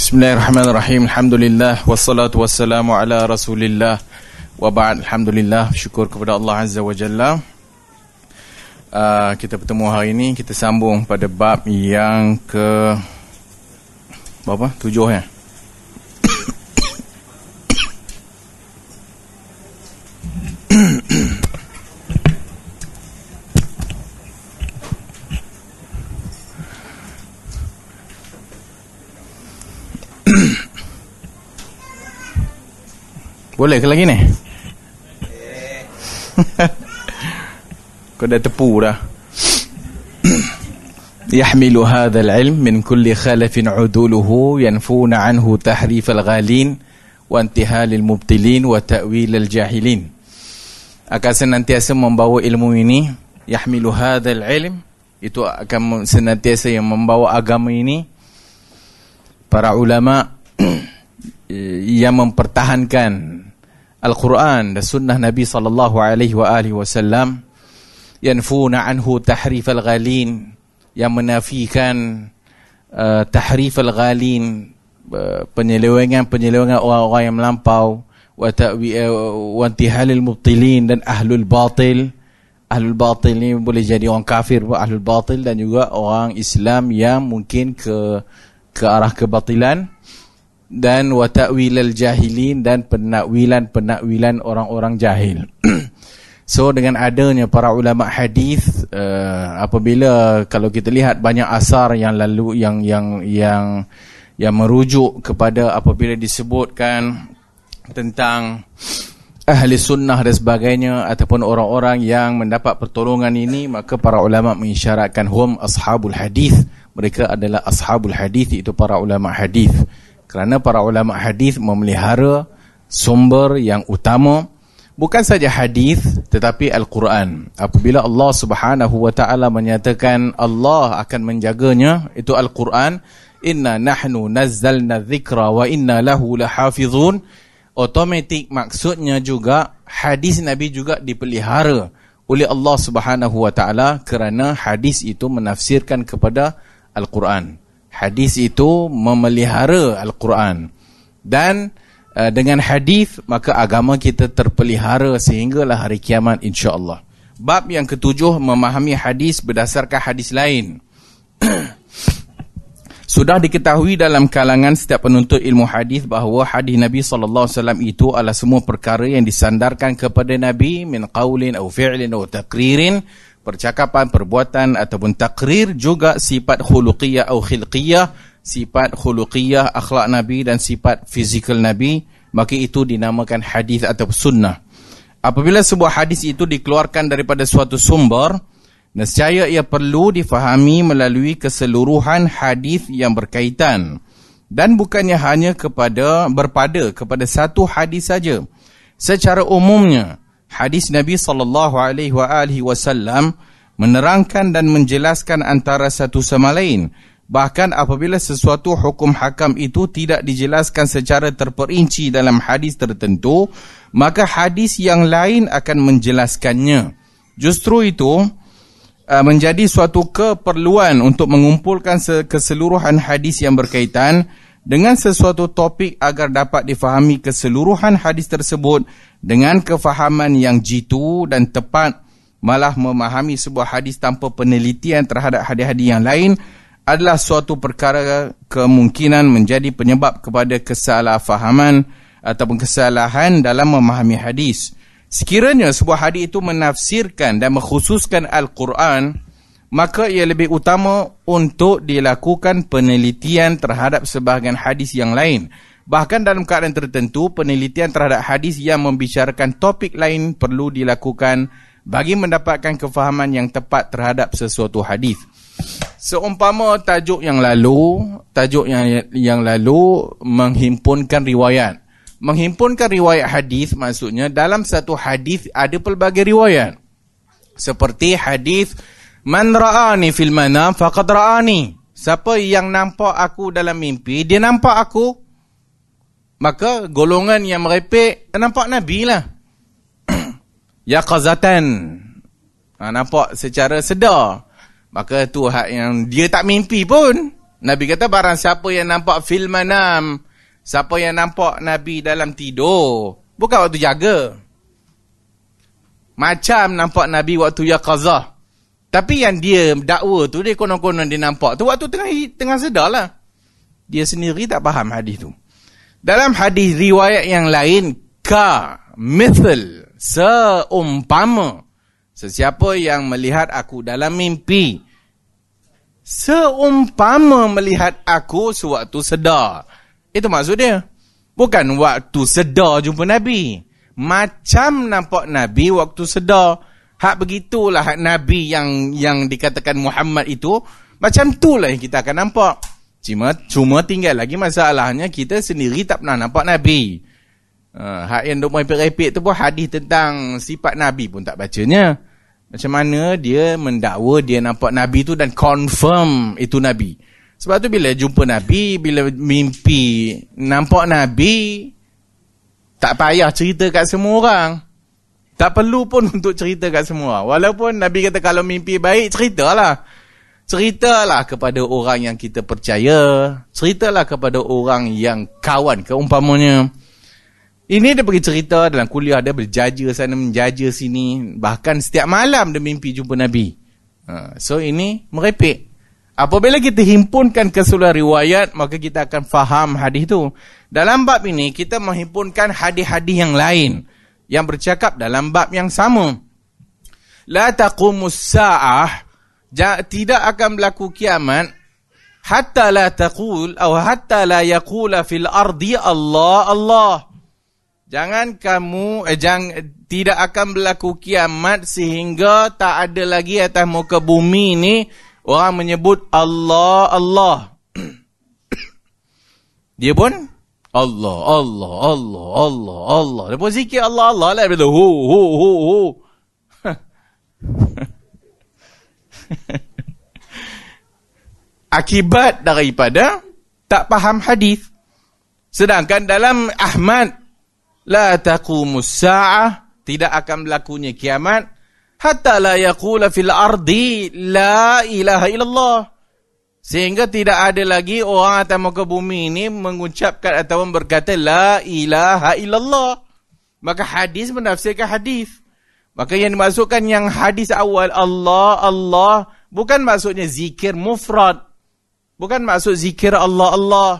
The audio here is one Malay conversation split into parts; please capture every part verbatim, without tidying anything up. Bismillahirrahmanirrahim. Alhamdulillah wassalatu wassalamu ala Rasulillah wa ba'd. Alhamdulillah, syukur kepada Allah Azza wa Jalla. Uh, kita bertemu hari ini, kita sambung pada bab yang ke berapa? Tujuh ya. Boleh ke lagi ni? Kau dah tepu dah. Yahmilu hadzal ilm min kulli khalafin uduluhu yanfuna anhu tahrif al-ghalin wa intihal al-mubtilin wa ta'wil al-jahilin. Akan senantiasa membawa ilmu ini, yahmilu hadzal ilm, itu akan senantiasa yang membawa agama ini, para ulama yang mempertahankan Al-Quran dan Sunnah Nabi sallallahu alaihi wa alihi wasallam, yanfuna anhu tahrif al-ghalin, yang menafikan uh, tahrif al-ghalin, uh, penyelewengan-penyelewengan orang-orang yang melampau, wa ta'wi'a wa intihal al-mubtilin, dan ahlul batil. Ahlul batil ni boleh jadi orang kafir, ahlul batil, dan juga orang Islam yang mungkin ke ke arah kebatilan, dan wa ta'wilal jahilin, dan penakwilan-penakwilan orang-orang jahil. So dengan adanya para ulama hadis, uh, apabila kalau kita lihat banyak asar yang lalu yang yang yang yang merujuk kepada apabila disebutkan tentang ahli sunnah dan sebagainya, ataupun orang-orang yang mendapat pertolongan ini, maka para ulama mengisyaratkan hum ashabul hadis. Mereka adalah ashabul hadis, iaitu para ulama hadis. Kerana para ulama hadis memelihara sumber yang utama, bukan saja hadis tetapi Al-Quran. Apabila Allah Subhanahu wa taala menyatakan Allah akan menjaganya, itu Al-Quran, inna nahnu nazzalna dzikra wa inna lahu lahafizun. Automatik maksudnya juga hadis Nabi juga dipelihara oleh Allah Subhanahu wa taala, kerana hadis itu menafsirkan kepada Al-Quran. Hadis itu memelihara Al-Quran, dan uh, dengan hadis maka agama kita terpelihara sehinggalah hari kiamat, insya-Allah. Bab yang ketujuh, memahami hadis berdasarkan hadis lain. Sudah diketahui dalam kalangan setiap penuntut ilmu hadis bahawa hadis Nabi sallallahu alaihi wasallam itu adalah semua perkara yang disandarkan kepada Nabi, min qaulin au fi'lin au taqririn, percakapan, perbuatan ataupun takrir, juga sifat khuluqiyah atau khilqiyah, sifat khuluqiyah akhlak Nabi, dan sifat fizikal Nabi, maka itu dinamakan hadis atau sunnah. Apabila sebuah hadis itu dikeluarkan daripada suatu sumber, nescaya ia perlu difahami melalui keseluruhan hadis yang berkaitan, dan bukannya hanya kepada berpada kepada satu hadis saja. Secara umumnya, hadis Nabi sallallahu alaihi wa alihi wasallam menerangkan dan menjelaskan antara satu sama lain. Bahkan apabila sesuatu hukum hakam itu tidak dijelaskan secara terperinci dalam hadis tertentu, maka hadis yang lain akan menjelaskannya. Justru itu menjadi suatu keperluan untuk mengumpulkan keseluruhan hadis yang berkaitan dengan sesuatu topik agar dapat difahami keseluruhan hadis tersebut dengan kefahaman yang jitu dan tepat. Malah memahami sebuah hadis tanpa penelitian terhadap hadis-hadis yang lain adalah suatu perkara kemungkinan menjadi penyebab kepada kesalahfahaman ataupun kesalahan dalam memahami hadis. Sekiranya sebuah hadis itu menafsirkan dan mengkhususkan Al-Quran, maka ia lebih utama untuk dilakukan penelitian terhadap sebahagian hadis yang lain. Bahkan dalam keadaan tertentu, penelitian terhadap hadis yang membicarakan topik lain perlu dilakukan bagi mendapatkan kefahaman yang tepat terhadap sesuatu hadis. Seumpama tajuk yang lalu, tajuk yang yang lalu menghimpunkan riwayat. Menghimpunkan riwayat hadis maksudnya dalam satu hadis ada pelbagai riwayat. Seperti hadis man ra'ani fil manam faqad ra'ani, siapa yang nampak aku dalam mimpi, dia nampak aku. Maka golongan yang merepek nampak Nabi lah. Yaqazatan, ha, nampak secara sedar, maka tu hak yang dia tak mimpi pun. Nabi kata barang siapa yang nampak fil manam, siapa yang nampak Nabi dalam tidur, bukan waktu jaga. Macam nampak Nabi waktu yaqazah. Tapi yang dia dakwa tu, dia konon-konon dia nampak tu waktu tengah tengah sedarlah. Dia sendiri tak faham hadis tu. Dalam hadis riwayat yang lain, ka mithal, seumpama sesiapa yang melihat aku dalam mimpi, seumpama melihat aku sewaktu sedar. Itu maksud dia. Bukan waktu sedar jumpa Nabi. Macam nampak Nabi waktu sedar. Hak begitulah hak Nabi yang yang dikatakan Muhammad itu. Macam itulah yang kita akan nampak. Cuma, cuma tinggal lagi masalahnya kita sendiri tak pernah nampak Nabi. Uh, hak yang duk merepek-repek tu pun hadis tentang sifat Nabi pun tak bacanya. Macam mana dia mendakwa dia nampak Nabi tu dan confirm itu Nabi. Sebab tu bila jumpa Nabi, bila mimpi nampak Nabi, tak payah cerita kat semua orang. Tak perlu pun untuk cerita kat semua. Walaupun Nabi kata kalau mimpi baik, ceritalah. Ceritalah kepada orang yang kita percaya. Ceritalah kepada orang yang kawan ke umpamanya. Ini dia pergi cerita dalam kuliah, dia berjaja sana, menjaja sini. Bahkan setiap malam dia mimpi jumpa Nabi. Ha, so ini merepek. Apabila kita himpunkan keseluruhan riwayat, maka kita akan faham hadis itu. Dalam bab ini, kita menghimpunkan hadis-hadis yang lain yang bercakap dalam bab yang sama. La taqumus sa'ah, tidak akan berlaku kiamat, hatta la taqul atau hatta la yaqula fil ardi Allah Allah. Jangan kamu, eh, jang, tidak akan berlaku kiamat sehingga tak ada lagi atas muka bumi ni orang menyebut Allah, Allah. Dia pun Allah, Allah, Allah, Allah, Allah. Dia pun zikir Allah, Allah lah. Dia kata, hu, hu, hu, hu. Akibat daripada tak faham hadis. Sedangkan dalam Ahmad, la taqumus sa'ah, tidak akan berlakunya kiamat, hatta la yaqula fil ardi la ilaha illallah, sehingga tidak ada lagi orang atas muka bumi ini mengucapkan atau berkata la ilaha illallah. Maka hadis menafsirkan hadis. Maka yang dimaksudkan yang hadis awal Allah Allah, bukan maksudnya zikir mufrad, bukan maksud zikir Allah Allah,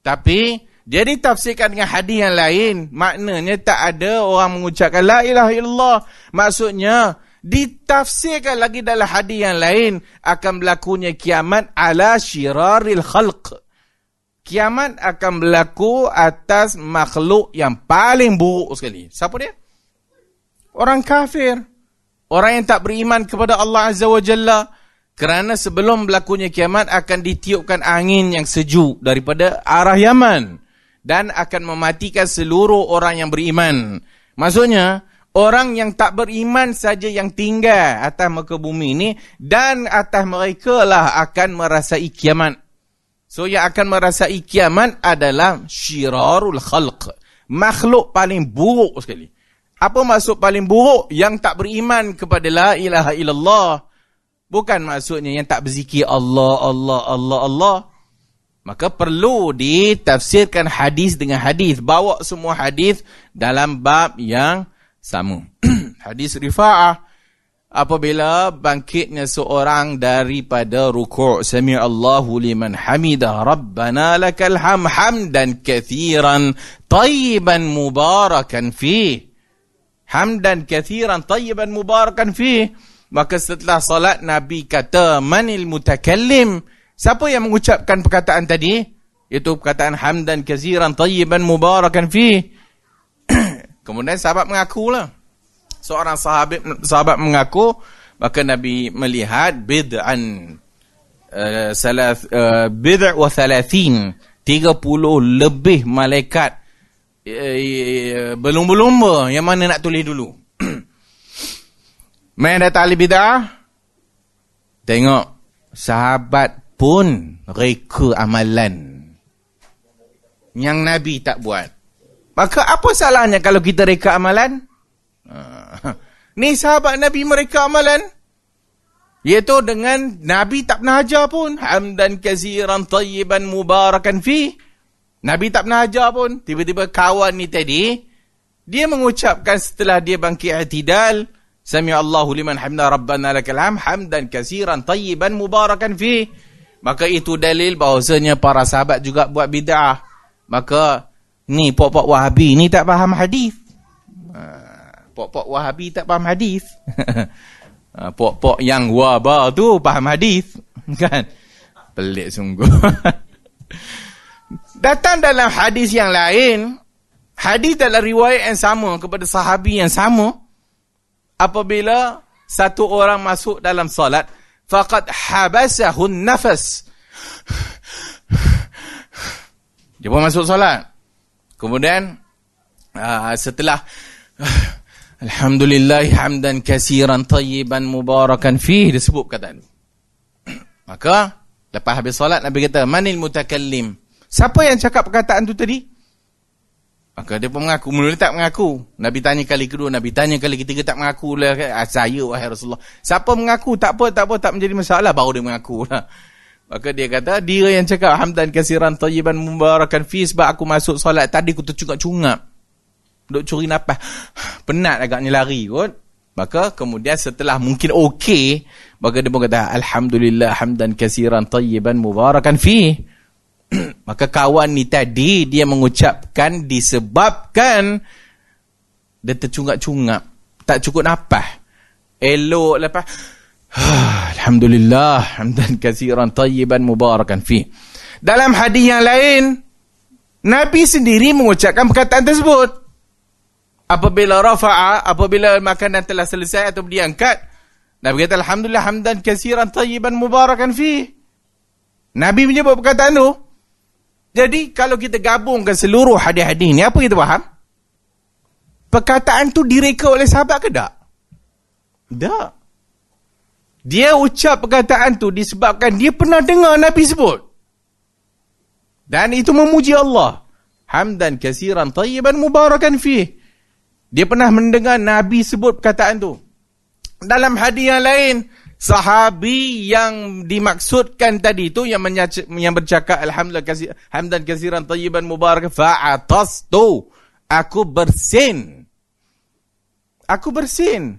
tapi dia ditafsirkan dengan hadis yang lain. Maknanya tak ada orang mengucapkan la ilaha illallah. Maksudnya ditafsirkan lagi dalam hadis yang lain akan berlakunya kiamat ala syiraril khalq. Kiamat akan berlaku atas makhluk yang paling buruk sekali. Siapa dia? Orang kafir. Orang yang tak beriman kepada Allah Azza wa Jalla. Kerana sebelum berlakunya kiamat akan ditiupkan angin yang sejuk daripada arah Yaman. Dan akan mematikan seluruh orang yang beriman. Maksudnya, orang yang tak beriman saja yang tinggal atas muka bumi ini. Dan atas mereka lah akan merasai kiamat. So, yang akan merasai kiamat adalah syirarul khalq. Makhluk paling buruk sekali. Apa maksud paling buruk? Yang tak beriman kepada la ilaha illallah. Bukan maksudnya yang tak berzikir Allah, Allah, Allah, Allah. Maka perlu ditafsirkan hadis dengan hadis. Bawa semua hadis dalam bab yang sama. Hadis Rifa'ah. Apabila bangkitnya seorang daripada rukuk. Sami'allahu liman hamidah. Rabbana lakal ham hamdan kathiran. Tayyiban mubarakan fih. Hamdan kathiran. Tayyiban mubarakan fih. Maka setelah salat Nabi kata manil mutakallim. Siapa yang mengucapkan perkataan tadi? Itu perkataan hamdan kathiran tayyiban mubarakan fi. Kemudian sahabat mengakulah. Seorang sahabat sahabat mengaku, maka Nabi melihat bid'an uh, salat uh, bid'a wa thalathin, tiga puluh lebih malaikat uh, berlumba-lumba yang mana nak tulis dulu. Main data ahli bid'ah. Tengok sahabat pun reka amalan yang Nabi tak buat. Maka apa salahnya kalau kita reka amalan? Ni sahabat Nabi mereka amalan. Iaitu dengan Nabi tak pernah ajar pun. Hamdan kaziran tayyiban mubarakan fi. Nabi tak pernah ajar pun. Tiba-tiba kawan ni tadi, dia mengucapkan setelah dia bangkit i'tidal, Sami'allahu liman hamda rabbana lakal hamd, hamdan kaziran tayyiban mubarakan fi. Maka itu dalil bahawasanya para sahabat juga buat bid'ah. Maka ni pok-pok Wahabi ni tak faham hadis. Pok-pok Wahabi tak faham hadis. Pok-pok yang waba tu faham hadis. Kan? Pelik sungguh. Datang dalam hadis yang lain. Hadis dalam riwayat yang sama kepada sahabi yang sama. Apabila satu orang masuk dalam salat. Faqad habasahun nafas. Dia pun masuk salat. Kemudian aa, setelah... Alhamdulillah hamdan kasiran tayyiban mubarakan fih, dia sebut perkataan. Maka lepas habis solat Nabi kata, manil mutakallim, siapa yang cakap perkataan tu tadi? Maka dia pun mengaku. Mula tak mengaku. Nabi tanya kali kedua, Nabi tanya kali ketiga, tak mengaku lah. Saya wahai Rasulullah, siapa mengaku? Tak apa, tak apa, tak menjadi masalah. Baru dia mengaku lah. Maka dia kata, dia yang cakap hamdan kasiran tayyiban mubarakan fih, sebab aku masuk solat tadi aku tercungap-cungap, duk curi nafas, penat agaknya lari kot. Maka kemudian setelah mungkin okey, maka dia pun kata alhamdulillah hamdan kasiran tayyiban mubarakan fi. Maka kawan ni tadi dia mengucapkan disebabkan dia tercungap-cungap, tak cukup nafas. Elok lepas alhamdulillah hamdan kasiran tayyiban mubarakan fi. Dalam hadis yang lain Nabi sendiri mengucapkan perkataan tersebut. Apabila rafa'a, apabila makanan telah selesai atau diangkat, Nabi kata alhamdulillah hamdan kasiran tayyiban mubarakan fi. Nabi menyebut perkataan tu. Jadi kalau kita gabungkan seluruh hadis-hadis ni, apa kita faham? Perkataan tu direka oleh sahabat ke tak? Tak. Dia ucap perkataan tu disebabkan dia pernah dengar Nabi sebut. Dan itu memuji Allah. Hamdan kasiran tayyiban mubarakan fi. Dia pernah mendengar Nabi sebut perkataan tu. Dalam hadis yang lain, sahabi yang dimaksudkan tadi tu yang menyac- yang bercakap alhamdulillah kasir, hamdan kasiran tayyiban mubarak fa'atas tu, aku bersin. Aku bersin.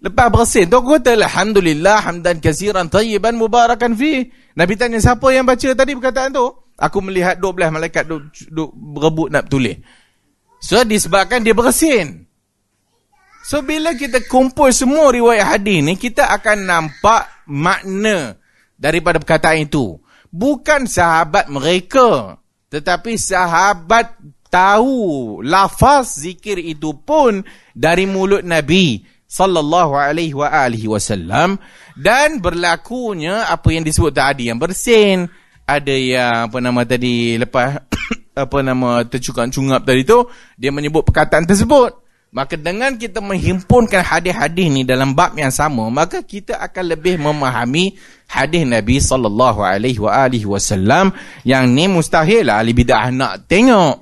Lepas bersin tu aku kata alhamdulillah hamdan kasiran tayyiban mubarakan fi. Nabi tanya siapa yang baca tadi perkataan tu? Aku melihat dua belas malaikat duk, duk berebut nak tulis. So disebabkan dia bersin. So bila kita kumpul semua riwayat hadis ni, kita akan nampak makna daripada perkataan itu. Bukan sahabat mereka, tetapi sahabat tahu lafaz zikir itu pun dari mulut Nabi sallallahu alaihi wa alihi wasallam. Dan berlakunya apa yang disebut tadi, yang bersin, ada yang apa nama tadi lepas apa nama tercungap-cungap tadi tu, dia menyebut perkataan tersebut. Maka dengan kita menghimpunkan hadis-hadis ni dalam bab yang sama, maka kita akan lebih memahami hadis Nabi sallallahu alaihi wa alihi wasallam. Yang ni mustahil lah ahli bid'ah nak tengok.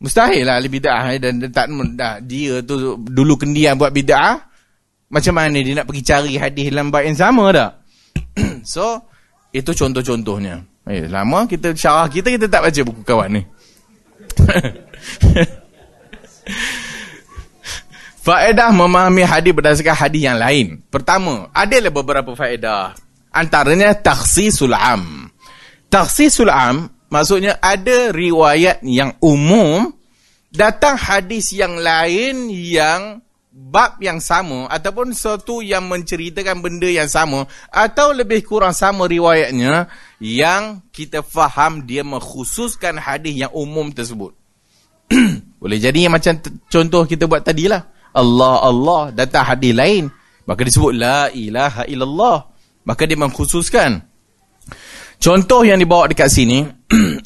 Mustahil lah ahli bid'ah dan tak dah, dia tu dulu kendian buat bid'ah, macam mana dia nak pergi cari hadis dalam bab yang sama tak? So itu contoh-contohnya. Eh, lama kita syarah kita, kita tak baca buku kawan ni. Faedah memahami hadis berdasarkan hadis yang lain. Pertama, adalah beberapa faedah. Antaranya takhsisul am. Takhsisul am maksudnya ada riwayat yang umum, datang hadis yang lain yang bab yang sama ataupun sesuatu yang menceritakan benda yang sama atau lebih kurang sama riwayatnya, yang kita faham dia mengkhususkan hadis yang umum tersebut. Boleh jadi macam t- contoh kita buat tadilah, Allah Allah, datang hadis lain maka disebut la ilaha illallah, maka dia mengkhususkan. Contoh yang dibawa dekat sini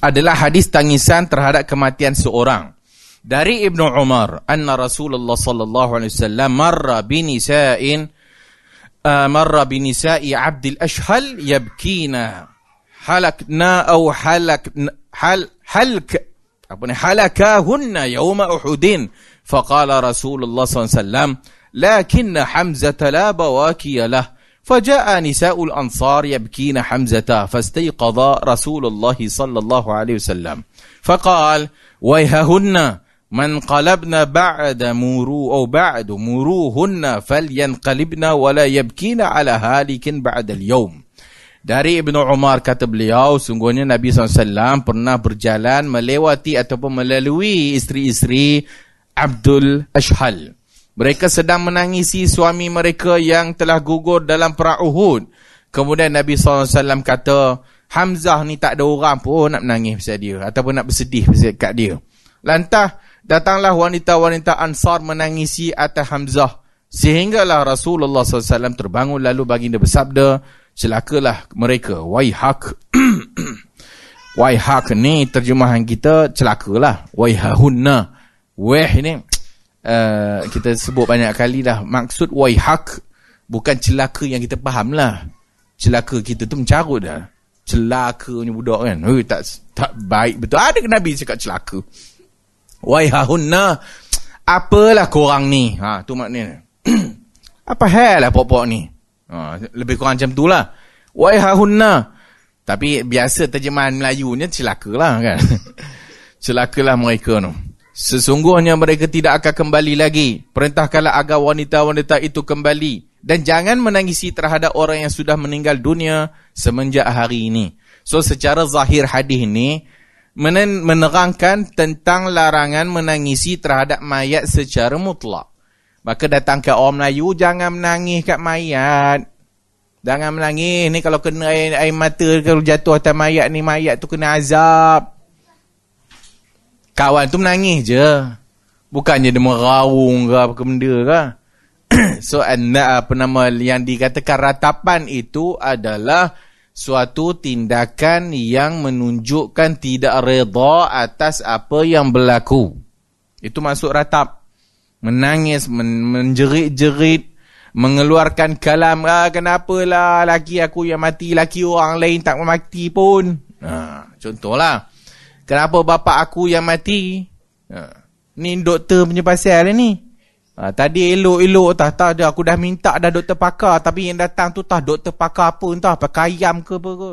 adalah hadis tangisan terhadap kematian seorang. Dari Ibn Umar, anna Rasulullah sallallahu alaihi wasallam marra bi nisa'in uh, marra bi nisa'i Abd al-Ashhal yabkina halakna aw halak hal halak apa ni halakahunna yawm Uhudin faqala Rasulullah sallallahu alaihi wasallam lakinna Hamzah la bawaki lah فجاء نساء الأنصار يبكين حمزة فاستيقظ رسول الله صلى الله عليه وسلم فقال ويههن من قلبنا بعد مرو أو بعد مروهن فلينقلبنا ولا يبكين على هالك بعد اليوم. Dari Ibn Umar kata beliau, sungguhnya Nabi sallallahu alaihi wasallam pernah berjalan melewati ataupun melalui isteri-isteri Abd al-Ashhal. Mereka sedang menangisi suami mereka yang telah gugur dalam perang Uhud. Kemudian Nabi sallallahu alaihi wasallam kata, Hamzah ni tak ada orang pun nak menangis pasal dia ataupun nak bersedih pasal kat dia. Lantas datanglah wanita-wanita Ansar menangisi atas Hamzah. Sehinggalah Rasulullah sallallahu alaihi wasallam terbangun lalu baginda bersabda, celakalah mereka. Waihak. Waihak ni terjemahan kita celakalah. Waihahunna. Weh ni uh, kita sebut banyak kali dah. Maksud waihak bukan celaka yang kita faham lah. Celaka kita tu mencarut dah. Celakanya budak kan. Ui, tak tak baik betul. Ada Nabi cakap celaka. Waihahunna. Apalah korang ni. Ha, tu maknanya. Apa hal lah pokok ni. Ha, lebih kurang macam tu lah. Waihahunna. Tapi biasa terjemahan Melayunya celakalah kan. Celakalah mereka tu. Sesungguhnya mereka tidak akan kembali lagi. Perintahkanlah agar wanita-wanita itu kembali. Dan jangan menangisi terhadap orang yang sudah meninggal dunia semenjak hari ini. So secara zahir hadis ni menerangkan tentang larangan menangisi terhadap mayat secara mutlak. Maka datang ke orang Melayu, jangan menangis kat mayat. Jangan menangis. Ni kalau kena air, air mata, kalau jatuh atas mayat ni, mayat tu kena azab. Kawan tu menangis je. Bukannya dia merawung ke apa benda ke. So, anda, apa nama yang dikatakan ratapan itu adalah suatu tindakan yang menunjukkan tidak reda atas apa yang berlaku. Itu masuk ratap. Menangis, men- menjerit-jerit, mengeluarkan kalam, ah, kenapalah laki aku yang mati, laki orang lain tak mati pun. Ha, contohlah, kenapa bapa aku yang mati? Ha, ni doktor punya pasal ni. Ha, tadi elok-elok tak, tak ada, aku dah minta dah doktor pakar, tapi yang datang tu tak doktor pakar apa entah, pakai ayam ke apa ke.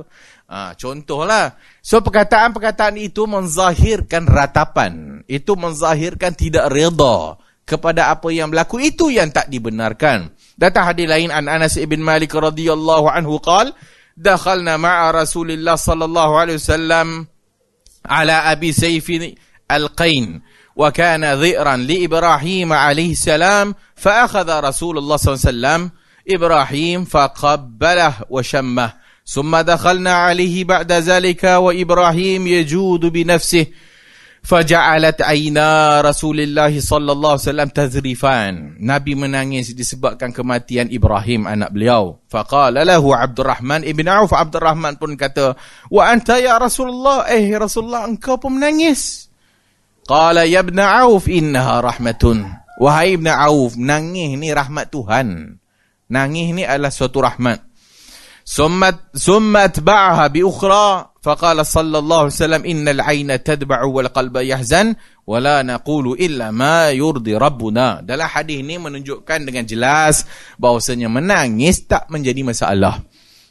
Ha, contohlah. So perkataan-perkataan itu menzahirkan ratapan. Itu menzahirkan tidak reda kepada apa yang berlaku. Itu yang tak dibenarkan. Datang hadis lain, an Anas ibn Malik radhiyallahu anhu qala dakhalna ma'a Rasulillah sallallahu alaihi wasallam ala Abi Sayf al-Qain wa kana dhi'ran li Ibrahim alaihi salam fa akhadha Rasulullah sallallahu alaihi wasallam Ibrahim fa qabbalahu wa shammah thumma dakhalna alaihi ba'da zalika wa Ibrahim yajudu bi nafsihi faja'alat aina Rasulullah sallallahu alaihi wasallam tazrifan. Nabi menangis disebabkan kematian Ibrahim anak beliau. Faqala lahu Abdurrahman ibn Auf. Abdurrahman pun kata, "Wa anta ya Rasulullah?" Eh Rasulullah, engkau pun menangis. Qala ya ibn Auf innaha rahmatun. Wahai ibn Auf, nangis ni rahmat Tuhan. Nangis ni adalah suatu rahmat. Summat summat ba'aha bi ukhra. فقال صلى الله عليه وسلم إن العين تدمع والقلب يحزن ولا نقول إلا ما يرضي ربنا. Dalam hadis ini menunjukkan dengan jelas bahawasanya menangis tak menjadi masalah.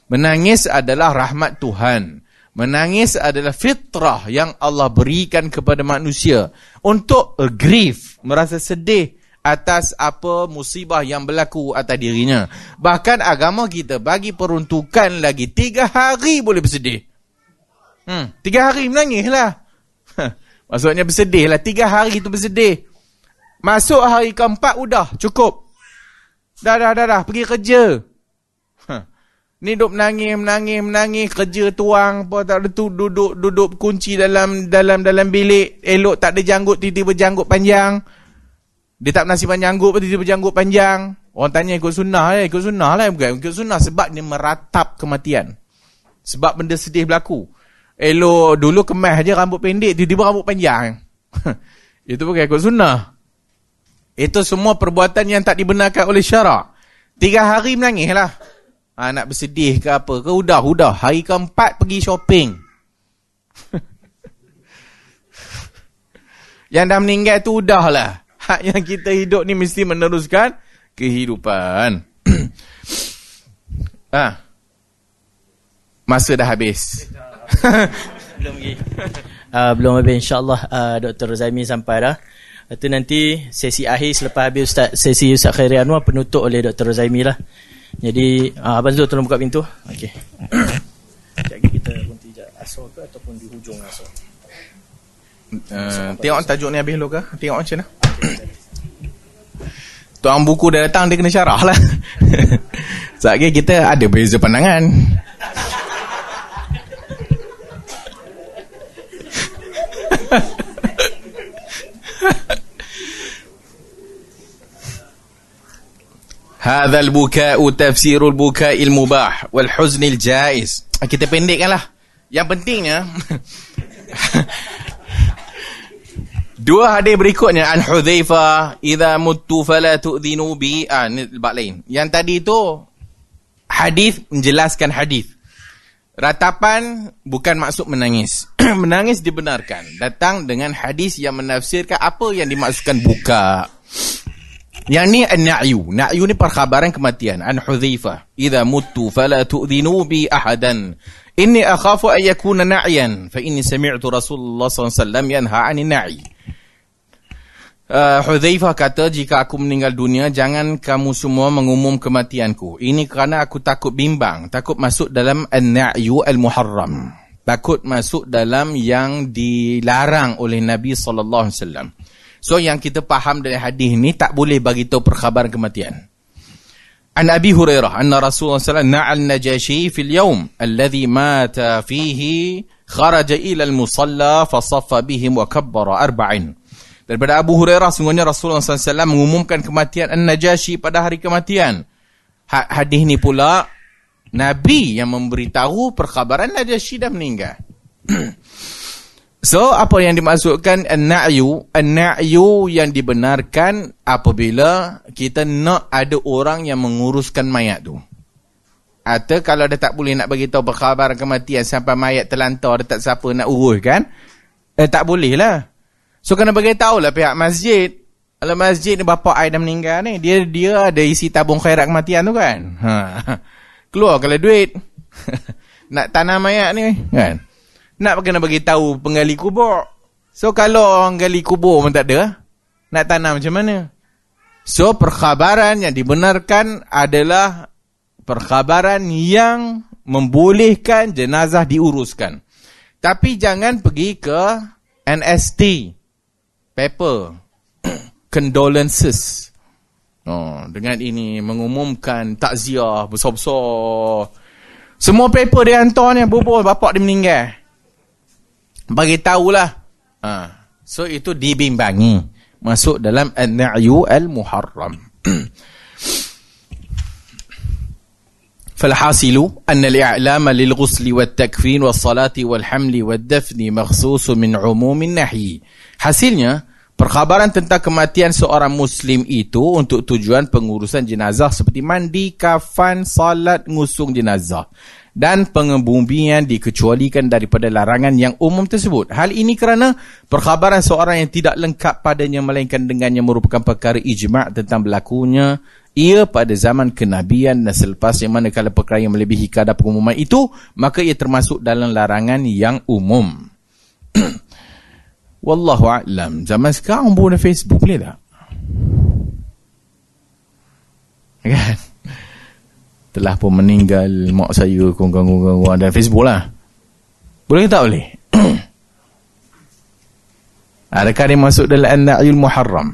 Menangis adalah rahmat Tuhan. Menangis adalah fitrah yang Allah berikan kepada manusia untuk grief, merasa sedih atas apa musibah yang berlaku atas dirinya. Bahkan agama kita bagi peruntukan lagi tiga hari boleh bersedih. Hmm, tiga hari menangislah. Ha, maksudnya bersedihlah. Tiga hari tu bersedih. Masuk hari keempat udah cukup. Dah dah dah dah pergi kerja. Ha, ni duduk menangis menangis menangis kerja tuang apa tak ada tu duduk duduk kunci dalam dalam dalam bilik elok tak ada janggut tiba-tiba janggut panjang. Dia tak nasiban janggut tiba-tiba janggut panjang. Orang tanya ikut sunnah eh ikut sunnah lah bukan ikut sunnah sebab dia meratap kematian. Sebab benda sedih berlaku. Elok dulu kemas je rambut pendek, tiba-tiba rambut panjang. Itu bukan ikut sunnah. Itu semua perbuatan yang tak dibenarkan oleh syarak. Tiga hari menangis lah. Ha, nak bersedih ke apa ke, udah, udah. Hari keempat pergi shopping. Yang dah meninggal tu udah lah. Hak yang kita hidup ni mesti meneruskan kehidupan. Ah, masa dah habis. Belum lagi. Uh, belum habis, insyaAllah uh, Doktor Zaimi sampai dah. Itu nanti sesi akhir selepas habis Ustaz, sesi Ustaz Khairi Anwar penutup oleh Doktor Zaimi lah. Jadi uh, Abang Zul tolong buka pintu. Okey. Sekejap lagi kita berhenti sekejap. Asal ke ataupun di hujung asal? Uh, tengok tajuk ni habis dulu ke? Tengok macam mana? Tuang buku dah datang, dia kena syarah lah. Sebab kita ada beza pandangan. Hadzal buka'u tafsirul buka'il mubah wal huznil jaiz. Kita pendekkanlah. Yang pentingnya dua hadis berikutnya, An-Hudhaifah, idza muttu fala tu'dhinu bi, ah, ni bab lain. Yang tadi tu hadis menjelaskan hadis. Ratapan bukan maksud menangis. Menangis dibenarkan. Datang dengan hadis yang menafsirkan apa yang dimaksudkan buka. Yang ni an-na'yu. Na'yu ni perkhabaran kematian. An-Hudhaifah, idza muttu fala tu'dhinu bi ahadan. Inni akhafu an yakuna na'yan fa inni sami'tu Rasulullah sallallahu alaihi wasallam yanha 'anil na'i. Uh, Hudhaifah kata, jika aku meninggal dunia, jangan kamu semua mengumum kematianku. Ini kerana aku takut bimbang, takut masuk dalam an-na'yu al-muharram, takut masuk dalam yang dilarang oleh Nabi sallallahu alaihi wasallam. So yang kita faham dari hadis ni, tak boleh bagi tahu perkhabaran kematian. An Abi Hurairah anna Rasulullah sallallahu alaihi wasallam na'al Najashi fil yawm alladhi mata fihi kharaja ila al-musalla fa saffa bihim wa kabbara arba'in. Daripada Abu Hurairah, sungguhnya Rasulullah sallallahu alaihi wasallam mengumumkan kematian An-Najashi pada hari kematian. Hadis ni pula, Nabi yang memberitahu perkhabaran Najashi dah meninggal. So, apa yang dimaksudkan An-Na'yu? An-Na'yu yang dibenarkan apabila kita nak ada orang yang menguruskan mayat tu. Atau kalau dia tak boleh nak beritahu perkhabaran kematian sampai mayat terlantar, dia tak siapa nak urus kan? Eh, tak boleh lah. So kena beritahu lah pihak masjid. Kalau masjid ni bapa I dah meninggal ni, dia dia ada isi tabung khairat kematian tu kan. Ha. Keluar kalau duit. Nak tanam mayat ni kan. Nak kena beritahu penggali kubur. So kalau orang gali kubur pun tak ada, nak tanam macam mana? So perkhabaran yang dibenarkan adalah perkhabaran yang membolehkan jenazah diuruskan. Tapi jangan pergi ke N S T. Paper condolences. Oh, dengan ini mengumumkan takziah besar-besar. Semua paper dia hantar ni, bubur bapak dia meninggal. Bagi tahulah. Ha. So itu dibimbangi. Masuk dalam an-na'yu al-muharram. فالحاصل أن الإعلام للغسل والتكفين والصلاة والحمل والدفن مخصوص من عموم النهي. Hasilnya, perkhabaran tentang kematian seorang Muslim itu untuk tujuan pengurusan jenazah seperti mandi, kafan, salat, ngusung jenazah. Dan pengebumian dikecualikan daripada larangan yang umum tersebut. Hal ini kerana perkhabaran seorang yang tidak lengkap padanya, melainkan dengannya merupakan perkara ijma' tentang berlakunya ia pada zaman kenabian dan selepasnya. Manakala perkara yang melebihi kadar pengumuman itu, maka ia termasuk dalam larangan yang umum. Wallahu'alam. Zaman sekarang buat Facebook boleh tak? Kan? Telah pun meninggal mak saya, kongkong-kongkong dan Facebook lah. Boleh tak boleh? Adakah dia masuk dalam an-na'yul muharram?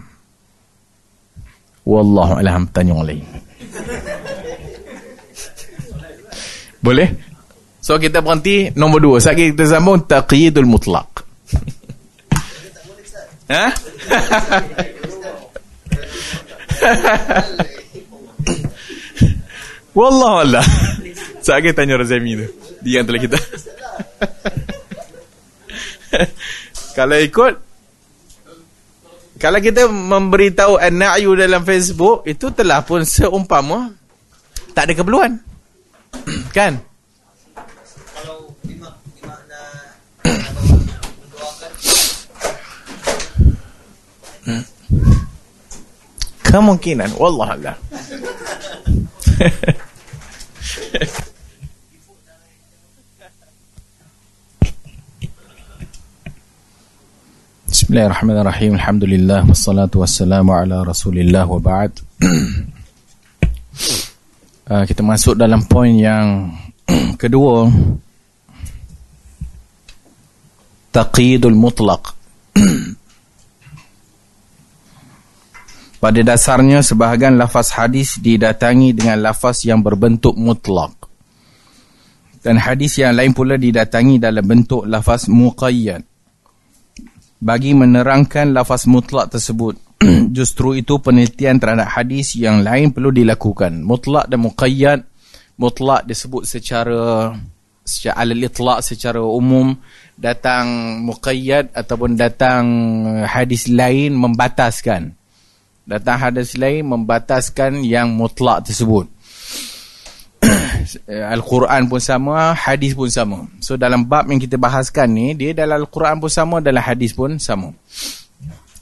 Wallahu a'lam, tanya orang lain. Boleh? So kita berhenti nombor dua. Sekarang kita sambung taqyidul mutlaq. Ha? Wallah Allah. Saya tanya Razami tu. Dia antara kita. Kalau ikut, kalau kita memberitahu an-na'yu dalam Facebook, itu telah pun seumpama tak ada keperluan. Kan? Kalau lima lima nak kemungkinan, wallah Allah. Bismillahirrahmanirrahim. Alhamdulillah wassalatu wassalamu ala Rasulillah wa ba'd. Uh, kita masuk dalam poin yang kedua. Taqidul mutlaq. Pada dasarnya sebahagian lafaz hadis didatangi dengan lafaz yang berbentuk mutlaq, dan hadis yang lain pula didatangi dalam bentuk lafaz muqayyad. Bagi menerangkan lafaz mutlak tersebut, justru itu penelitian terhadap hadis yang lain perlu dilakukan. Mutlak dan muqayyad. Mutlak disebut secara secara al-itlaq, secara umum. Datang muqayyad ataupun datang hadis lain membataskan. Datang hadis lain membataskan yang mutlak tersebut. Al-Quran pun sama, hadis pun sama. So dalam bab yang kita bahaskan ni, dia dalam Al-Quran pun sama, dalam hadis pun sama.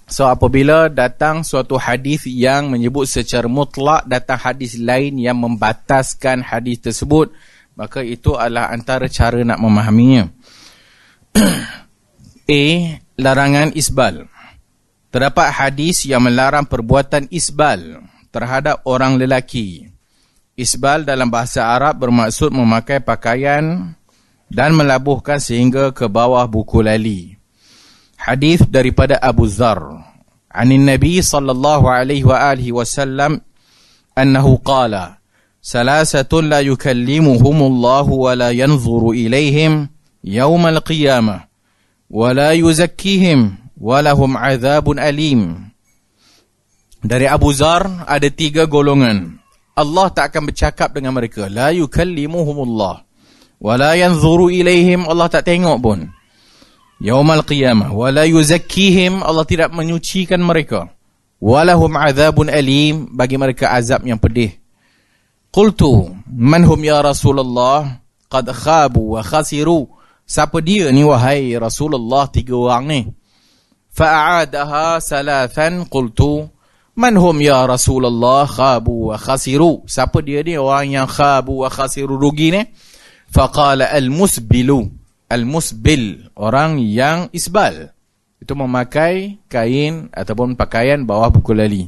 So apabila datang suatu hadis yang menyebut secara mutlak, datang hadis lain yang membataskan hadis tersebut, maka itu adalah antara cara nak memahaminya. A. Larangan isbal. Terdapat hadis yang melarang perbuatan isbal terhadap orang lelaki. Isbal dalam bahasa Arab bermaksud memakai pakaian dan melabuhkan sehingga ke bawah buku lali. Hadis daripada Abu Dzar, anin Nabi sallallahu alaihi wa alihi wasallam annahu qala: "Salasatun la yukallimuhumullahu wa la yanzuru ilaihim yaumal qiyamah wa la yuzakkihim wa lahum azabun alim." Dari Abu Dzar, ada tiga golongan Allah tak akan bercakap dengan mereka. La yukallimuhumullah wa la yanzuru ilaihim, Allah tak tengok pun. Yaumal qiyamah wa la yuzakkihim, Allah tidak menyucikan mereka. Wa lahum azabun alim, bagi mereka azab yang pedih. Qultu man hum ya Rasulullah? Qad khabu wa khasiru. Siapa dia ni wahai Rasulullah? Tiga orang ni. Fa'adaha salatan, qultu man hum ya Rasulullah? Khabu wa khasiru. Siapa dia ni orang yang khabu wa khasiru, rugi ni? Faqala al-musbilu. Al-musbil, orang yang isbal, itu memakai kain ataupun pakaian bawah buku lali.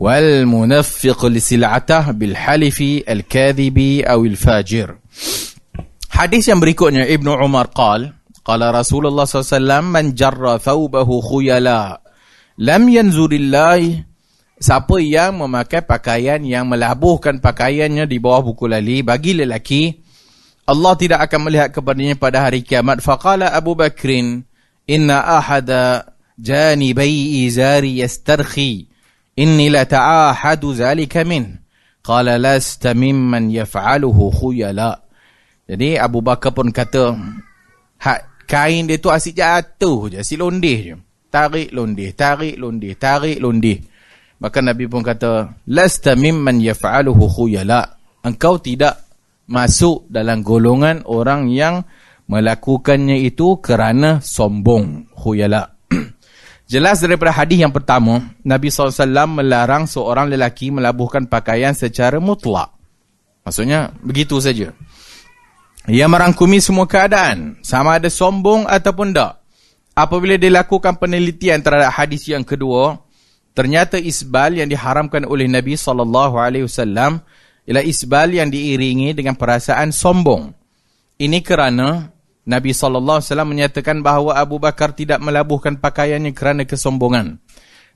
Wal munafiq li sil'atah bil halifi al-kadhibi awil fajir. Hadis yang berikutnya, Ibn Umar qala qala Rasulullah sallallahu alaihi wasallam man jarra thawbahu khuyala lam yanzurillahi. Siapa yang memakai pakaian yang melabuhkan pakaiannya di bawah buku lali bagi lelaki, Allah tidak akan melihat kepadanya pada hari kiamat. Faqala Abu Bakrin, inna ahada janibai izari yastarkhi, inni la ta'ahadu zalika min. Qala lasta mimman yaf'aluhu khuyala. Jadi Abu Bakar pun kata, hak kain dia tu asyik jatuh je, asyik londih je. Tarik londih, tarik londih, tarik londih. Maka Nabi pun kata, lasta mimman yaf'aluhu khuyala, engkau tidak masuk dalam golongan orang yang melakukannya itu kerana sombong. Khuyala. Jelas daripada hadis yang pertama, Nabi sallallahu alaihi wasallam melarang seorang lelaki melabuhkan pakaian secara mutlak. Maksudnya begitu saja, ia merangkumi semua keadaan, sama ada sombong ataupun tak. Apabila dilakukan penelitian terhadap hadis yang kedua, ternyata isbal yang diharamkan oleh Nabi sallallahu alaihi wasallam ialah isbal yang diiringi dengan perasaan sombong. Ini kerana Nabi sallallahu alaihi wasallam menyatakan bahawa Abu Bakar tidak melabuhkan pakaiannya kerana kesombongan.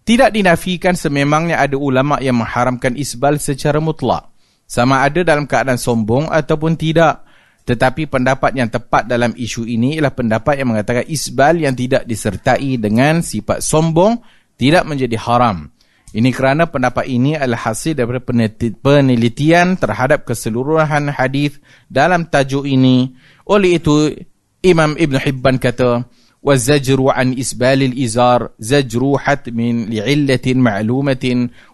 Tidak dinafikan sememangnya ada ulama yang mengharamkan isbal secara mutlak, sama ada dalam keadaan sombong ataupun tidak. Tetapi pendapat yang tepat dalam isu ini ialah pendapat yang mengatakan isbal yang tidak disertai dengan sifat sombong tidak menjadi haram. Ini kerana pendapat ini adalah hasil daripada penelitian terhadap keseluruhan hadis dalam tajuk ini. Oleh itu, Imam Ibn Hibban kata, وَالزَّجْرُ عَنْ إِسْبَالِ الْإِزَارِ زَجْرُ حَتْمٍ لِعِلَّةٍ مَعْلُومَةٍ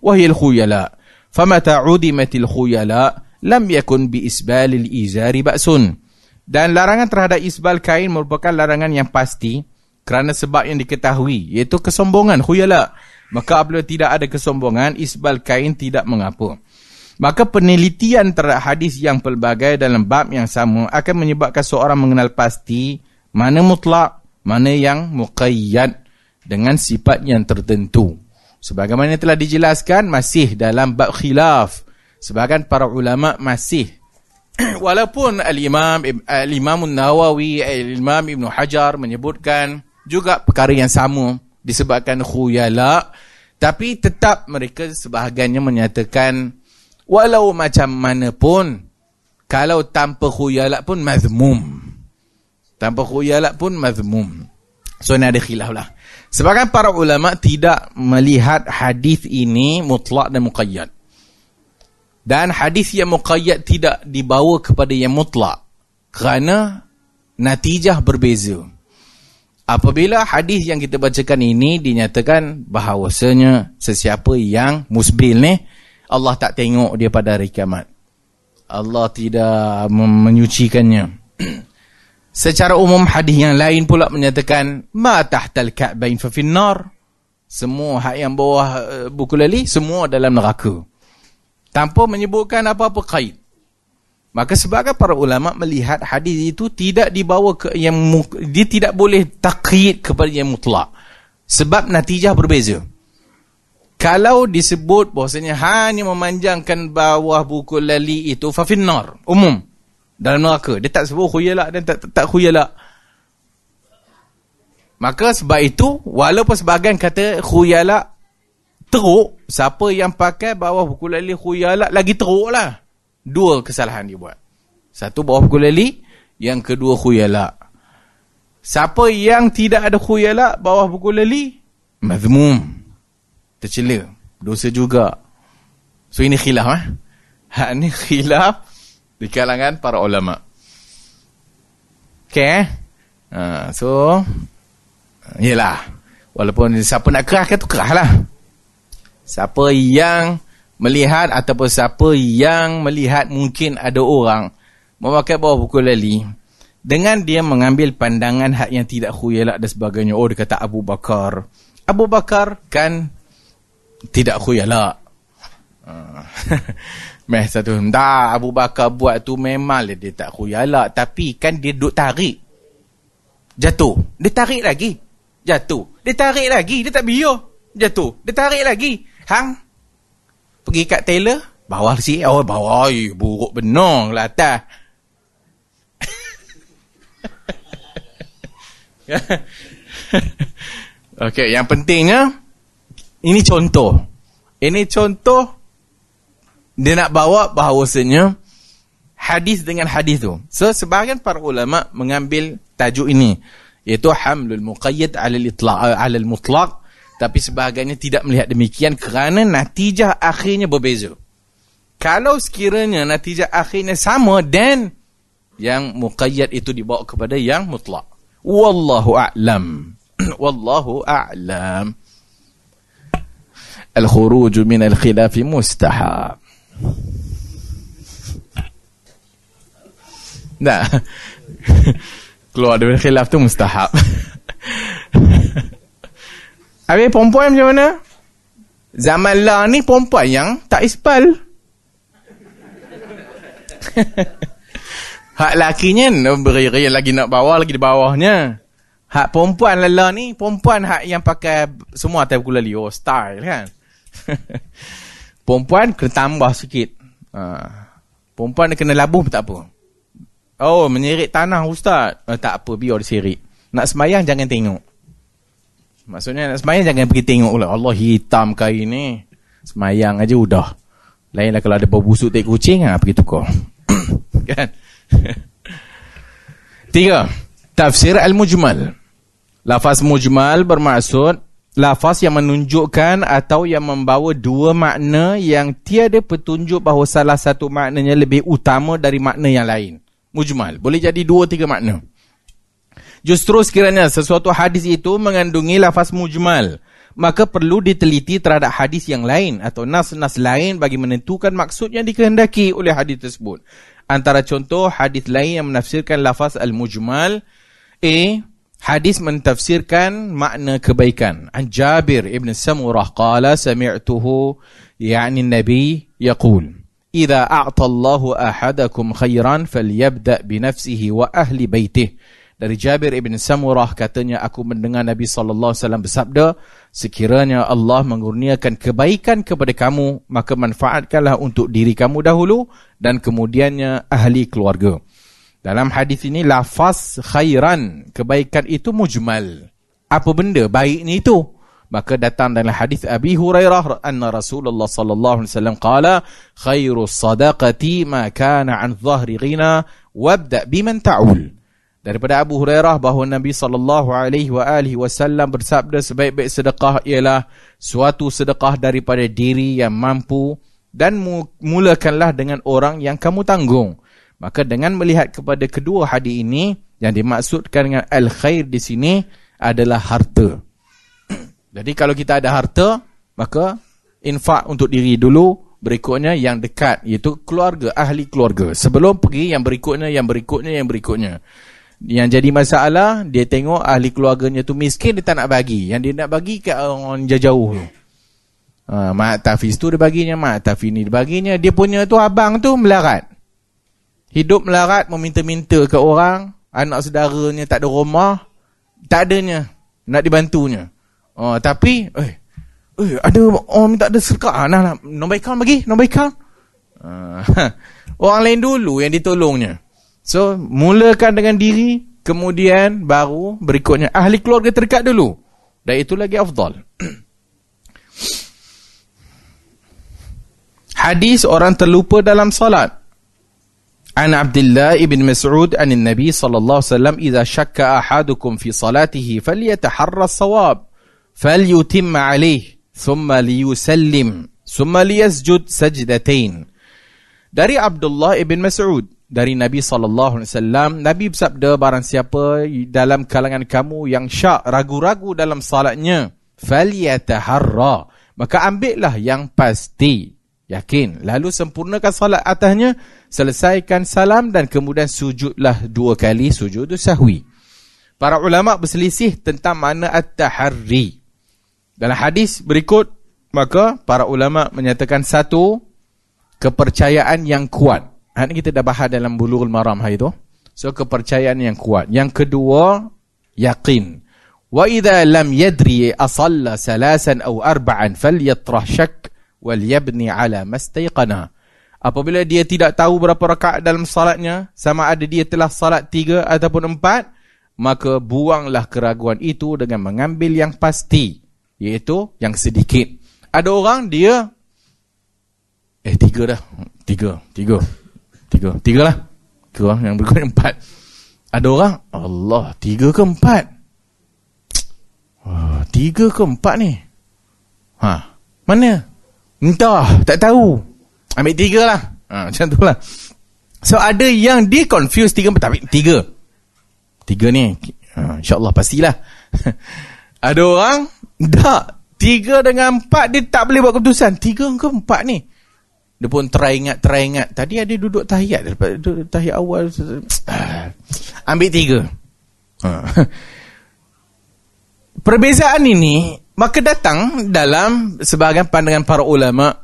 وَهِيَ الْخُيَلَاءِ فَمَتَا عُدِمَتِ الْخُيَلَاءِ لَمْ يَكُنْ بِإِسْبَالِ الْإِزَارِ بَأْسٌ. Dan larangan terhadap isbal kain merupakan larangan yang pasti kerana sebab yang diketahui, iaitu kesombongan, khuyala. Maka apabila tidak ada kesombongan, isbal kain tidak mengapa. Maka penelitian terhadap hadis yang pelbagai dalam bab yang sama akan menyebabkan seorang mengenal pasti mana mutlak, mana yang muqayyad. dengan sifat yang tertentu. Sebagaimana telah dijelaskan, masih dalam bab khilaf. Sebahagian para ulama masih. Walaupun Al-Imam Al-Imam Nawawi, Al-Imam Ibn Hajar menyebutkan juga perkara yang sama disebabkan khuyala, tapi tetap mereka sebahagiannya menyatakan walau macam mana pun, kalau tanpa khuyala pun mazmum. Tanpa khuyala pun mazmum. So, ini ada khilaf lah. Sebahagian para ulama tidak melihat hadis ini mutlak dan muqayyad. Dan hadis yang muqayyad tidak dibawa kepada yang mutlak kerana natijah berbeza. Apabila hadis yang kita bacakan ini dinyatakan bahawasanya sesiapa yang musbil ni, Allah tak tengok dia pada hari kiamat, Allah tidak menyucikannya. Secara umum, hadis yang lain pula menyatakan ma tahtal ka'bain fa finnar, semua hak yang bawah uh, buku lali semua dalam neraka, tanpa menyebutkan apa-apa kait. Maka sebagai para ulama melihat hadis itu tidak dibawa ke yang dia tidak boleh taqyid kepada yang mutlak sebab natijah berbeza. Kalau disebut bahasanya hanya memanjangkan bawah buku lali itu fa finnar, umum dalam neraka, dia tak sebut khuyala dan tak, tak khuyala. Maka sebab itu, walaupun sebahagian kata khuyala teruk, siapa yang pakai bawah buku lali khuyala lagi teruk lah. Dua kesalahan dia buat. Satu bawah buku lali, yang kedua khuyala. Siapa yang tidak ada khuyala bawah buku lali, mazmum, tercela, dosa juga. So ini khilaf eh? Ha, ini khilaf di kalangan para ulama. Okay. Ha, so, yelah. Walaupun siapa nak kerah, kata kerah lah. Siapa yang melihat ataupun siapa yang melihat mungkin ada orang memakai bawah buku lali, dengan dia mengambil pandangan hak yang tidak khuyalak dan sebagainya. Oh, dia kata Abu Bakar. Abu Bakar kan tidak khuyalak. Ha. Meh satu, dah Abu Bakar buat tu memang dia tak khuyalak, tapi kan dia duk tarik. Jatuh. Dia tarik lagi. Jatuh. Dia tarik lagi. Dia tak biar. Jatuh. Dia tarik lagi. Hang. Pergi kat tailor. Bawah si. Oh, bawah. Ay, buruk benar lah atas. Okey, yang pentingnya, ini contoh. Ini contoh. Dia nak bawa bahawasanya hadis dengan hadis tu. So, sebahagian para ulama mengambil tajuk ini, iaitu hamlul muqayyad alal itlaq alal mutlaq, tapi sebahagiannya tidak melihat demikian kerana natijah akhirnya berbeza. Kalau sekiranya natijah akhirnya sama, then yang muqayyad itu dibawa kepada yang mutlaq. Wallahu a'lam. Wallahu a'lam. Al-khuruj min al-khilaf mustahab. Nah, keluar dari khilaf tu mustahab. Habis perempuan macam mana? Zaman lah ni perempuan yang tak isbal. Hak lakinya beri-beri lagi nak bawah, lagi di bawahnya. Hak perempuan lah ni, perempuan hak yang pakai semua atas buku lali. Oh, style kan. Perempuan kena tambah sikit. Ha. Perempuan dia kena labuh pun tak apa. Oh, menyerik tanah ustaz. Eh, tak apa, biar dia serik. Nak sembahyang jangan tengok. Maksudnya nak sembahyang jangan pergi tengok pula. Allah, hitam kain ni. Sembahyang aja udah. Lainlah kalau ada bau busuk tak kucing, ha, pergi tukar. Kan? Tiga. Tafsir al-mujmal. Lafaz mujmal bermaksud lafaz yang menunjukkan atau yang membawa dua makna yang tiada petunjuk bahawa salah satu maknanya lebih utama dari makna yang lain. Mujmal. Boleh jadi dua, tiga makna. Justru sekiranya sesuatu hadis itu mengandungi lafaz mujmal, maka perlu diteliti terhadap hadis yang lain atau nas-nas lain bagi menentukan maksud yang dikehendaki oleh hadis tersebut. Antara contoh hadis lain yang menafsirkan lafaz al-mujmal, A. Hadis mentafsirkan makna kebaikan. An Jabir ibn Samurah qala sami'tuhu ya'ni nabi yaqul idza a'ta Allahu ahadakum khairan falyabda bi nafsihi wa ahli baitihi. Dari Jabir ibn Samurah katanya, aku mendengar Nabi sallallahu alaihi wasallam bersabda, sekiranya Allah mengurniakan kebaikan kepada kamu, maka manfaatkanlah untuk diri kamu dahulu dan kemudiannya ahli keluarga. Dalam hadis ini lafaz khairan, kebaikan itu mujmal. Apa benda baik ni itu? Maka datang dalam hadis Abi Hurairah, anna Rasulullah sallallahu alaihi wasallam qala, khairu sadaqati ma kana an dhahri ghina wabda biman ta'ul. Daripada Abu Hurairah bahawa Nabi sallallahu alaihi wasallam bersabda, sebaik-baik sedekah ialah suatu sedekah daripada diri yang mampu, dan mulakanlah dengan orang yang kamu tanggung. Maka dengan melihat kepada kedua hadis ini, yang dimaksudkan dengan al-khair di sini adalah harta. Jadi kalau kita ada harta, maka infak untuk diri dulu. Berikutnya yang dekat, iaitu keluarga, ahli keluarga. Sebelum pergi yang berikutnya, yang berikutnya, yang berikutnya. Yang jadi masalah, dia tengok ahli keluarganya tu miskin, dia tak nak bagi. Yang dia nak bagi ke orang jauh-jauh tu. Ha, Mak Tafiz tu dia baginya, Mak Tafiz ni dia baginya. Dia punya tu abang tu melarat. Hidup melarat, meminta-minta ke orang. Anak saudaranya tak ada rumah. Tak adanya. Nak dibantunya. Ha, tapi, eh, eh ada orang minta ada serkat. Ha, nah, nah, nombor account bagi, nombor account. Ha, orang lain dulu yang ditolongnya. So, mulakan dengan diri, kemudian baru berikutnya ahli keluarga terdekat dulu. Dan itu lagi afdal. Hadis orang terlupa dalam salat. An Abdullah ibn Mas'ud an Nabi sallallahu alaihi wasallam, "Idza syakka ahadukum fi salatihi falyataharra as-sawab, falyutimma alayhi, thumma liyusallim, thumma liyasjud sajdatain." Dari Abdullah ibn Mas'ud, dari Nabi sallallahu alaihi wasallam, Nabi bersabda, barang siapa dalam kalangan kamu yang syak, ragu-ragu dalam salatnya, falyataharra, maka ambillah yang pasti, yakin, lalu sempurnakan salat atasnya, selesaikan salam dan kemudian sujudlah dua kali sujud sahwi. Para ulama berselisih tentang makna at-taharri dalam hadis berikut. Maka para ulama menyatakan, satu, kepercayaan yang kuat. Hari ini kita dah bahas dalam Bulughul Maram hari itu. So, kepercayaan yang kuat. Yang kedua, yakin. وَإِذَا لَمْ يَدْرِي أَصَلَّ سَلَاسًا أَوْ أَرْبَعًا فَلْيَطْرَحْ شَكْ وَلْيَبْنِي عَلَى مَسْتَيْقَنَا. Apabila dia tidak tahu berapa rakaat dalam salatnya, sama ada dia telah salat tiga ataupun empat, maka buanglah keraguan itu dengan mengambil yang pasti, iaitu yang sedikit. Ada orang dia, eh tiga dah, tiga, tiga. Tiga. Tiga lah. Tiga. Yang berikutnya empat. Ada orang, Allah, tiga ke empat? Oh, tiga ke empat ni? Ha, mana? Entah, tak tahu. Ambil tiga lah. Ha, macam tu lah. So, ada yang dia confuse tiga, tapi tiga. Tiga ni, ha, insyaAllah pastilah. Ada orang, tak. Tiga dengan empat, dia tak boleh buat keputusan. Tiga ke empat ni? Dia pun try ingat, try ingat. Tadi ada duduk tahiyat, daripada duduk tahiyat awal. Ambil tiga. Ha. Perbezaan ini, maka datang dalam sebahagian pandangan para ulama.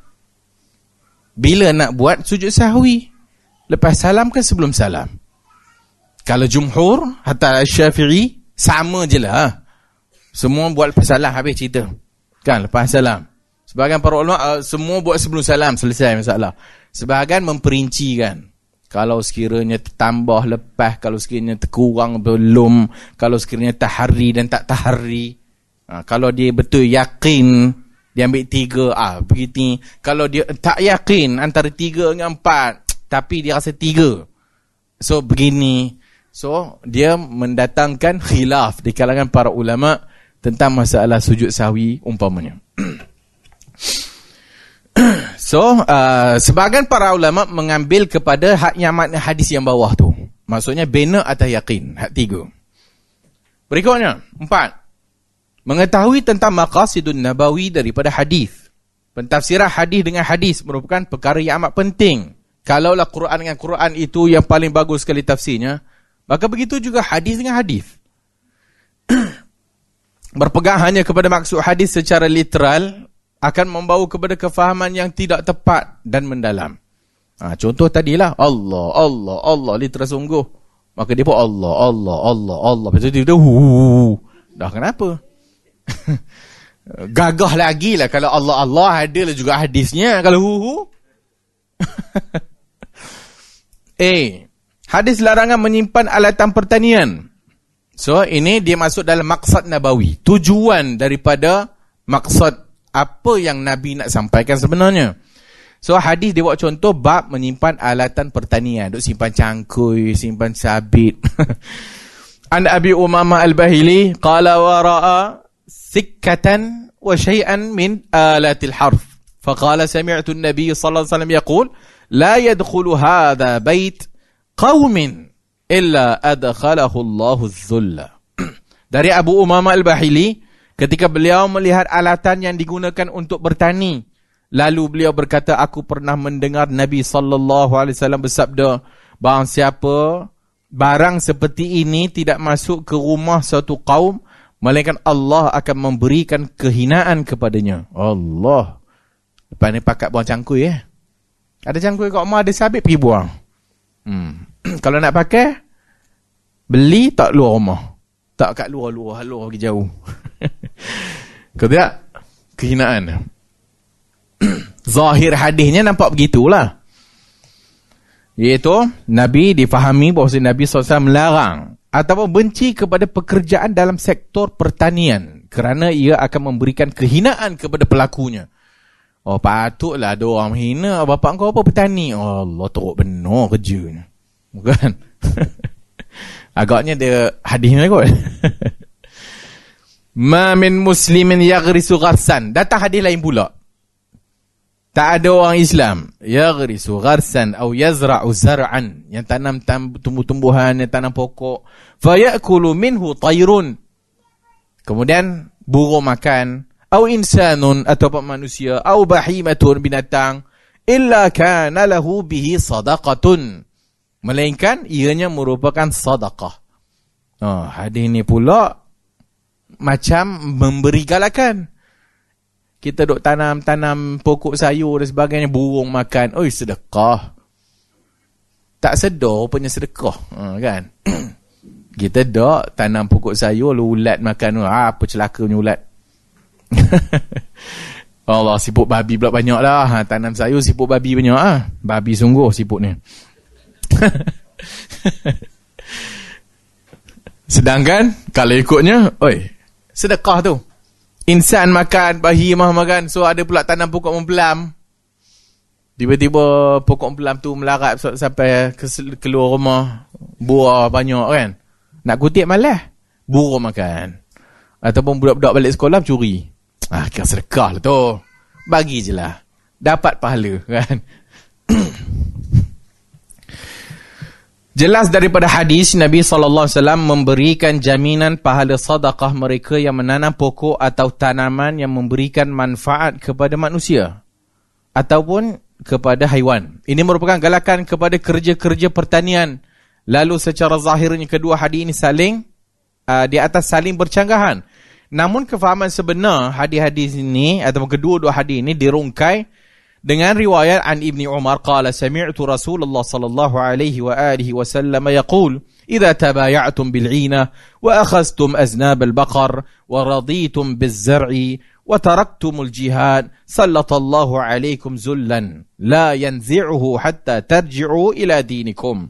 Bila nak buat sujud sahwi? Lepas salam ke sebelum salam? Kalau jumhur, hatta Al-Shafi'i, sama je lah. Semua buat lepas salam, habis cerita. Kan, lepas salam. Sebahagian para ulama, uh, semua buat sebelum salam, selesai masalah. Sebahagian memperincikan. Kalau sekiranya tambah lepas, kalau sekiranya terkurang belum, kalau sekiranya tahari dan tak tahari. Ha, kalau dia betul yakin, dia ambil tiga, ah, begini. Kalau dia tak yakin antara tiga dengan empat, tapi dia rasa tiga. So, begini. So, dia mendatangkan khilaf di kalangan para ulama tentang masalah sujud sahwi umpamanya. So, uh, sebahagian para ulama mengambil kepada hak yang makna hadis yang bawah tu. Maksudnya, bina atas yakin. Hak tiga. Berikutnya, empat. Mengetahui tentang maqasidun nabawi daripada hadis. Pentafsiran hadis dengan hadis merupakan perkara yang amat penting. Kalaulah Quran dengan Quran itu yang paling bagus sekali tafsirnya, maka begitu juga hadis dengan hadis. Berpegang hanya kepada maksud hadis secara literal akan membawa kepada kefahaman yang tidak tepat dan mendalam. Ha, contoh tadilah, Allah, Allah, Allah, literal sungguh. Maka dia pun Allah, Allah, Allah, Allah. Lepas tu dia dah huuu. Dah kenapa? Gagah lagi lah. Kalau Allah, Allah ada lah juga hadisnya. Kalau huuu. Eh, hadis larangan menyimpan alatan pertanian. So, ini dia masuk dalam maksad nabawi. Tujuan daripada maksad apa yang Nabi nak sampaikan sebenarnya. So hadis dia buat contoh bab menyimpan alatan pertanian, duk simpan cangkul, simpan sabit. An Abi Umamah Al-Bahili qala wa ra'a sikkatan wa shay'an min alatil harf fa qala sami'tu an-nabiy sallallahu alaihi wasallam yaqul la yadkhulu hadha bait qaumin illa adkhalahu Allahu az-zulla. Dari Abu Umamah Al-Bahili, ketika beliau melihat alatan yang digunakan untuk bertani, lalu beliau berkata, aku pernah mendengar Nabi sallallahu alaihi wasallam bersabda, barang siapa, barang seperti ini tidak masuk ke rumah suatu kaum, melainkan Allah akan memberikan kehinaan kepadanya. Allah. Lepas ni pakat buang cangkul eh. Ada cangkul kat rumah, ada sabit, pergi buang. Hmm. Kalau nak pakai, beli tak luar rumah. Tak kat luar-luar, luar pergi jauh. Kalau tidak, kehinaan. Zahir hadisnya nampak begitulah. Iaitu Nabi difahami bahawa Nabi sallallahu alaihi wasallam melarang ataupun benci kepada pekerjaan dalam sektor pertanian kerana ia akan memberikan kehinaan kepada pelakunya. Oh, patutlah ada orang hina, bapak kau apa petani? Oh, Allah, teruk benar kerjanya. Bukan? Agaknya dia hadisnya kot. Ma min muslimin yaghrisu gharsan. Datang hadis lain pula. Tak ada orang Islam yaghrisu gharsan atau yazra'u zar'an, yang tanam tumbuh-tumbuhan, yang tanam pokok, fayakulu minhu tayrun, kemudian burung makan, atau insanun atau manusia, atau bahimatun binatang, illa kana lahu bihi sadaqatun, melainkan ianya merupakan sadaqah. Oh, hadis ni pula macam memberi galakan. Kita duk tanam-tanam pokok sayur dan sebagainya, burung makan. Oi, sedekah. Tak sedar punya sedekah. Ha, kan? Kita duk tanam pokok sayur, lalu ulat makan. Ha, apa celaka punya ulat? Allah, siput babi pula banyak lah. Ha, tanam sayur, siput babi banyak. Ha? Babi sungguh siput ni. Sedangkan, kalau ikutnya, oi, sedekah tu. Insan makan, bahimah makan. So ada pula tanam pokok mempelam. Tiba-tiba pokok mempelam tu melarat sampai keluar rumah. Buah banyak kan. Nak kutip malah burung makan. Ataupun budak-budak balik sekolah curi. Ah, kira sedekah lah tu. Bagi je lah. Dapat pahala kan. Jelas daripada hadis, Nabi sallallahu alaihi wasallam memberikan jaminan pahala sadaqah mereka yang menanam pokok atau tanaman yang memberikan manfaat kepada manusia ataupun kepada haiwan. Ini merupakan galakan kepada kerja-kerja pertanian. Lalu secara zahirnya kedua hadis ini saling uh, di atas saling bercanggahan. Namun kefahaman sebenar hadis-hadis ini ataupun kedua-dua hadis ini dirungkai dengan riwayat an Ibn Umar qala sami'tu Rasulullah sallallahu alaihi wa alihi wa sallam yaqul idza tabaya'tum bil'ina wa akhaztum aznab al-baqar wa raditum biz-zar'i wa taraktum al-jihad sallallahu alaikum zullan la yanzi'uhu hatta tarji'u ila dinikum.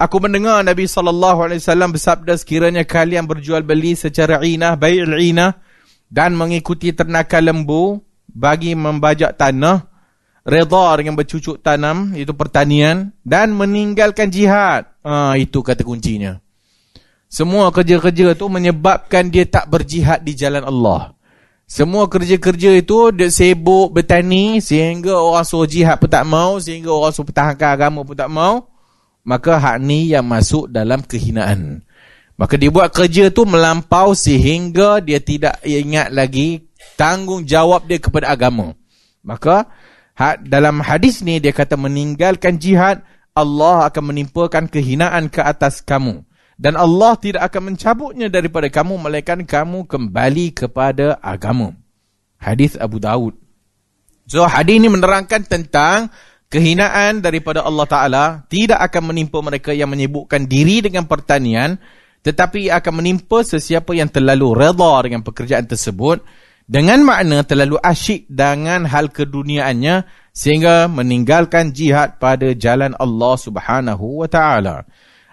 Aku mendengar Nabi sallallahu alaihi wasallam bersabda, sekiranya kalian berjual beli secara inah, bai'ul inah, dan mengikuti ternakan lembu bagi membajak tanah, redha dengan bercucuk tanam, itu pertanian, dan meninggalkan jihad. Ha, itu kata kuncinya. Semua kerja-kerja itu menyebabkan dia tak berjihad di jalan Allah. Semua kerja-kerja itu dia sibuk bertani sehingga orang suruh jihad pun tak mau, sehingga orang suruh pertahankan agama pun tak mau. Maka hak ni yang masuk dalam kehinaan. Maka dia buat kerja tu melampau sehingga dia tidak ingat lagi tanggungjawab dia kepada agama. Maka dalam hadis ni dia kata meninggalkan jihad, Allah akan menimpakan kehinaan ke atas kamu. Dan Allah tidak akan mencabutnya daripada kamu, melainkan kamu kembali kepada agama. Hadis Abu Daud. So hadis ni menerangkan tentang kehinaan daripada Allah Ta'ala tidak akan menimpa mereka yang menyibukkan diri dengan pertanian, tetapi akan menimpa sesiapa yang terlalu redha dengan pekerjaan tersebut, dengan makna terlalu asyik dengan hal keduniaannya sehingga meninggalkan jihad pada jalan Allah Subhanahu wa Ta'ala.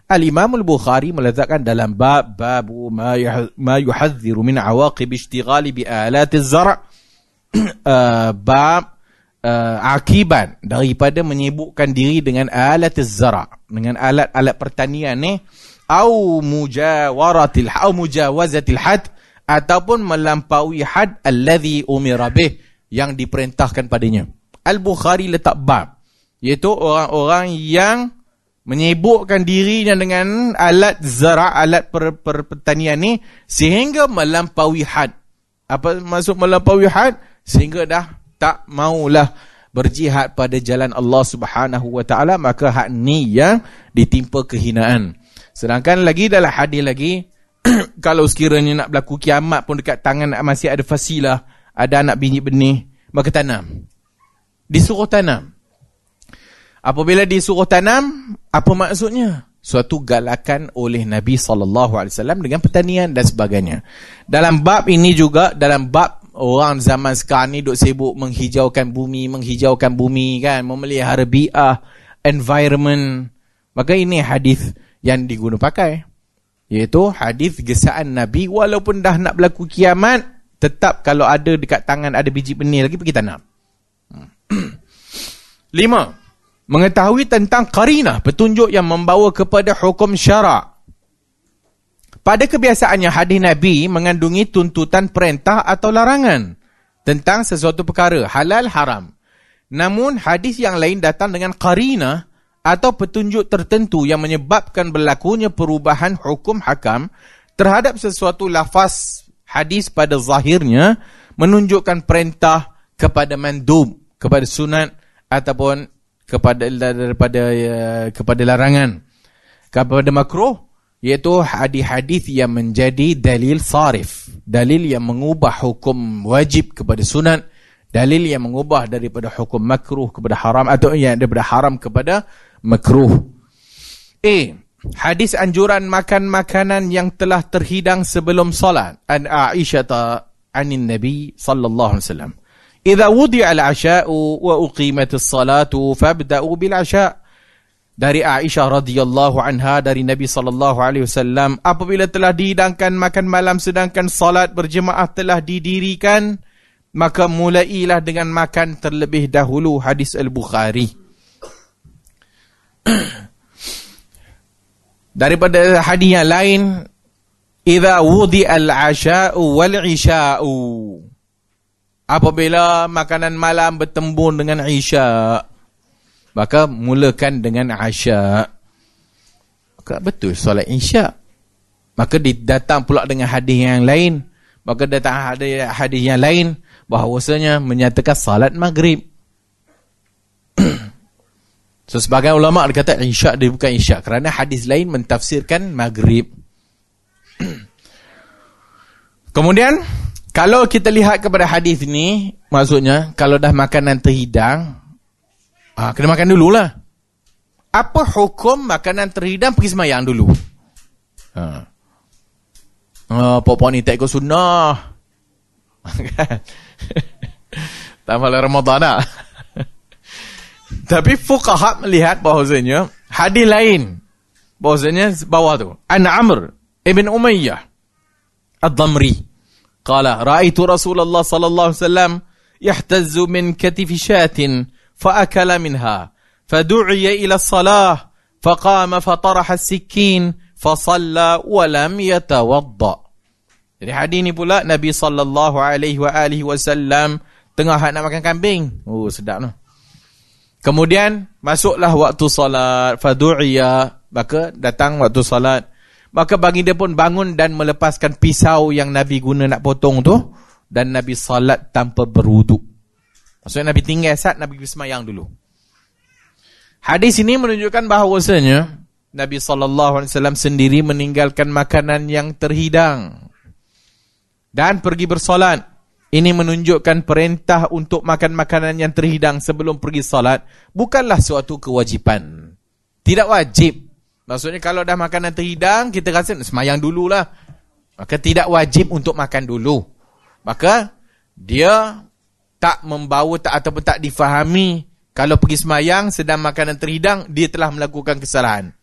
Al-Imam Al-Bukhari meletakkan dalam bab babu ma, yuh, ma yuhadziru min awaqib ishtighali bi alati az-zar' uh, bab Uh, akibat daripada menyibukkan diri dengan alat az-zara, dengan alat-alat pertanian ni, au mujawaratil au mujawazatil had, ataupun melampaui had allazi umira bih, yang diperintahkan padanya. Al-Bukhari letak bab, iaitu orang-orang yang menyibukkan dirinya dengan alat zara, alat per, per, pertanian ni, sehingga melampaui had. Apa maksud melampaui had? Sehingga dah tak maulah berjihad pada jalan Allah Subhanahu wa Ta'ala, maka hak ni yang ditimpa kehinaan. Sedangkan lagi dalam hadis lagi, kalau sekiranya nak berlaku kiamat pun dekat tangan masih ada fasilah, ada anak biji benih, maka tanam. Disuruh tanam. Apabila disuruh tanam, apa maksudnya? Suatu galakan oleh Nabi sallallahu alaihi wasallam dengan pertanian dan sebagainya. Dalam bab ini juga, dalam bab orang zaman sekarang ni duk sibuk menghijaukan bumi, menghijaukan bumi kan, memelihara bi'ah, environment. Maka ini hadis yang diguna pakai, iaitu hadis gesaan Nabi, walaupun dah nak berlaku kiamat, tetap kalau ada dekat tangan ada biji benih lagi, pergi tanam. Lima, mengetahui tentang qarinah, petunjuk yang membawa kepada hukum syarak. Pada kebiasaannya, hadis Nabi mengandungi tuntutan perintah atau larangan tentang sesuatu perkara, halal haram. Namun, hadis yang lain datang dengan qarinah atau petunjuk tertentu yang menyebabkan berlakunya perubahan hukum hakam terhadap sesuatu. Lafaz hadis pada zahirnya menunjukkan perintah kepada mandub, kepada sunat, ataupun kepada daripada kepada larangan, kepada makruh, iaitu hadis-hadis yang menjadi dalil sarif, dalil yang mengubah hukum wajib kepada sunat, dalil yang mengubah daripada hukum makruh kepada haram, atau yang daripada haram kepada makruh. A. Hadis anjuran makan makanan yang telah terhidang sebelum solat. An Aisyata anin Nabi sallallahu alaihi wasallam, "Idza wudi'a al-'asha'u wa uqimat as-salatu fabda'u bil-'asha'." Dari Aisyah radhiyallahu anha dari Nabi sallallahu alaihi wasallam, apabila telah dihidangkan makan malam sedangkan salat berjemaah telah didirikan, maka mulailah dengan makan terlebih dahulu. Hadis Al-Bukhari. Daripada hadis yang lain, "Idza wudi'a al-'asha'u wal-'isha'u." Apabila makanan malam bertembung dengan isya', maka mulakan dengan Isya'. Maka betul solat Isya'. Maka datang pula dengan hadis yang lain. Maka datang hadis, hadis yang lain bahawasanya menyatakan salat Maghrib. So sebahagian ulama' dia kata Isya' dia bukan Isya' kerana hadis lain mentafsirkan Maghrib. Kemudian kalau kita lihat kepada hadis ni, maksudnya kalau dah makanan terhidang, Ha, kena makan dululah. Apa hukum makanan terhidang? Pergi semayang dulu. Ha. Oh, pokok ni tak ikut sunnah. Tak malah Ramadan lah. Tapi fuqaha melihat bahawasanya hadis lain, bahawasanya bawah tu, An Amr ibn Umayyah Ad-Damri qala ra'aitu Rasulullah sallallahu alaihi wasallam yahtazzu min katifi syatin فأكل منها فدعي إلى الصلاة فقام فطرح السكين فصلى ولم يتوضأ. Jadi hadis ni pula Nabi sallallahu alaihi wa alihi wasallam tengah nak makan kambing. Oh sedap noh. Kemudian masuklah waktu solat, fadu'iya, maka datang waktu solat. Maka baginda pun bangun dan melepaskan pisau yang Nabi guna nak potong tu, dan Nabi salat tanpa berwuduk. Maksudnya Nabi tinggal saat, Nabi pergi semayang dulu. Hadis ini menunjukkan bahawasanya Nabi sallallahu alaihi wasallam sendiri meninggalkan makanan yang terhidang dan pergi bersolat. Ini menunjukkan perintah untuk makan makanan yang terhidang sebelum pergi salat bukanlah suatu kewajipan. Tidak wajib. Maksudnya kalau dah makanan terhidang, kita rasa semayang dululah. Maka tidak wajib untuk makan dulu. Maka dia tak membawa tak ataupun tak difahami kalau pergi semayang sedang makanan terhidang, dia telah melakukan kesalahan.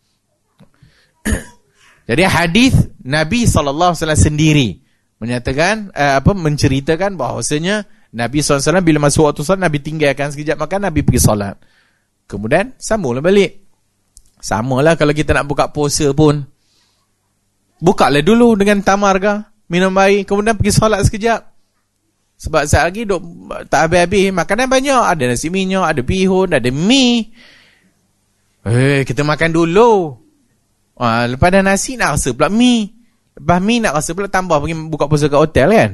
Jadi hadis Nabi sallallahu alaihi wasallam sendiri menyatakan eh, apa menceritakan bahawasanya Nabi sallallahu alaihi wasallam bila masuk waktu solat, Nabi tinggalkan sekejap makan, Nabi pergi solat, kemudian sambunglah balik. Samalah kalau kita nak buka puasa pun, bukalah dulu dengan tamar ke, minum air, kemudian pergi solat sekejap. Sebab saat lagi duk, tak habis-habis, makanan banyak, ada nasi minyak, ada bihun, ada mi. Eh, kita makan dulu. Ah, lepas dah nasi nak rasa pula mi. Lepas mi nak rasa pula tambah pergi buka puasa kat hotel kan.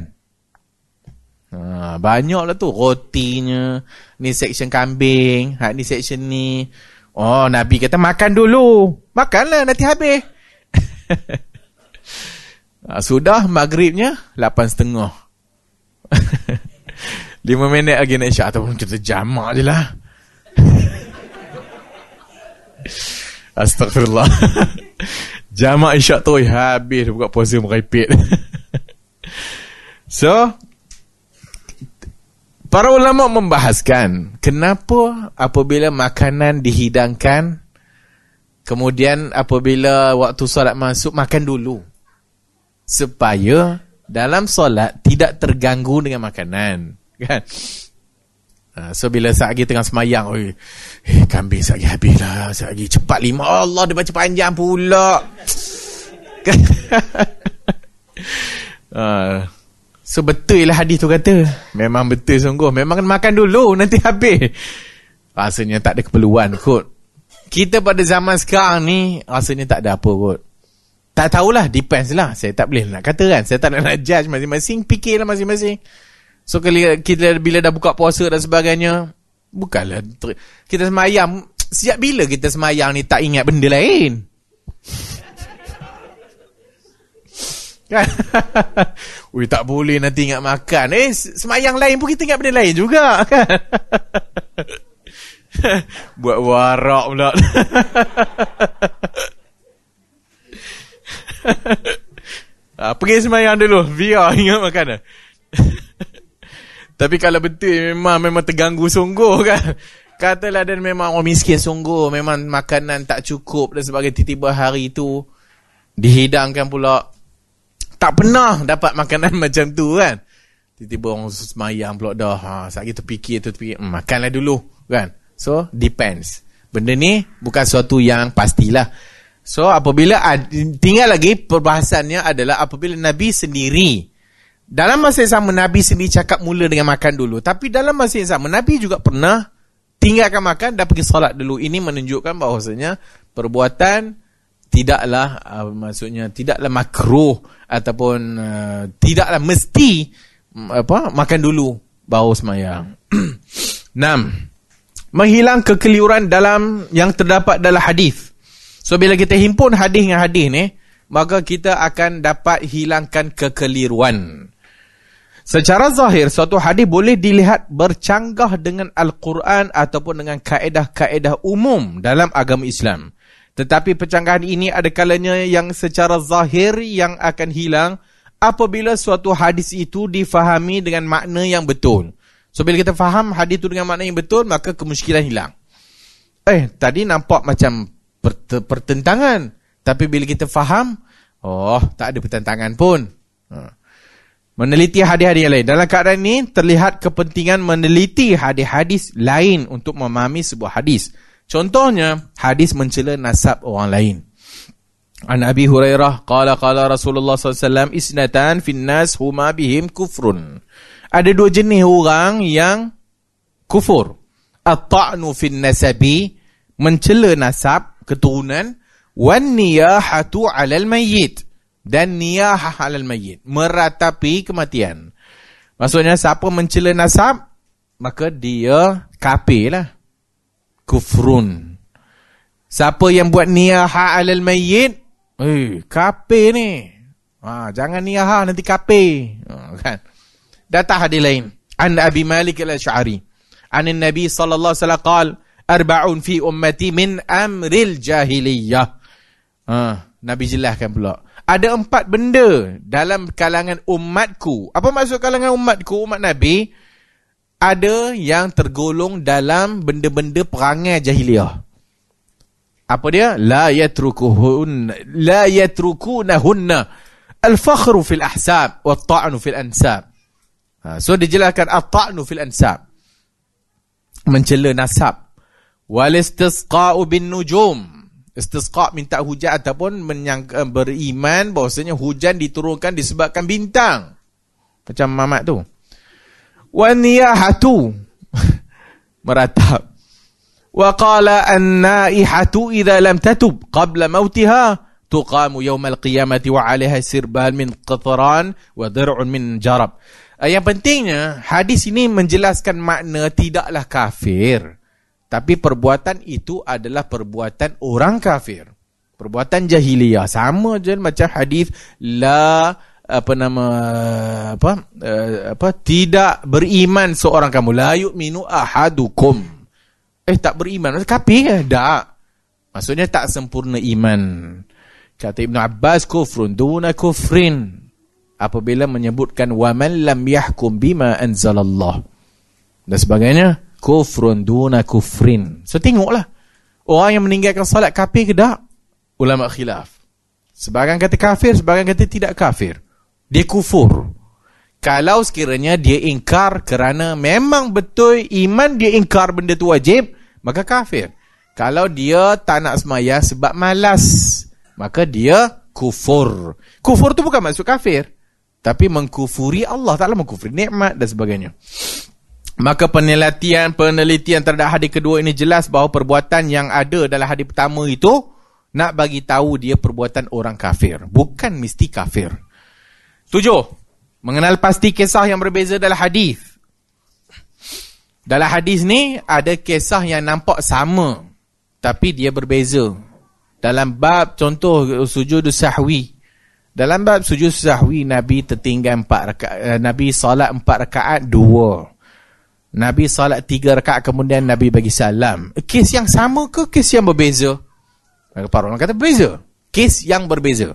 Ha, banyaklah tu rotinya. Ni section kambing, ha, ni section ni. Oh, Nabi kata makan dulu. Makanlah nanti habis. Ha, sudah maghribnya lapan tiga puluh. lima minit lagi nak isyak ataupun kita jamak je lah. Astagfirullah. Jamak isyak tu habis buka puasa merepek. So para ulama membahaskan kenapa apabila makanan dihidangkan kemudian apabila waktu solat masuk makan dulu, supaya dalam solat tidak terganggu dengan makanan, kan? So bila saat lagi tengah semayang, oi, eh, kambing saat lagi habis lah, saat lagi cepat lima, Allah dia baca panjang pula. uh, so betul lah hadis tu kata. Memang betul sungguh. Memang makan dulu nanti habis. Rasanya tak ada keperluan kot. Kita pada zaman sekarang ni rasanya tak ada apa kot. Tak tahulah, depends lah. Saya tak boleh nak kata kan, saya tak nak, nak judge masing-masing. Fikirlah masing-masing. So kita, kita bila dah buka puasa dan sebagainya, bukanlah ter- kita semayang. Sejak bila kita semayang ni tak ingat benda lain? Kan? Ui, tak boleh nanti ingat makan. Eh, semayang lain pun kita ingat benda lain juga kan? Buat warak pula. Ha, pergi semayang dulu, biar ingat makan. Tapi kalau betul memang memang terganggu sungguh kan. Katalah dan memang orang miskin sungguh, memang makanan tak cukup dan sebagainya, tiba-tiba hari tu dihidangkan pula. Tak pernah dapat makanan macam tu kan. Tiba-tiba orang semayang pula dah. Ha, sekali terfikir tu terfikir, hmm, makanlah dulu kan. So depends. Benda ni bukan sesuatu yang pastilah. So apabila tinggal lagi perbahasannya adalah apabila Nabi sendiri dalam masa yang sama, Nabi sendiri cakap mula dengan makan dulu. Tapi dalam masa yang sama, Nabi juga pernah tinggalkan makan dan pergi solat dulu. Ini menunjukkan bahawasanya perbuatan tidaklah, uh, maksudnya tidaklah makruh ataupun uh, tidaklah mesti apa makan dulu baru semayang. enam. Menghilang kekeliruan dalam yang terdapat dalam hadis. So bila kita himpun hadis dengan hadis ni, maka kita akan dapat hilangkan kekeliruan. Secara zahir, suatu hadis boleh dilihat bercanggah dengan Al-Quran ataupun dengan kaedah-kaedah umum dalam agama Islam. Tetapi percanggahan ini ada kalanya yang secara zahir yang akan hilang apabila suatu hadis itu difahami dengan makna yang betul. So, bila kita faham hadis itu dengan makna yang betul, maka kemusykilan hilang. Eh, tadi nampak macam pertentangan. Tapi bila kita faham, oh, tak ada pertentangan pun. Ha. Meneliti hadis-hadis lain. Dalam keadaan ini, terlihat kepentingan meneliti hadis-hadis lain untuk memahami sebuah hadis. Contohnya, hadis mencela nasab orang lain. An Abi Hurairah, qala qala Rasulullah sallallahu alaihi wasallam, isnatan finnas huma bihim kufrun. Ada dua jenis orang yang kufur. At-ta'nu finnasabi, mencela nasab, keturunan. Wan niyahatu 'alal mayyit, dan niyahah 'alal mayyit, meratapi kematian. Maksudnya siapa mencela nasab maka dia kafirlah, kufrun. Siapa yang buat niyahah 'alal mayyit, eh kafir ni. Ha, jangan niyahah nanti kafir. Ha, kan. Datang hadis lain. An Abi Malik Al-Ash'ari. An Nabi sallallahu alaihi wasallam qala arba'un fi ummati min amril jahiliyah. Ah, Nabi jelaskan pula. Ada empat benda dalam kalangan umatku. Apa maksud kalangan umatku? Umat Nabi ada yang tergolong dalam benda-benda perangai jahiliyah. Apa dia? La yatrukuhun, la yatrukunahunna al-fakhru fil ahsab wa at-ta'nu fil ansab. Ha, so dijelaskan at-ta'nu fil ansab, mencela nasab. Wal istisqa'u bin nujum. Istisqa minta hujan ataupun menyangka, beriman bahawasanya hujan diturunkan disebabkan bintang. Macam mamat tu. Waniyahatu meratap. Wa qala an-naihatu idza lam tatub qabla mautiha tuqamu yawmal qiyamati wa 'alaiha sirbal min qatran wa dir'un min jarab. Yang pentingnya hadis ini menjelaskan makna tidaklah kafir, tapi perbuatan itu adalah perbuatan orang kafir. Perbuatan jahiliyah. Sama je macam hadis la apa nama apa apa tidak beriman seorang kamu, la yu'minu ahadukum. Eh tak beriman, maksud kafir ke? Tak. Maksudnya tak sempurna iman. Kata Ibn Abbas kufrun duna kufrin apabila menyebutkan wa man lam yahkum bima anzalallah dan sebagainya. Kufrun duna kufrin. So tengoklah, orang yang meninggalkan salat kafir ke tak? Ulama khilaf. Sebahagian kata kafir, sebahagian kata tidak kafir. Dia kufur kalau sekiranya dia ingkar kerana memang betul iman dia ingkar benda tu wajib, maka kafir. Kalau dia tak nak sembahyang sebab malas, maka dia kufur. Kufur tu bukan maksud kafir, tapi mengkufuri Allah Ta'ala, mengkufuri nikmat dan sebagainya. Maka penelitian penelitian terhadap hadis kedua ini jelas bahawa perbuatan yang ada dalam hadis pertama itu nak bagi tahu dia perbuatan orang kafir, bukan mesti kafir. Tujuh, mengenal pasti kisah yang berbeza dalam hadis. Dalam hadis ni ada kisah yang nampak sama tapi dia berbeza. Dalam bab contoh sujud sahwi, dalam bab sujud sahwi Nabi tertinggal empat rakaat, Nabi salat empat rakaat dua. Nabi salat tiga rakaat kemudian Nabi bagi salam. Kes yang sama ke kes yang berbeza? Para orang kata berbeza. Kes yang berbeza.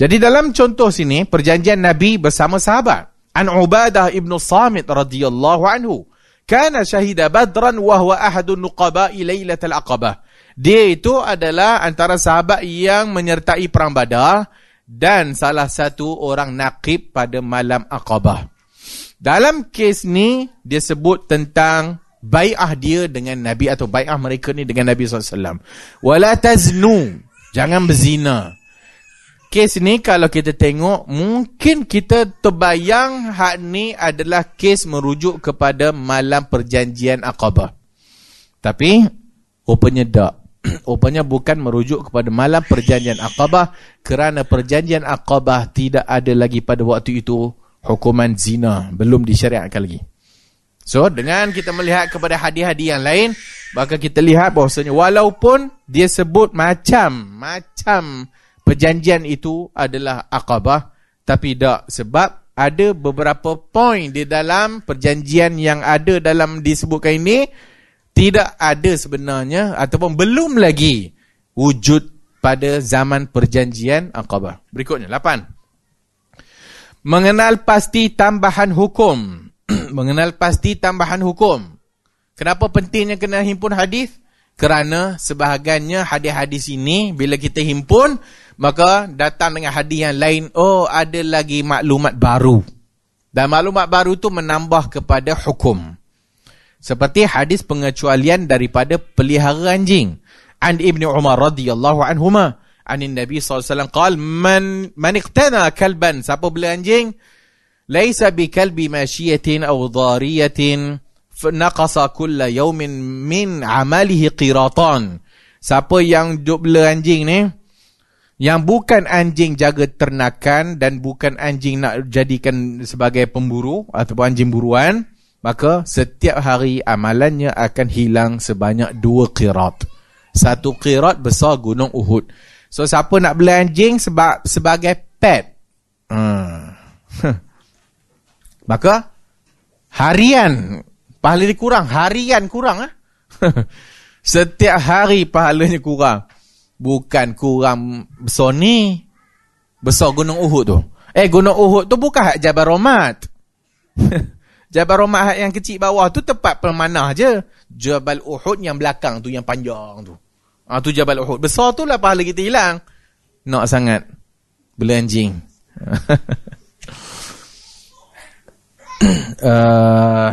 Jadi dalam contoh sini, perjanjian Nabi bersama sahabat. An Ubadah ibn Samit radhiyallahu anhu. Kana syahida badran wa huwa ahadun nuqaba'i lailatul aqabah. Dia itu adalah antara sahabat yang menyertai perang Badar dan salah satu orang naqib pada malam Aqabah. Dalam kes ni, dia sebut tentang bai'ah dia dengan Nabi atau bai'ah mereka ni dengan Nabi sallallahu alaihi wasallam. Wala taznu. Jangan berzina. Kes ni kalau kita tengok, mungkin kita terbayang hak ni adalah kes merujuk kepada malam perjanjian Aqabah. Tapi, rupanya tak. Rupanya bukan merujuk kepada malam perjanjian Aqabah, kerana perjanjian Aqabah tidak ada lagi pada waktu itu. Hukuman zina belum disyariatkan lagi. So dengan kita melihat kepada hadis-hadis yang lain, maka kita lihat bahawasanya walaupun dia sebut macam-macam perjanjian itu adalah Aqabah, tapi tak, sebab ada beberapa poin di dalam perjanjian yang ada dalam disebutkan ini tidak ada sebenarnya ataupun belum lagi wujud pada zaman perjanjian Aqabah. Berikutnya lapan, mengenal pasti tambahan hukum. Mengenal pasti tambahan hukum. Kenapa pentingnya kena himpun hadis? Kerana sebahagiannya hadis-hadis ini bila kita himpun, maka datang dengan hadis yang lain, oh ada lagi maklumat baru. Dan maklumat baru tu menambah kepada hukum. Seperti hadis pengecualian daripada pelihara anjing. An Ibn Umar radhiyallahu anhuma. Anin Nabi sallallahu alaihi wasallam qala man man iqtana kalban, siapa beli anjing, laisa bi kalbi mashiyatin aw dhariyatin fa naqasa kulla yawmin min amalihi qiratan. Siapa yang beli anjing ni yang bukan anjing jaga ternakan dan bukan anjing nak jadikan sebagai pemburu atau anjing buruan, maka setiap hari amalannya akan hilang sebanyak dua qirat. Satu qirat besar gunung Uhud. So, siapa nak beli anjing sebab, sebagai pet? Hmm. Maka harian pahala dia kurang, harian kurang ah. Ha? Setiap hari pahalanya kurang. Bukan kurang besar ni. Besar Gunung Uhud tu. Eh Gunung Uhud tu bukan hak Jabal Rahmat. Jabal Rahmat yang kecil bawah tu tempat permanah je. Jabal Uhud yang belakang tu, yang panjang tu. Ha, tu Jabal Uhud. Besar tu lah pahala kita hilang. Nak sangat. Belanjing. uh,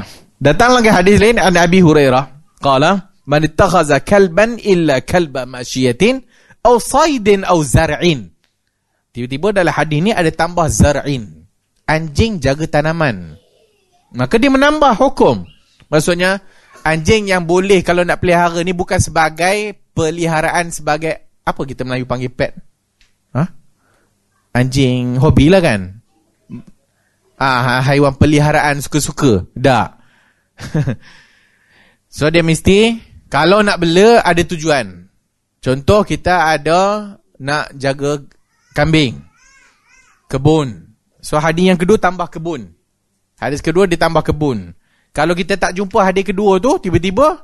datang lagi hadis lain. An Abi Hurairah. Qala. Man ittakhaza kalban illa kalba masyiatin au saidin au zar'in. Tiba-tiba dalam hadis ni ada tambah zar'in. Anjing jaga tanaman. Maka dia menambah hukum. Maksudnya, anjing yang boleh kalau nak pelihara ni bukan sebagai peliharaan sebagai, apa kita Melayu panggil pet? Ha? Anjing hobi lah kan? Ah, haiwan peliharaan suka-suka. Tak. So dia mesti, kalau nak bela, ada tujuan. Contoh, kita ada nak jaga kambing. Kebun. So, hadis yang kedua tambah kebun. Hadis kedua dia tambah kebun. Kalau kita tak jumpa hadis kedua tu, tiba-tiba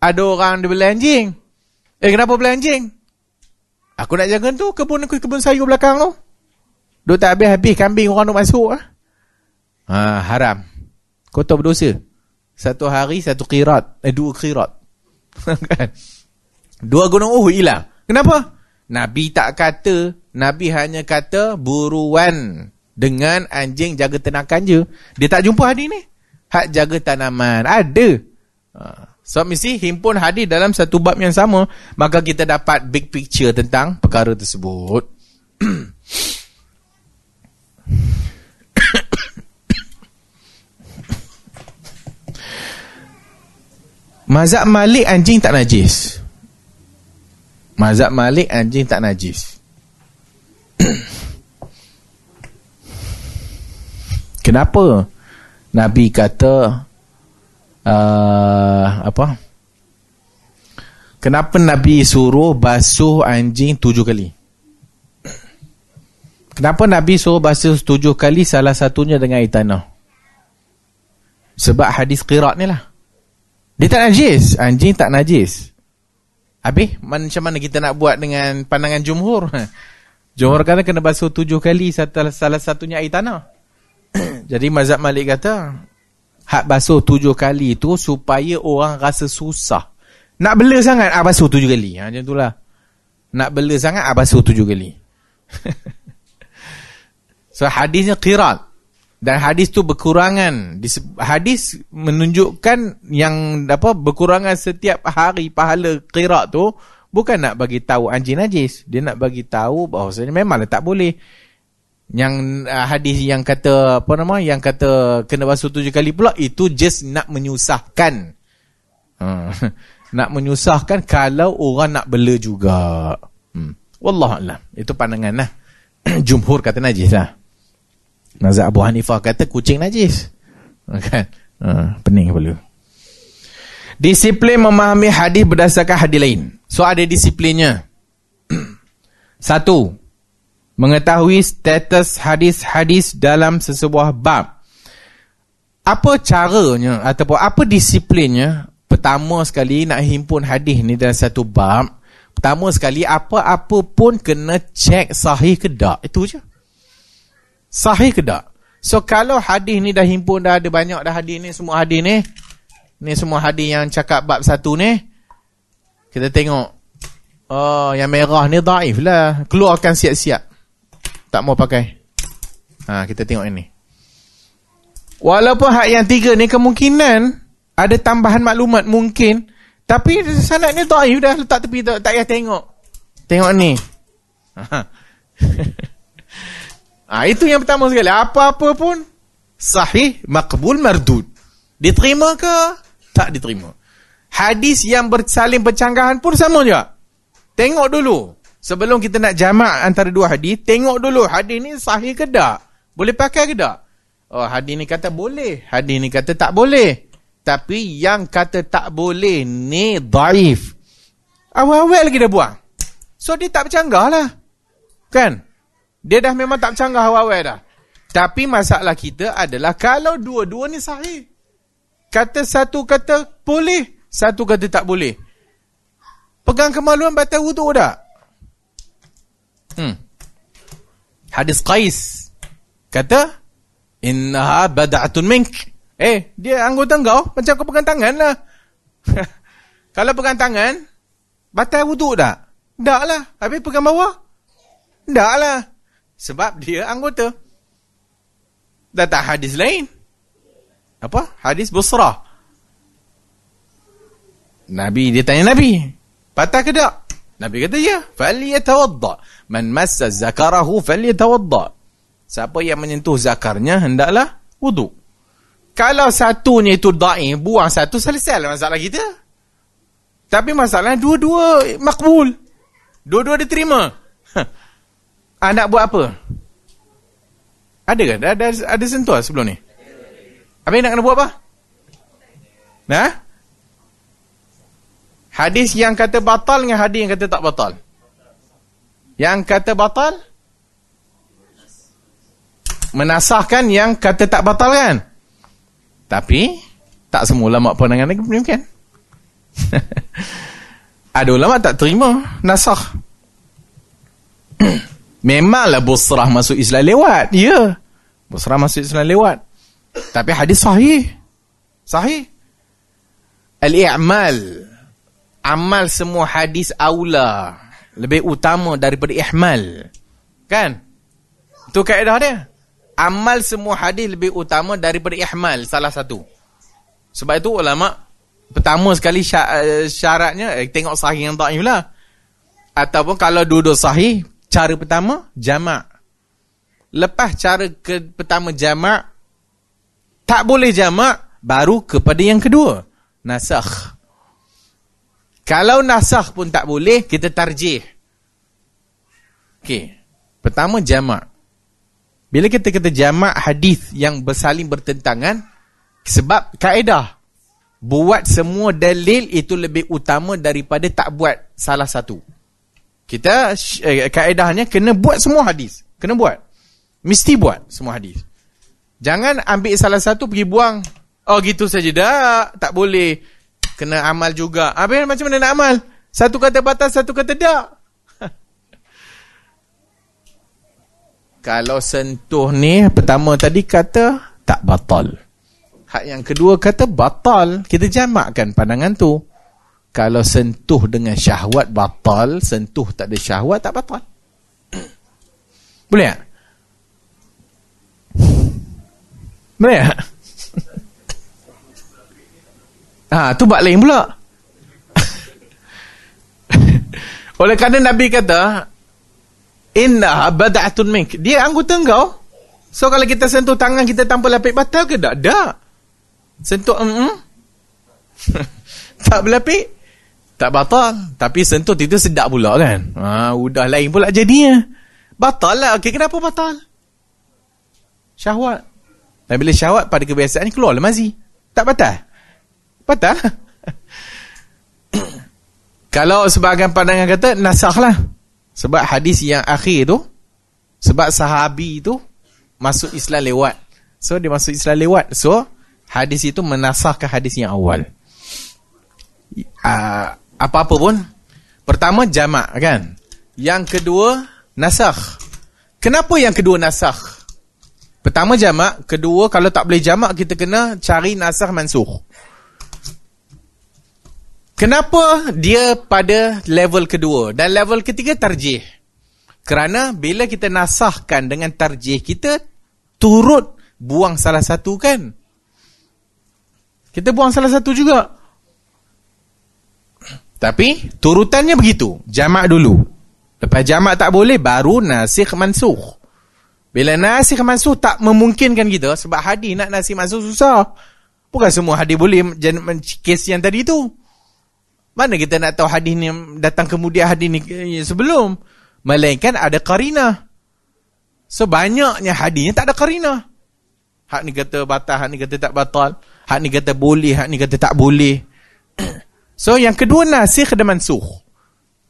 ada orang dia bela anjing. Eh, kenapa bela anjing? Aku nak jaga tu, kebun aku, kebun sayur belakang tu. Duk tak habis-habis, kambing orang nak masuk. Ha? Ha, haram. Kotor berdosa. Satu hari, satu qirat. Eh, dua qirat. Dua Gunung Uhud hilang. Kenapa? Nabi tak kata. Nabi hanya kata buruan dengan anjing jaga tenakan je. Dia tak jumpa hadis ni. Hak jaga tanaman. Ada. So, mesti himpun hadis dalam satu bab yang sama. Maka kita dapat big picture tentang perkara tersebut. Mazhab Malik anjing tak najis. Mazhab Malik anjing tak najis. Kenapa? Nabi kata uh, apa? Kenapa Nabi suruh basuh anjing tujuh kali? Kenapa Nabi suruh basuh tujuh kali, salah satunya dengan air tanah? Sebab hadis qirat ni lah. Dia tak najis. Anjing tak najis. Habis, macam mana kita nak buat dengan pandangan jumhur? Jumhur kata kena basuh tujuh kali, salah satunya air tanah. Jadi, mazhab Malik kata, hak basuh tujuh kali tu supaya orang rasa susah. Nak bela sangat, ah basuh tujuh kali. Ha, macam itulah. Nak bela sangat, ah basuh tujuh kali. So, hadisnya qirat. Dan hadis tu berkurangan. Hadis menunjukkan yang apa berkurangan setiap hari pahala qirat tu bukan nak bagi tahu anjing najis. Dia nak bagi tahu bahawasanya memanglah tak boleh. Yang uh, hadis yang kata apa nama yang kata kena basuh tujuh kali pula itu just nak menyusahkan. Hmm. Nak menyusahkan kalau orang nak bela juga. Hmm. Wallahualam. Itu pandanganlah. Jumhur kata najislah. Mazhab Abu Hanifah kata kucing najis. Kan? Ha, pening kepala. Disiplin memahami hadis berdasarkan hadis lain. So ada disiplinnya. Satu, mengetahui status hadis-hadis dalam sesebuah bab. Apa caranya ataupun apa disiplinnya? Pertama sekali nak himpun hadis ni dalam satu bab, pertama sekali apa-apa pun kena cek sahih ke tak. Itu je. Sahih ke tak? So, kalau hadis ni dah himpun, dah ada banyak dah hadis ni, semua hadis ni. Ni semua hadis yang cakap bab satu ni. Kita tengok. Oh, yang merah ni daif lah. Keluarkan siap-siap. Tak mau pakai. Ha, kita tengok ini. Walaupun hak yang tiga ni kemungkinan ada tambahan maklumat mungkin. Tapi sanad ni daif dah, letak tepi tak, tak payah tengok. Tengok ni. Ha. Ha, itu yang pertama sekali. Apa-apa pun sahih, makbul, mardud. Diterima ke? Tak diterima. Hadis yang bersaling bercanggahan pun sama juga. Tengok dulu. Sebelum kita nak jamak antara dua hadis, tengok dulu hadis ni sahih ke tak? Boleh pakai ke tak? Oh, hadis ni kata boleh. Hadis ni kata tak boleh. Tapi yang kata tak boleh ni daif. Awal-awal lagi dah buang. So, dia tak bercanggah lah. Kan? Dia dah memang tak bercanggah awal-awal dah. Tapi masalah kita adalah kalau dua-dua ni sahih. Kata satu kata boleh, satu kata tak boleh. Pegang kemaluan batal wudu tak? Hmm. Hadis Qais kata innaha bada'atun mink. Eh, dia anggota engkau, macam kau pegang tanganlah. Kalau pegang tangan batal wudu tak? Taklah. Habis pegang bawah? Taklah. Sebab dia anggota. Datang hadis lain. Apa? Hadis Busrah. Nabi, dia tanya Nabi, patah ke tak? Nabi kata ya. فَلْيَتَوَضَّ مَنْ مَسَّ زَكَرَهُ فَلْيَتَوَضَّ. Siapa yang menyentuh zakarnya, hendaklah wudu. Kalau satunya itu da'i, buang satu, selesai masalah kita. Tapi masalahnya dua-dua makbul. Dua-dua diterima. Ha, nak buat apa? Ada ke? Ada, ada sentuh sebelum ni? Habis nak kena buat apa? Nah, hadis yang kata batal dengan hadis yang kata tak batal. Yang kata batal menasahkan yang kata tak batal kan? Tapi tak semua ulama pandangan ni mungkin. Ada ulama tak terima nasah. Memanglah Busrah masuk Islam lewat. Ya. Yeah. Busrah masuk Islam lewat. Tapi hadis sahih. Sahih. Al-i'mal. Amal semua hadis aula. Lebih utama daripada ihmal. Kan? Itu kaedah dia. Amal semua hadis lebih utama daripada ihmal. Salah satu. Sebab itu ulama' pertama sekali syaratnya eh, tengok sahih yang ta'if lah. Ataupun kalau dua-dua sahih, cara pertama, jamak. Lepas cara ke, pertama jamak, tak boleh jamak, baru kepada yang kedua, nasakh. Kalau nasakh pun tak boleh, kita tarjih. Okey, pertama jamak. Bila kita kata jamak hadis yang bersaling bertentangan, sebab kaedah, buat semua dalil itu lebih utama daripada tak buat salah satu. Kita eh, kaedahnya kena buat semua hadis. Kena buat. Mesti buat semua hadis. Jangan ambil salah satu pergi buang. Oh gitu saja dah. Tak boleh. Kena amal juga. Habis macam mana nak amal? Satu kata batal, satu kata tak. Kalau sentuh ni, pertama tadi kata tak batal. Hak yang kedua kata batal. Kita jamakkan pandangan tu. Kalau sentuh dengan syahwat batal, sentuh tak ada syahwat tak batal. Boleh tak? Boleh tak? Ha, tu bab lain pula. Oleh kerana Nabi kata, inna bada'atun mink. Dia anggota engkau. So kalau kita sentuh tangan kita tanpa lapik batal ke tak? Tak. Sentuh, mm-mm. tak berlapik. Tak batal. Tapi sentuh itu sedap pula kan. Ha, udah lain pula jadinya. Batal lah. Okey, kenapa batal? Syahwat. Dan bila syahwat pada kebiasaan keluarlah mazi. Tak batal. Batal. Kalau sebahagian pandangan kata, nasakh lah. Sebab hadis yang akhir tu, sebab sahabi tu masuk Islam lewat. So, dia masuk Islam lewat. So, hadis itu menasahkan hadis yang awal. Uh, apa-apa pun, pertama jamak kan, yang kedua nasakh. Kenapa yang kedua nasakh? Pertama jamak, kedua kalau tak boleh jamak kita kena cari nasakh mansukh. Kenapa dia pada level kedua dan level ketiga tarjih? Kerana bila kita nasahkan dengan tarjih, kita turut buang salah satu kan, kita buang salah satu juga. Tapi turutannya begitu. Jamak dulu. Lepas jamak tak boleh, baru nasikh mansukh. Bila nasikh mansukh tak memungkinkan kita. Sebab hadis nak nasikh mansukh susah. Bukan semua hadis boleh. Kes yang tadi tu, mana kita nak tahu hadis ni datang kemudian hadis ni sebelum, melainkan ada qarinah. So banyaknya hadisnya tak ada qarinah. Hak ni kata batal, hak ni kata tak batal. Hak ni kata boleh, hak ni kata tak boleh. So yang kedua nasikh dan mansukh.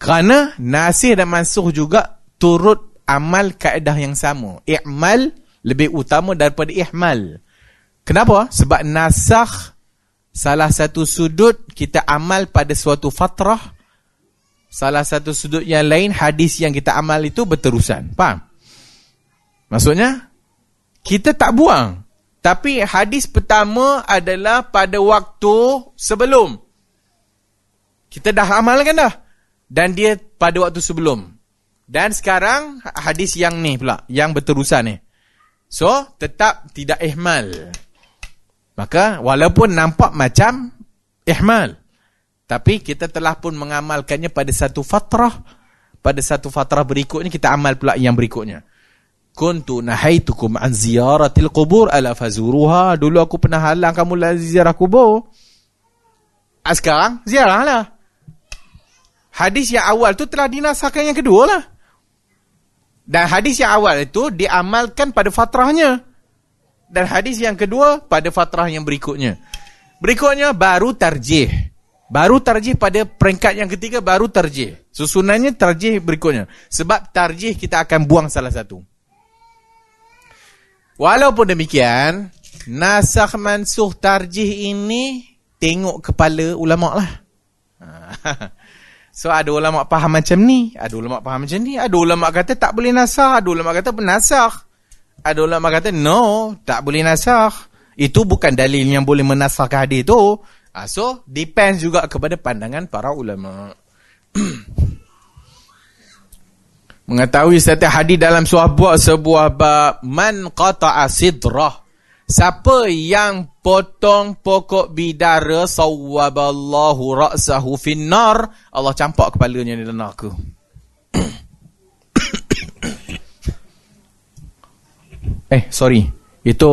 Kerana nasikh dan mansukh juga turut amal kaedah yang sama. I'mal lebih utama daripada ihmal. Kenapa? Sebab nasakh salah satu sudut kita amal pada suatu fatrah, salah satu sudut yang lain hadis yang kita amal itu berterusan. Faham? Maksudnya kita tak buang, tapi hadis pertama adalah pada waktu sebelum. Kita dah amalkan dah, dan dia pada waktu sebelum. Dan sekarang hadis yang ni pula, yang berterusan ni. So, tetap tidak ihmal. Maka walaupun nampak macam ihmal, tapi kita telah pun mengamalkannya pada satu fatrah. Pada satu fatrah berikutnya, kita amal pula yang berikutnya. Kuntu nahaitukum an ziyaratil qubur ala fazuruha. Dulu aku pernah halang kamu lah ziarah kubur. Sekarang ziarahlah. Hadis yang awal tu telah dinasahkan yang kedua lah. Dan hadis yang awal itu diamalkan pada fatrahnya. Dan hadis yang kedua pada fatrah yang berikutnya. Berikutnya baru tarjih. Baru tarjih pada peringkat yang ketiga, baru tarjih. Susunannya tarjih berikutnya. Sebab tarjih kita akan buang salah satu. Walaupun demikian, nasakh mansuh tarjih ini tengok kepala ulama' lah. So ada ulama' faham macam ni, ada ulama' faham macam ni, ada ulama' kata tak boleh nasakh, ada ulama' kata penasakh, ada ulama' kata no, tak boleh nasakh. Itu bukan dalil yang boleh menasakh hadis tu. So depends juga kepada pandangan para ulama'. Mengetahui setiap hadis dalam sebuah bab, sebuah bab man qata'a sidrah, siapa yang potong pokok bidara, sawwaballahu ra'sahu finnar, Allah campak kepalanya di dalam neraka. eh sorry itu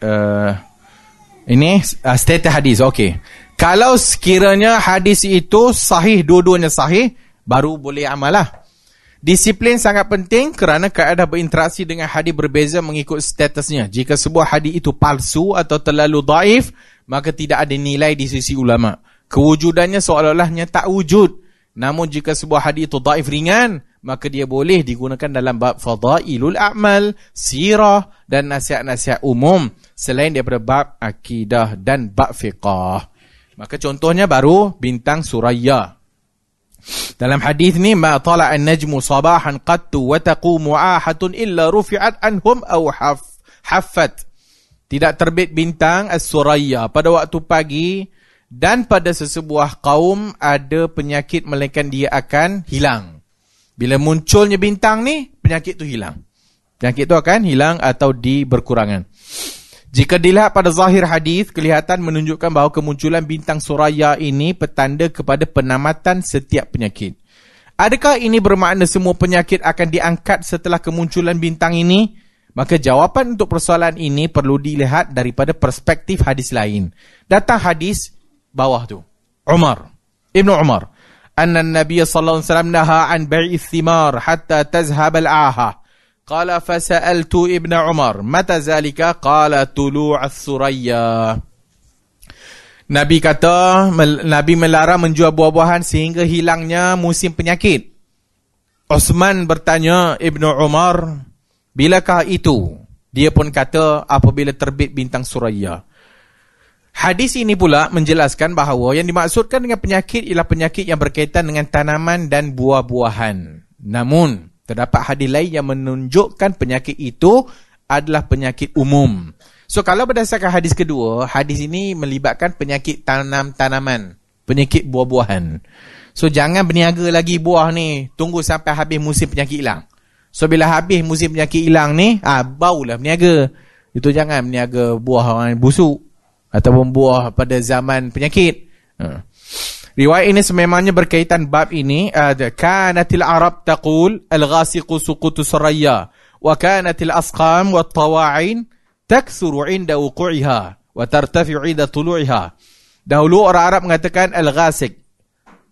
uh, ini uh, setiap hadis. Okey, kalau sekiranya hadis itu sahih, dua-duanya sahih, baru boleh amalah. Disiplin sangat penting kerana kaedah berinteraksi dengan hadis berbeza mengikut statusnya. Jika sebuah hadis itu palsu atau terlalu daif, maka tidak ada nilai di sisi ulama. Kewujudannya seolah-olahnya tak wujud. Namun jika sebuah hadis itu daif ringan, maka dia boleh digunakan dalam bab fadailul a'mal, sirah dan nasihat-nasihat umum selain daripada bab akidah dan bab fiqah. Maka contohnya baru bintang Suraya. Dalam hadis ni, ma tala'a an-najmu sabahan qattu wa taqumu ahatun illa rufi'at anhum aw haffat. Tidak terbit bintang as-Suraya pada waktu pagi, dan pada sesebuah kaum ada penyakit melainkan dia akan hilang. Bila munculnya bintang ni, penyakit tu hilang. Penyakit tu akan hilang atau diberkurangan. Jika dilihat pada zahir hadis, kelihatan menunjukkan bahawa kemunculan bintang Suraya ini petanda kepada penamatan setiap penyakit. Adakah ini bermakna semua penyakit akan diangkat setelah kemunculan bintang ini? Maka jawapan untuk persoalan ini perlu dilihat daripada perspektif hadis lain. Datang hadis bawah tu. Umar, Ibn Umar, anna an-nabiy sallallahu alaihi wasallam naha an bai'i thimar hatta tazhab al-aha. Qala fasa'altu Ibn Umar, mata zalika? Qala tulu'as Suraya. Nabi kata, Nabi melarang menjual buah-buahan sehingga hilangnya musim penyakit. Osman bertanya, Ibn Umar, bilakah itu? Dia pun kata, apabila terbit bintang Suraya. Hadis ini pula menjelaskan bahawa yang dimaksudkan dengan penyakit ialah penyakit yang berkaitan dengan tanaman dan buah-buahan. Namun, terdapat hadis lain yang menunjukkan penyakit itu adalah penyakit umum. So, kalau berdasarkan hadis kedua, hadis ini melibatkan penyakit tanam-tanaman, penyakit buah-buahan. So, jangan berniaga lagi buah ni, tunggu sampai habis musim penyakit hilang. So, bila habis musim penyakit hilang ni, ah, baulah berniaga. Itu jangan berniaga buah orang busuk ataupun buah pada zaman penyakit. Ha. Riwayat ini sememangnya berkaitan bab ini. Kanatil Arab taqul al-ghasiqu suqutu Suraya wa kanatil asqam wat tawa'in taksuru 'inda wuqu'iha wa tartafi'u 'inda tulu'iha. Dahulu orang Arab mengatakan al-ghasiq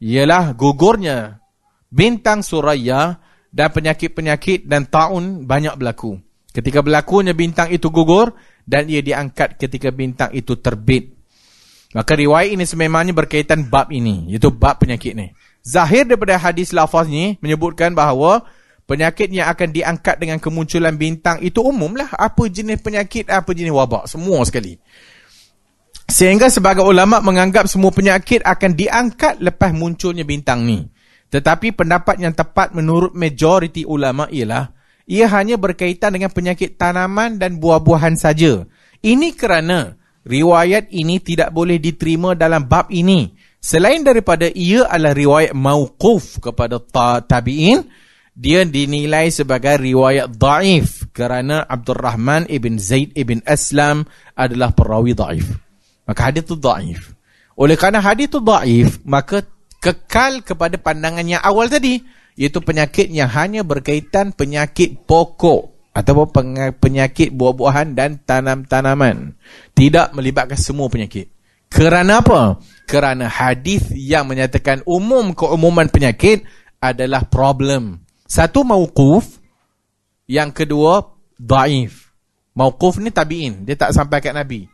ialah gugurnya bintang Suraya, dan penyakit-penyakit dan taun banyak berlaku. Ketika berlakunya bintang itu gugur, dan ia diangkat ketika bintang itu terbit. Maka riwayat ini sememangnya berkaitan bab ini, iaitu bab penyakit ni. Zahir daripada hadis lafaz ni menyebutkan bahawa Penyakit yang akan diangkat dengan kemunculan bintang itu umumlah. Apa jenis penyakit, apa jenis wabak, semua sekali. Sehingga sebagai ulama' menganggap semua penyakit akan diangkat lepas munculnya bintang ni. Tetapi pendapat yang tepat menurut majoriti ulama' ialah ia hanya berkaitan dengan penyakit tanaman dan buah-buahan saja. Ini kerana riwayat ini tidak boleh diterima dalam bab ini. Selain daripada ia adalah riwayat mauquf kepada tabi'in, dia dinilai sebagai riwayat da'if kerana Abdurrahman ibn Zaid ibn Aslam adalah perawi da'if. Maka hadith itu da'if. Oleh kerana hadith itu da'if, maka kekal kepada pandangan yang awal tadi, iaitu penyakit yang hanya berkaitan penyakit pokok atau penyakit buah-buahan dan tanam-tanaman. Tidak melibatkan semua penyakit. Kerana apa? Kerana hadith yang menyatakan umum keumuman penyakit adalah problem. Satu mauquf, yang kedua daif. Mauquf ni tabi'in, dia tak sampai kat Nabi.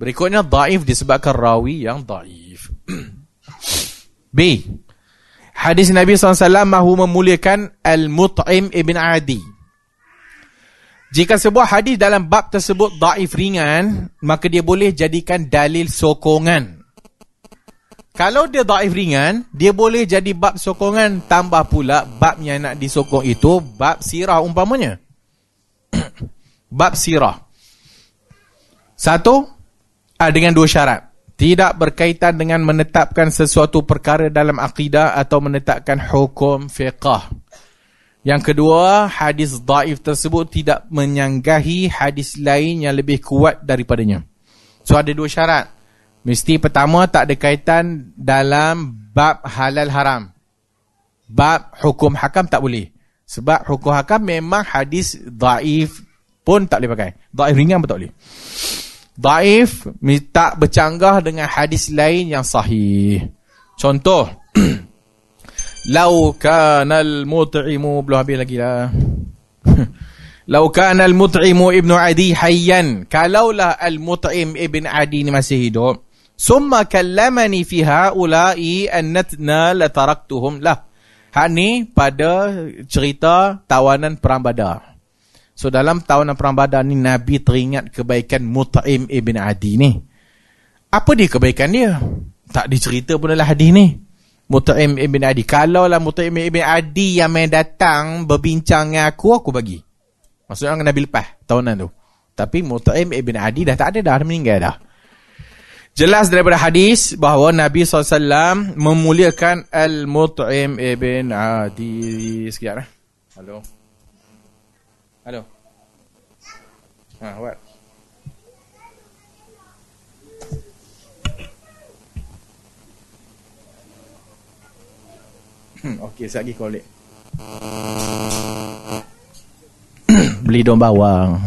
Berikutnya daif disebabkan rawi yang daif. B. Hadis Nabi sallallahu alaihi wasallam mahu memuliakan Al-Mut'im ibn Adi. Jika sebuah hadis dalam bab tersebut daif ringan, maka dia boleh jadikan dalil sokongan. Kalau dia daif ringan, dia boleh jadi bab sokongan. Tambah pula, bab yang nak disokong itu, bab sirah umpamanya. Bab sirah. Satu, dengan dua syarat. Tidak berkaitan dengan menetapkan sesuatu perkara dalam akidah atau menetapkan hukum fiqah. Yang kedua, hadis daif tersebut tidak menyanggahi hadis lain yang lebih kuat daripadanya. So, ada dua syarat. Mesti pertama tak ada kaitan dalam bab halal haram. Bab hukum hakam tak boleh. Sebab hukum hakam memang hadis daif pun tak boleh pakai. Daif ringan pun tak boleh. Daif tak bercanggah dengan hadis lain yang sahih. Contoh. Lau kanal mut'imu, belum habis lagi lah. Lau kanal mut'imu ibn Adi hayyan. Kalaulah al-Mut'im ibn Adi ni masih hidup. Summa kallamani fi haula'i annatna la taraktuhum lah. Hak ni pada cerita tawanan perang Badar. So dalam tawanan perang Badar ni Nabi teringat kebaikan Mut'im ibn Adi ni. Apa dia kebaikan dia? Tak dicerita pun dalam hadis ni. Mut'im ibn Adi, kalaulah Mut'im ibn Adi yang main datang berbincang dengan aku, aku bagi. Maksudnya Nabi lepas tawanan tu. Tapi Mut'im ibn Adi dah tak ada dah, dah meninggal dah. Jelas daripada hadis bahawa Nabi sallallahu alaihi wasallam memuliakan Al-Mut'im ibn Adi. Sekejap eh. Hello. Hello. Ha, what? Okey, sekejap lagi call it. Beli daun bawang.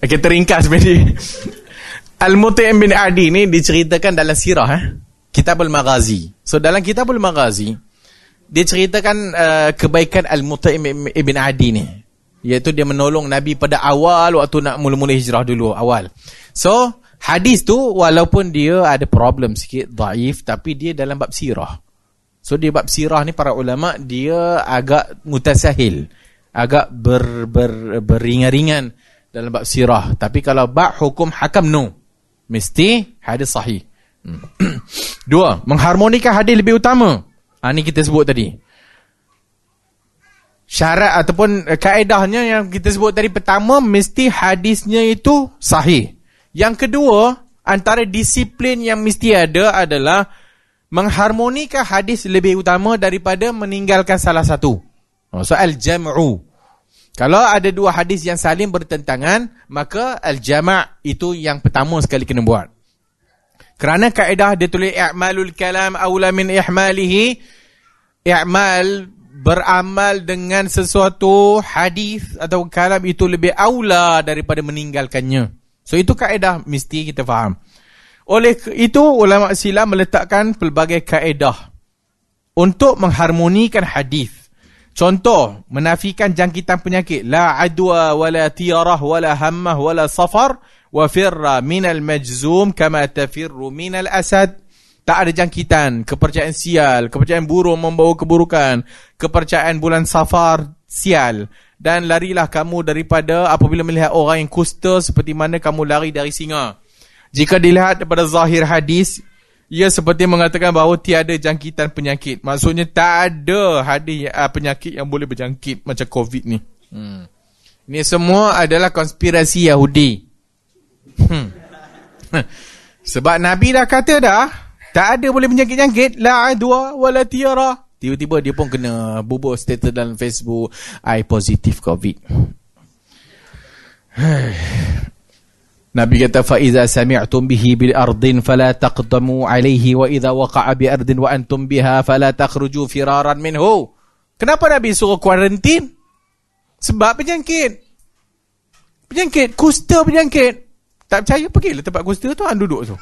Okay, teringkas bini. Al-Mut'im bin Adi ni diceritakan dalam sirah eh? Kitabul Maghazi. So dalam Kitabul Maghazi dia ceritakan uh, kebaikan Al-Mut'im ibn Adi ni, iaitu dia menolong Nabi pada awal waktu nak mula-mula hijrah dulu awal. So hadis tu walaupun dia ada problem sikit dhaif, tapi dia dalam bab sirah. So dia bab sirah ni para ulama dia agak mutasahil, agak ber, ber, beringan-ringan dalam bab sirah. Tapi kalau bab hukum hakam, no. Mesti hadis sahih. Dua, mengharmonikan hadis lebih utama. Ha, ni kita sebut tadi. Syarat ataupun kaedahnya yang kita sebut tadi, pertama, mesti hadisnya itu sahih. Yang kedua, antara disiplin yang mesti ada adalah mengharmonikan hadis lebih utama daripada meninggalkan salah satu. So, al-jam'u. Kalau ada dua hadis yang saling bertentangan, maka al-jama' itu yang pertama sekali kena buat. Kerana kaedah dia tulis i'malul kalam awla min ihmalihi. I'mal, beramal dengan sesuatu hadis atau kalam itu lebih awla daripada meninggalkannya. So, itu kaedah mesti kita faham. Oleh itu, ulama' silam meletakkan pelbagai kaedah untuk mengharmonikan hadis. Contoh, menafikan jangkitan penyakit. La adwa, wala tiarah, wala hammah, wala safar, wafirra minal majzum kama tafirru minal asad. Tak ada jangkitan, kepercayaan sial, kepercayaan burung membawa keburukan, kepercayaan bulan Safar sial. Dan larilah kamu daripada apabila melihat orang yang kusta seperti mana kamu lari dari singa. Jika dilihat daripada zahir hadis, ia seperti mengatakan bahawa tiada jangkitan penyakit. Maksudnya tak ada hadis penyakit yang boleh berjangkit macam COVID ni. Hmm. Ini semua adalah konspirasi Yahudi. Hmm. Sebab Nabi dah kata dah, tak ada boleh menjangkit-jangkit. La adwa wala tiara. Tiba-tiba dia pun kena bubur status dalam Facebook. I positive COVID. Nabi kata, فَإِذَا سَمِعْتُمْ بِهِ بِالْأَرْضٍ فَلَا تَقْدَمُوا عَلَيْهِ وَإِذَا وَقَعَ بِأَرْضٍ وَأَنْتُمْ بِهَا فَلَا تَخْرُجُوا فِرَارًا مِنْهُ. Kenapa Nabi suruh kuarantin? Sebab penjangkit. Penjangkit. Kusta penjangkit. Tak percaya, pergilah tempat kusta tu, hang duduk tu.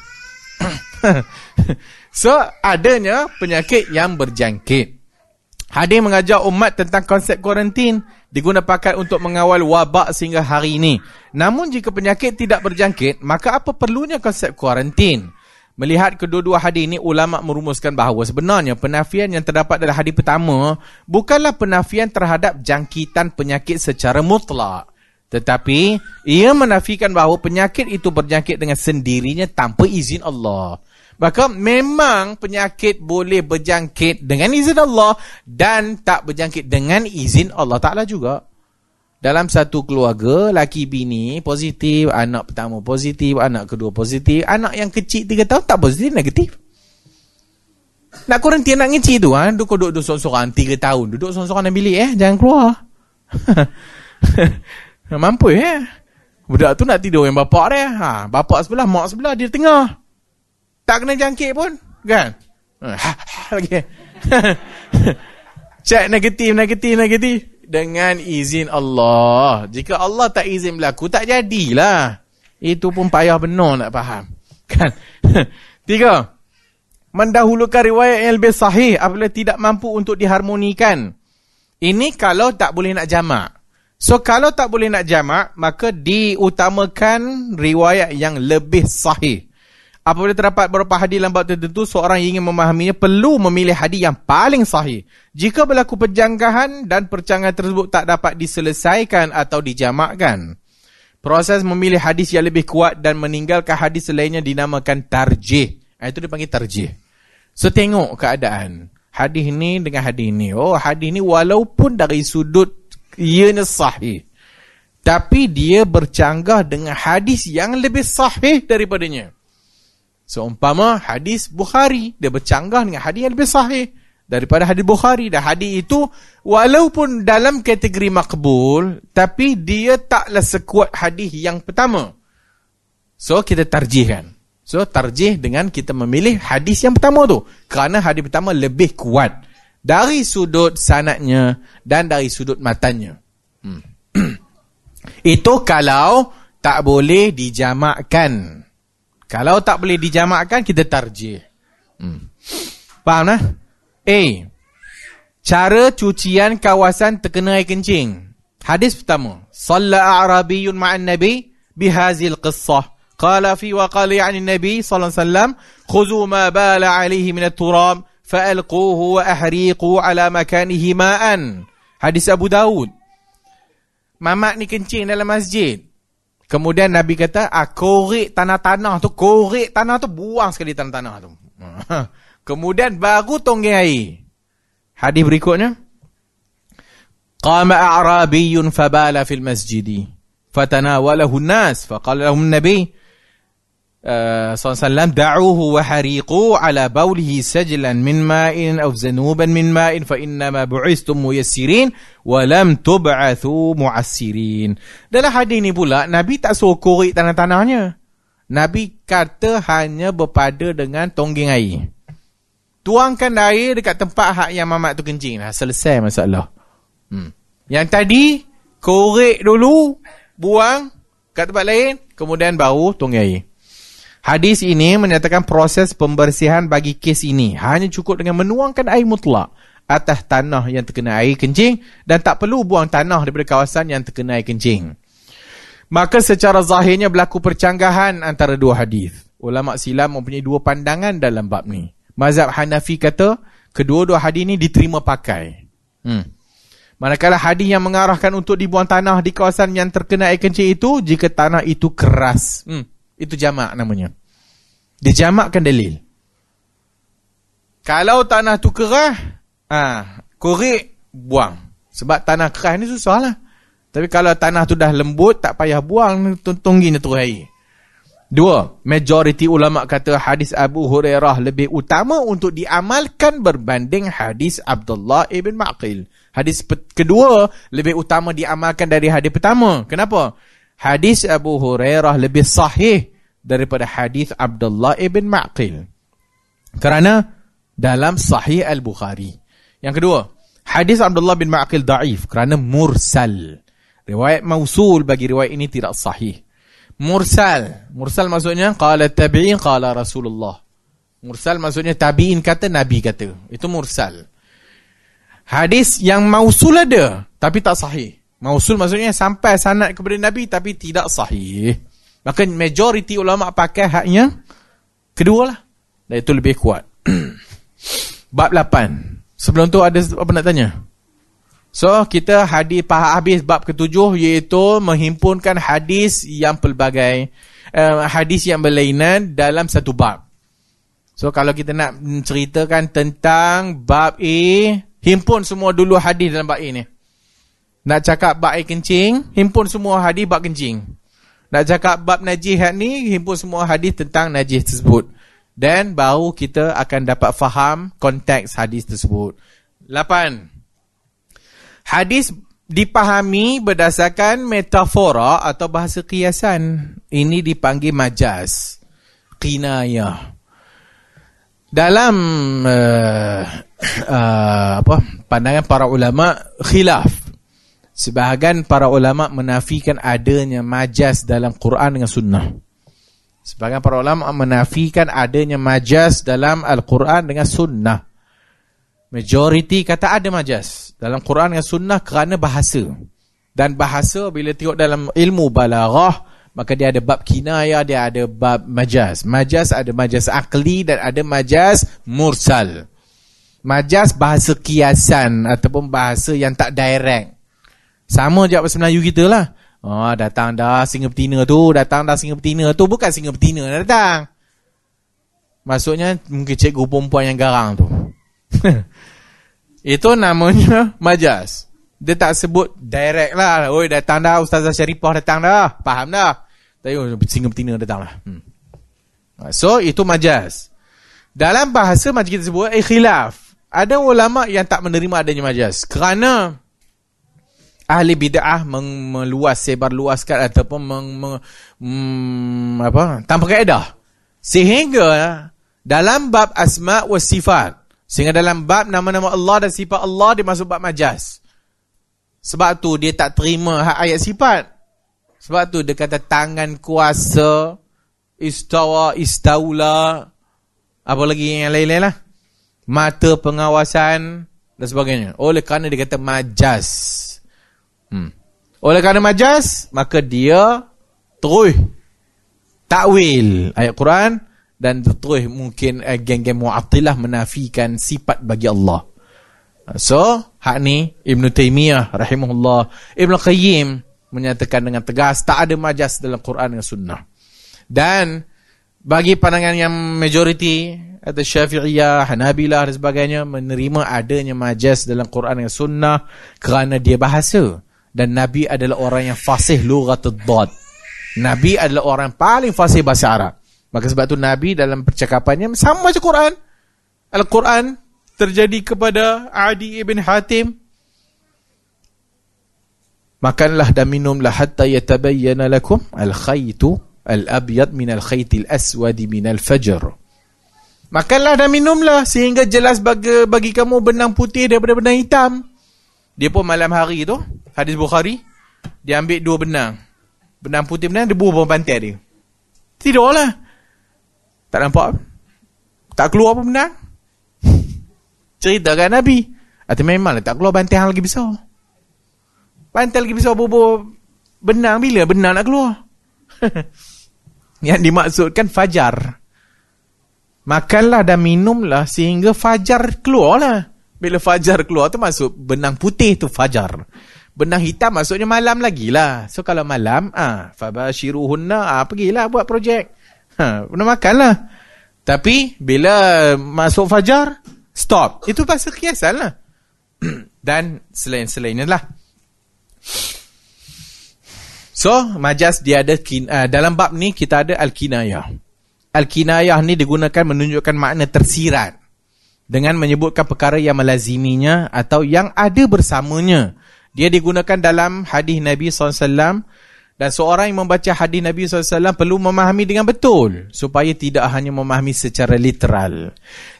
So adanya penyakit yang berjangkit. Hadis mengajar umat tentang konsep kuarantin digunakan untuk mengawal wabak sehingga hari ini. Namun jika penyakit tidak berjangkit, maka apa perlunya konsep kuarantin? Melihat kedua-dua hadis ini, ulama merumuskan bahawa sebenarnya penafian yang terdapat dalam hadis pertama bukanlah penafian terhadap jangkitan penyakit secara mutlak, tetapi ia menafikan bahawa penyakit itu berjangkit dengan sendirinya tanpa izin Allah. Maka memang penyakit boleh berjangkit dengan izin Allah dan tak berjangkit dengan izin Allah Ta'ala juga. Dalam satu keluarga, laki bini positif, anak pertama positif, anak kedua positif, anak yang kecil tiga tahun tak positif, negatif. Nak kuarantin anak kecil tu, ha? Duduk-duduk sorang-sorang tiga tahun, duduk sorang-sorang dalam bilik, eh? Jangan keluar. Mampu eh. Budak tu nak tidur dengan bapak dia. Ha, bapak sebelah, mak sebelah, dia tengah. Tak kena jangkit pun, kan? Ha, lagi. Cek negatif, negatif, negatif dengan izin Allah. Jika Allah tak izin berlaku, tak jadilah. Itu pun payah benar nak faham, kan? Tiga. Mendahulukan riwayat yang lebih sahih apabila tidak mampu untuk diharmonikan. Ini kalau tak boleh nak jamak. So, kalau tak boleh nak jamak, maka diutamakan riwayat yang lebih sahih. Apabila terdapat beberapa hadis dalam bab tertentu, seorang yang ingin memahaminya perlu memilih hadis yang paling sahih. Jika berlaku perjanggahan dan percanggahan tersebut tak dapat diselesaikan atau dijamakkan, proses memilih hadis yang lebih kuat dan meninggalkan hadis lainnya dinamakan tarjih. Itu dipanggil tarjih. So, tengok keadaan. Hadis ni dengan hadis ni. Oh, hadis ni walaupun dari sudut ianya sahih, tapi dia bercanggah dengan hadis yang lebih sahih daripadanya. Seumpama so, hadis Bukhari, dia bercanggah dengan hadis yang lebih sahih daripada hadis Bukhari. Dan hadis itu walaupun dalam kategori makbul, tapi dia taklah sekuat hadis yang pertama. So kita tarjihkan. So tarjih dengan kita memilih hadis yang pertama tu, kerana hadis pertama lebih kuat dari sudut sanadnya dan dari sudut matanya. Hmm. Itu kalau tak boleh dijamakkan. Kalau tak boleh dijamakkan, kita tarjih. Hmm. Faham lah? A. Cara cucian kawasan terkena air kencing. Hadis pertama. Salla a'rabiyun ma'an nabi bihazil qissah. Qala fi wa qali anin nabi sallallahu alaihi wasallam khuzu ma bala alaihi minat turab فَأَلْقُوهُ وَأَحْرِيقُوا عَلَى مَكَانِهِ مَاءً. Hadis Abu Daud. Mamat ni kencing dalam masjid. Kemudian Nabi kata, ah, korek tanah-tanah tu, korek tanah tu, buang sekali tanah-tanah tu. Kemudian baru tonggeng air. Hadis berikutnya. قَامَ أَعْرَابِيٌ فَبَالَ فِي الْمَسْجِدِ فَتَنَاوَلَهُ النَّاسِ فَقَالَ لَهُمْ النَّبِيِّ sallallahu alaihi wasallam da'uhu wa hariqu ala bawlihi sajlan min ma'in aw zanuban min ma'in fa innama bu'istum muyassirin wa lam tub'athu mu'assirin. Dalam hadis ni pula Nabi tak suruh korek tanah-tanahnya. Nabi kata hanya berpada dengan tonggeng air. Tuangkan air dekat tempat hak yang mamat tu kencing. Nah, selesai masalah. Hmm. Yang tadi korek dulu, buang kat tempat lain, kemudian baru tonggeng air. Hadis ini menyatakan proses pembersihan bagi kes ini hanya cukup dengan menuangkan air mutlak atas tanah yang terkena air kencing dan tak perlu buang tanah daripada kawasan yang terkena air kencing. Maka secara zahirnya berlaku percanggahan antara dua hadis. Ulama silam mempunyai dua pandangan dalam bab ni. Mazhab Hanafi kata kedua-dua hadis ni diterima pakai. Hmm. Manakala hadis yang mengarahkan untuk dibuang tanah di kawasan yang terkena air kencing itu jika tanah itu keras. Hmm. Itu jamak namanya. Dia jamakkan dalil. Kalau tanah tu keras, ah, korek, buang. Sebab tanah keras ni susahlah. Tapi kalau tanah tu dah lembut, tak payah buang, tunggu dia terus air. Dua, majoriti ulama kata hadis Abu Hurairah lebih utama untuk diamalkan berbanding hadis Abdullah ibn Ma'qil. Hadis kedua lebih utama diamalkan dari hadis pertama. Kenapa? Hadis Abu Hurairah lebih sahih daripada hadis Abdullah ibn Ma'qil. Kerana dalam sahih Al-Bukhari. Yang kedua, hadis Abdullah bin Ma'qil da'if kerana mursal. Riwayat mausul bagi riwayat ini tidak sahih. Mursal. Mursal maksudnya qala tabi'in qala Rasulullah. Mursal maksudnya tabi'in kata, Nabi kata. Itu mursal. Hadis yang mausul ada tapi tak sahih. Mausul maksudnya sampai sanad kepada Nabi tapi tidak sahih. Maka majoriti ulama pakai haknya kedua lah. Dan itu lebih kuat. Bab lapan. Sebelum tu ada apa nak tanya? So, kita hadis paha habis bab ketujuh iaitu menghimpunkan hadis yang pelbagai, uh, hadis yang berlainan dalam satu bab. So, kalau kita nak ceritakan tentang bab A, himpun semua dulu hadis dalam bab A ni. Nak cakap bab air kencing, himpun semua hadis bab kencing. Nak cakap bab najis ni, himpun semua hadis tentang najis tersebut. Dan baru kita akan dapat faham konteks hadis tersebut. Lapan. Hadis dipahami berdasarkan metafora atau bahasa kiasan. Ini dipanggil majas, kinayah. Dalam uh, uh, apa pandangan para ulama khilaf. Sebahagian para ulama menafikan adanya majas dalam Quran dengan sunnah. Sebahagian para ulama menafikan adanya majas dalam Al-Quran dengan sunnah. Majoriti kata ada majas dalam Quran dan sunnah kerana bahasa. Dan bahasa bila tengok dalam ilmu balaghah, maka dia ada bab kinayah, dia ada bab majas. Majas ada majas akli dan ada majas mursal. Majas bahasa kiasan ataupun bahasa yang tak direct. Sama je bahasa Melayu kita lah. Oh, datang dah singa betina tu, datang dah singa betina tu. Bukan singa betina dah datang. Maksudnya mungkin cikgu perempuan yang garang tu. Itu namanya majas. Dia tak sebut direct lah. Oi, datang dah Ustazah Syarifah, datang dah. Faham dah. Tapi singa betina datang lah. Hmm. So itu majas. Dalam bahasa macam kita sebut eh, khilaf. Ada ulama yang tak menerima adanya majas kerana ahli bid'ah meluas sebar-luaskan ataupun meng, meng, mm, apa tanpa kaedah. Sehingga dalam bab asma' wa sifat, sehingga dalam bab nama-nama Allah dan sifat Allah dia masuk bab majas. Sebab tu dia tak terima hak ayat sifat. Sebab tu dia kata tangan kuasa, istawa, istaula, apa lagi yang lain-lain lah. Mata pengawasan dan sebagainya. Oleh kerana dia kata majas. Hmm. Oleh kerana majas, maka dia terus takwil ayat Quran. Dan terus mungkin uh, geng-geng mu'atilah menafikan sifat bagi Allah. So, hak ni Ibn Taymiyah rahimahullah, Ibn Qayyim menyatakan dengan tegas tak ada majas dalam Quran dan sunnah. Dan bagi pandangan yang majoriti atau Syafi'iyah, Hanabilah dan sebagainya menerima adanya majas dalam Quran dan sunnah kerana dia bahasa. Dan Nabi adalah orang yang fasih lughatul dhad. Nabi adalah orang paling fasih bahasa Arab. Maka sebab tu Nabi dalam percakapannya sama macam Quran. Al-Quran terjadi kepada Adi ibn Hatim. Makanlah dan minumlah hatta yatabayyana lakum al-khaytu al-abyad minal khayti al-aswadi minal fajr. Makanlah dan minumlah sehingga jelas bagi, bagi kamu benang putih daripada benang hitam. Dia pun malam hari tu, hadis Bukhari, dia ambil dua benang. Benang putih benang, dia bubuh pantai dia. Tidurlah. Tak nampak, tak keluar apa benar. Cerita kat Nabi. Atau memanglah tak keluar, bantai hang lagi besar. Bantai lagi besar bubur Benar bila? Benar nak keluar. Yang dimaksudkan fajar. Makanlah dan minumlah sehingga fajar keluarlah. Bila fajar keluar tu masuk benang putih tu fajar. Benang hitam maksudnya malam lagi lah. So kalau malam, ah, fabashiruhunna, ah, pergilah buat projek. Ha, benda makanlah. Tapi bila masuk fajar, stop. Itu pasal kiasan lah. Dan selain-selainnya lah. So, majas dia ada, uh, dalam bab ni kita ada al-kinayah. Al-kinayah ni digunakan menunjukkan makna tersirat dengan menyebutkan perkara yang melaziminya atau yang ada bersamanya. Dia digunakan dalam hadis Nabi sallallahu alaihi wasallam, dan seorang yang membaca hadis Nabi sallallahu alaihi wasallam perlu memahami dengan betul supaya tidak hanya memahami secara literal.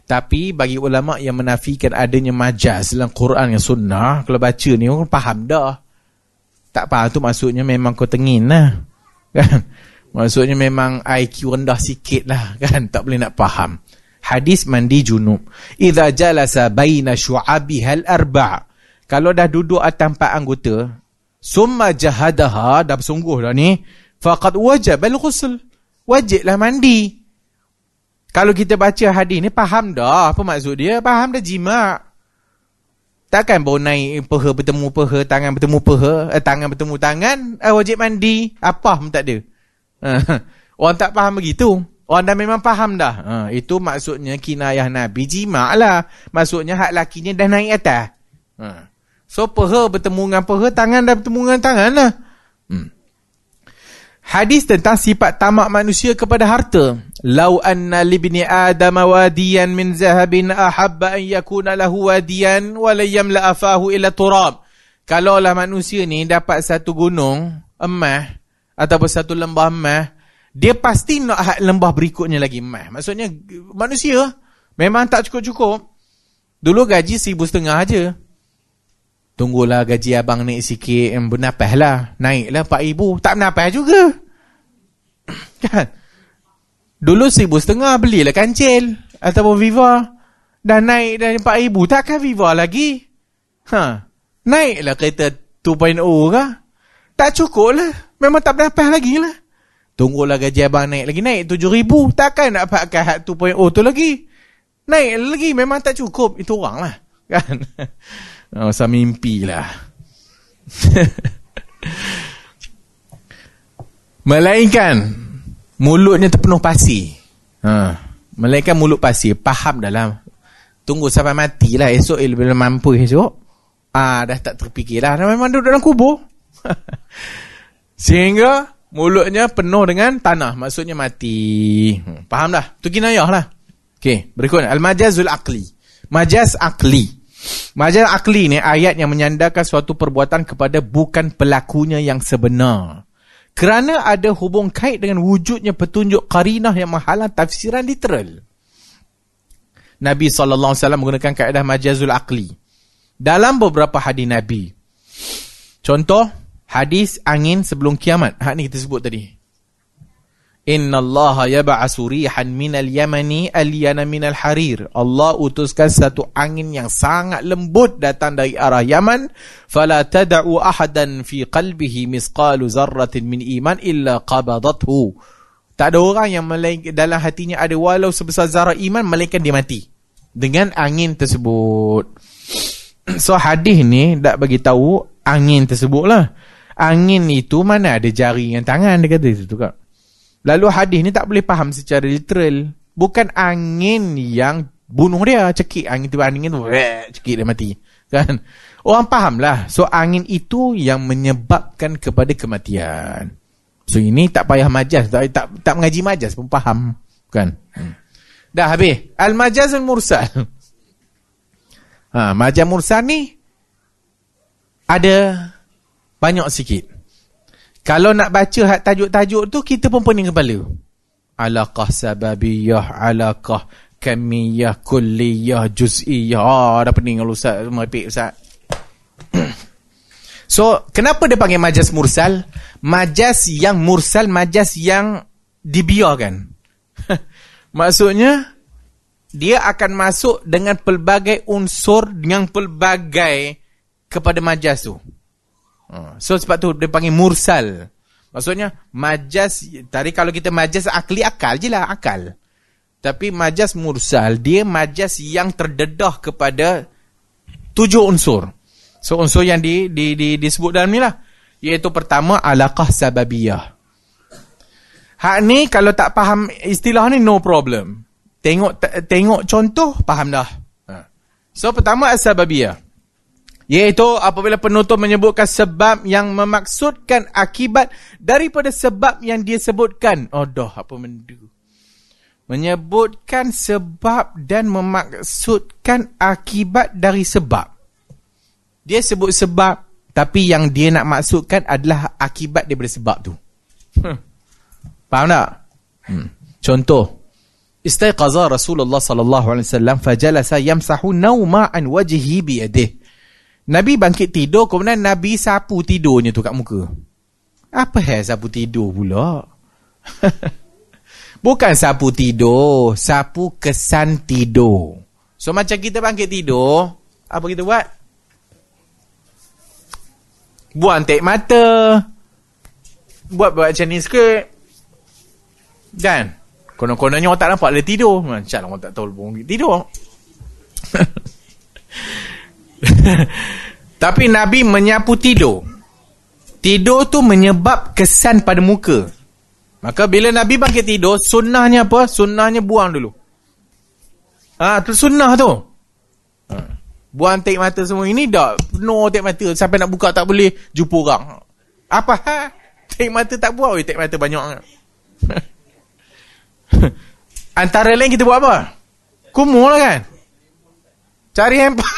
Tapi bagi ulama yang menafikan adanya majaz dalam Quran dan Sunnah, kalau baca ni orang faham dah. Tak faham tu maksudnya memang kau tengin lah, kan? Maksudnya memang I Q rendah sikit lah, kan? Tak boleh nak faham. Hadis mandi junub. Idza jalasa baina syu'abihal arba'. Kalau dah duduk atas empat anggota, summa jahadaha, dah bersungguh dah ni, faqad wajabal ghusl. Wajiblah mandi. Kalau kita baca hadis ni faham dah apa maksud dia? Faham dah jima'. Takkan baru naik peha bertemu peha, tangan bertemu peha, eh, tangan bertemu tangan, eh, wajib mandi. Apa pun tak ada. Orang tak faham begitu. Orang dah memang faham dah. Ha, itu maksudnya kinayah Nabi. Jima' lah. Maksudnya hak lakinya dah naik atas. Ha. So, peha bertemu dengan peha, tangan dah bertemu dengan tangan lah. Hmm. Hadis tentang sifat tamak manusia kepada harta. Lau anna libni adama wadiyan min zahabin ahabba an yakuna lahu wadiyan walayamla afahu ila turab. Kalaulah manusia ni dapat satu gunung emas ataupun satu lembah emas, dia pasti nak hak lembah berikutnya lagi emas. Maksudnya manusia memang tak cukup-cukup. Dulu gaji seribu setengah aja. Tunggulah gaji abang naik sikit, bernafas lah. Naiklah empat ribu. Tak bernafas juga. Kan? Dulu seribu setengah belilah kancil ataupun Viva. Dah naik dah empat ribu. Takkan Viva lagi. Ha. Naiklah kereta dua titik kosong kah? Tak cukup lah. Memang tak bernafas lagi lah. Tunggulah gaji abang naik lagi, naik tujuh ribu. Takkan nak pakai hak dua titik kosong tu lagi. Naik lagi, memang tak cukup. Itu orang lah, kan? Oh, saya mimpi lah. Melainkan mulutnya terpenuh pasir. Ha. Melainkan mulut pasir. Faham dalam. Tunggu sampai mati lah. Esok bila mampu esok. Ah, dah tak terfikir lah. Dah memang duduk dalam kubur. Sehingga mulutnya penuh dengan tanah. Maksudnya mati. Faham dah? Itu kinayah lah. Okay, berikutnya. Al-majazul aqli. Majaz aqli. Majaz aqli ni ayat yang menyandarkan suatu perbuatan kepada bukan pelakunya yang sebenar. Kerana ada hubung kait dengan wujudnya petunjuk qarinah yang menghalang tafsiran literal. Nabi sallallahu alaihi wasallam menggunakan kaedah majazul aqli dalam beberapa hadis Nabi. Contoh, hadis angin sebelum kiamat. Hak ni kita sebut tadi. Innallaha yab'asu rihan minal yamani alyana minal harir. Allah utuskan satu angin yang sangat lembut datang dari arah Yaman. Fala tada'u ahadan fi qalbihi misqalu zarratin min iman illa qabadathu. Tak ada orang yang dalam hatinya ada walau sebesar zarah iman, melainkan dia mati dengan angin tersebut. So hadis ni dak bagi tahu angin tersebutlah. Angin itu mana ada jari dengan tangan, dia kata situ kak. Lalu hadis ni tak boleh faham secara literal. Bukan angin yang bunuh dia, cekik angin tiba angin tu, cekik dia mati, kan? Orang faham lah. So angin itu yang menyebabkan kepada kematian. So ini tak payah majaz, tak tak, tak mengaji majaz pun faham, kan? Hmm. Dah habis. Al-majaz al-mursal. Ha, majaz mursal ni ada banyak sikit. Kalau nak baca hak tajuk-tajuk tu, kita pun pening kepala. Alaqah sababiyah, alaqah kamiyah, kulliyah, juz'iyah. Oh, dah pening kalau Ustaz. Merepek Ustaz. So, kenapa dia panggil majaz mursal? Majaz yang mursal, majaz yang dibiarkan. Maksudnya, dia akan masuk dengan pelbagai unsur, dengan pelbagai kepada majaz tu. So sebab tu dia panggil mursal. Maksudnya majas tadi, kalau kita majas akli, akal je lah, akal. Tapi majas mursal, dia majas yang terdedah kepada tujuh unsur. So unsur yang di, di, di, disebut dalam ni lah, iaitu pertama alaqah sababiyah. Hak ni kalau tak faham istilah ni no problem, tengok tengok contoh faham dah. So pertama as-sababiyah, iaitu apabila penutur menyebutkan sebab yang memaksudkan akibat daripada sebab yang dia sebutkan. Oh dah, apa benda? Menyebutkan sebab dan memaksudkan akibat dari sebab. Dia sebut sebab, tapi yang dia nak maksudkan adalah akibat daripada sebab tu. Hmm. Faham tak? Hmm. Contoh, istaiqaza Rasulullah sallallahu alaihi wasallam fajalasa yamsahu nauma an wajhihi bi yadihi. Nabi bangkit tidur, kemudian Nabi sapu tidurnya tu kat muka. Apa hal sapu tidur pula? Bukan sapu tidur, sapu kesan tidur. So macam kita bangkit tidur, apa kita buat? Buang tek mata, buat-buat macam ni sikit. Dan konon-kononnya orang tak nampak dia tidur. Macam orang tak tahu bongkit tidur. Tapi Nabi menyapu tidur. Tidur tu menyebab kesan pada muka. Maka bila Nabi bangkit tidur, sunnahnya apa? Sunnahnya buang dulu. Ah, ha, tu sunnah tu. Ha. Buang tek mata semua. Ini dah penuh tek mata, sampai nak buka tak boleh, jumpa orang. Apa ha? Tek mata tak buat. Oi, tek mata banyak. Antara lain kita buat apa? Kumur lah kan? Cari handphone.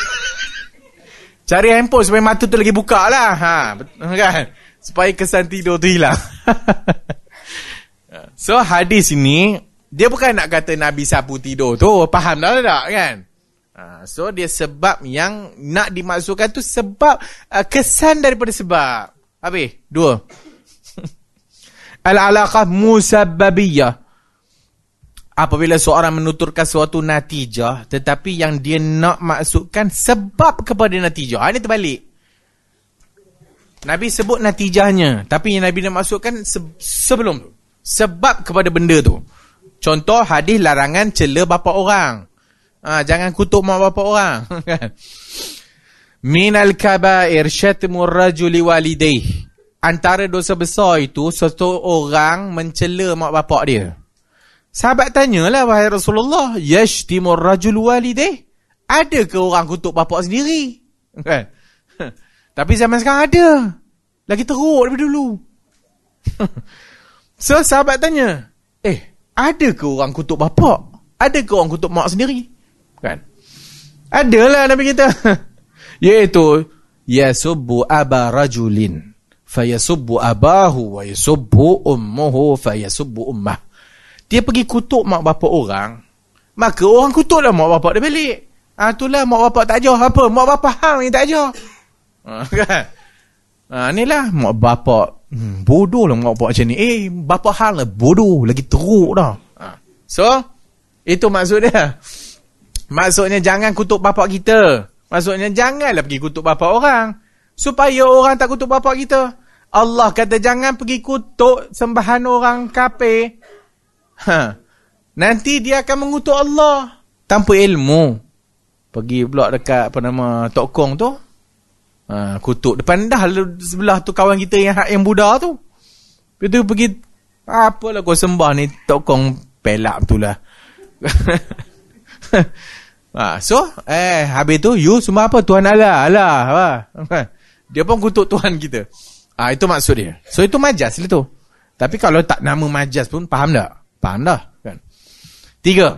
Cari handphone supaya mata tu lagi buka lah. Ha, kan? Supaya kesan tidur tu hilang. So hadis ini, dia bukan nak kata Nabi sapu tidur tu. Faham dah tak kan? Ha, so dia sebab yang nak dimaksudkan tu sebab, uh, kesan daripada sebab. Habis? Dua. Al-alaqah musababiyah. Apabila seorang menuturkan suatu natijah, tetapi yang dia nak maksudkan sebab kepada natijah. Ini terbalik. Nabi sebut natijahnya, tapi yang Nabi nak maksudkan se- sebelum tu, sebab kepada benda tu. Contoh hadis larangan cela bapa orang. Ha, jangan kutuk mak bapa orang. Minal kabair syatmur rajuli walidayh. Antara dosa besar itu, seseorang mencela mak bapak dia. Sahabat tanyalah, wahai Rasulullah, yashtimur rajul walidayh, ada ke orang kutuk bapak sendiri? Kan? Tapi zaman sekarang ada. Lagi teruk daripada dulu. So sahabat tanya, eh, ada ke orang kutuk bapak? Ada ke orang kutuk mak sendiri? Kan? Adalah Nabi kita. Iaitu yasubbu aba rajulin fayasubbu abahu wa yasubbu ummuhu fayasubbu ummah. Dia pergi kutuk mak bapak orang, maka orang kutuklah mak bapak dia balik. Ah, itulah mak bapak tak ajar. Apa? Mak bapak hang ni tak ajar. Ha, kan? Ha, inilah mak bapak. Hmm, bodoh lah mak bapak macam ni. Eh, bapak hang lah bodoh. Lagi teruk dah. Ha. So, itu maksudnya. Maksudnya jangan kutuk bapak kita. Maksudnya janganlah pergi kutuk bapak orang. Supaya orang tak kutuk bapak kita. Allah kata jangan pergi kutuk sembahan orang kafir. Ha. Nanti dia akan mengutuk Allah tanpa ilmu. Pergi pula dekat apa nama Tok Kong tu, ha, kutuk depan dah sebelah tu kawan kita yang hak yang Buddha tu. Lepas tu pergi apalah kau sembah ni Tok Kong pelak betul lah. Ha, so eh habis tu you sembah apa? Tuhan Allah lah. Ha. Dia pun kutuk Tuhan kita. Ah, ha, itu maksud dia. So itu majas lah tu. Tapi kalau tak nama majas pun faham tak? Faham dah, kan? Tiga,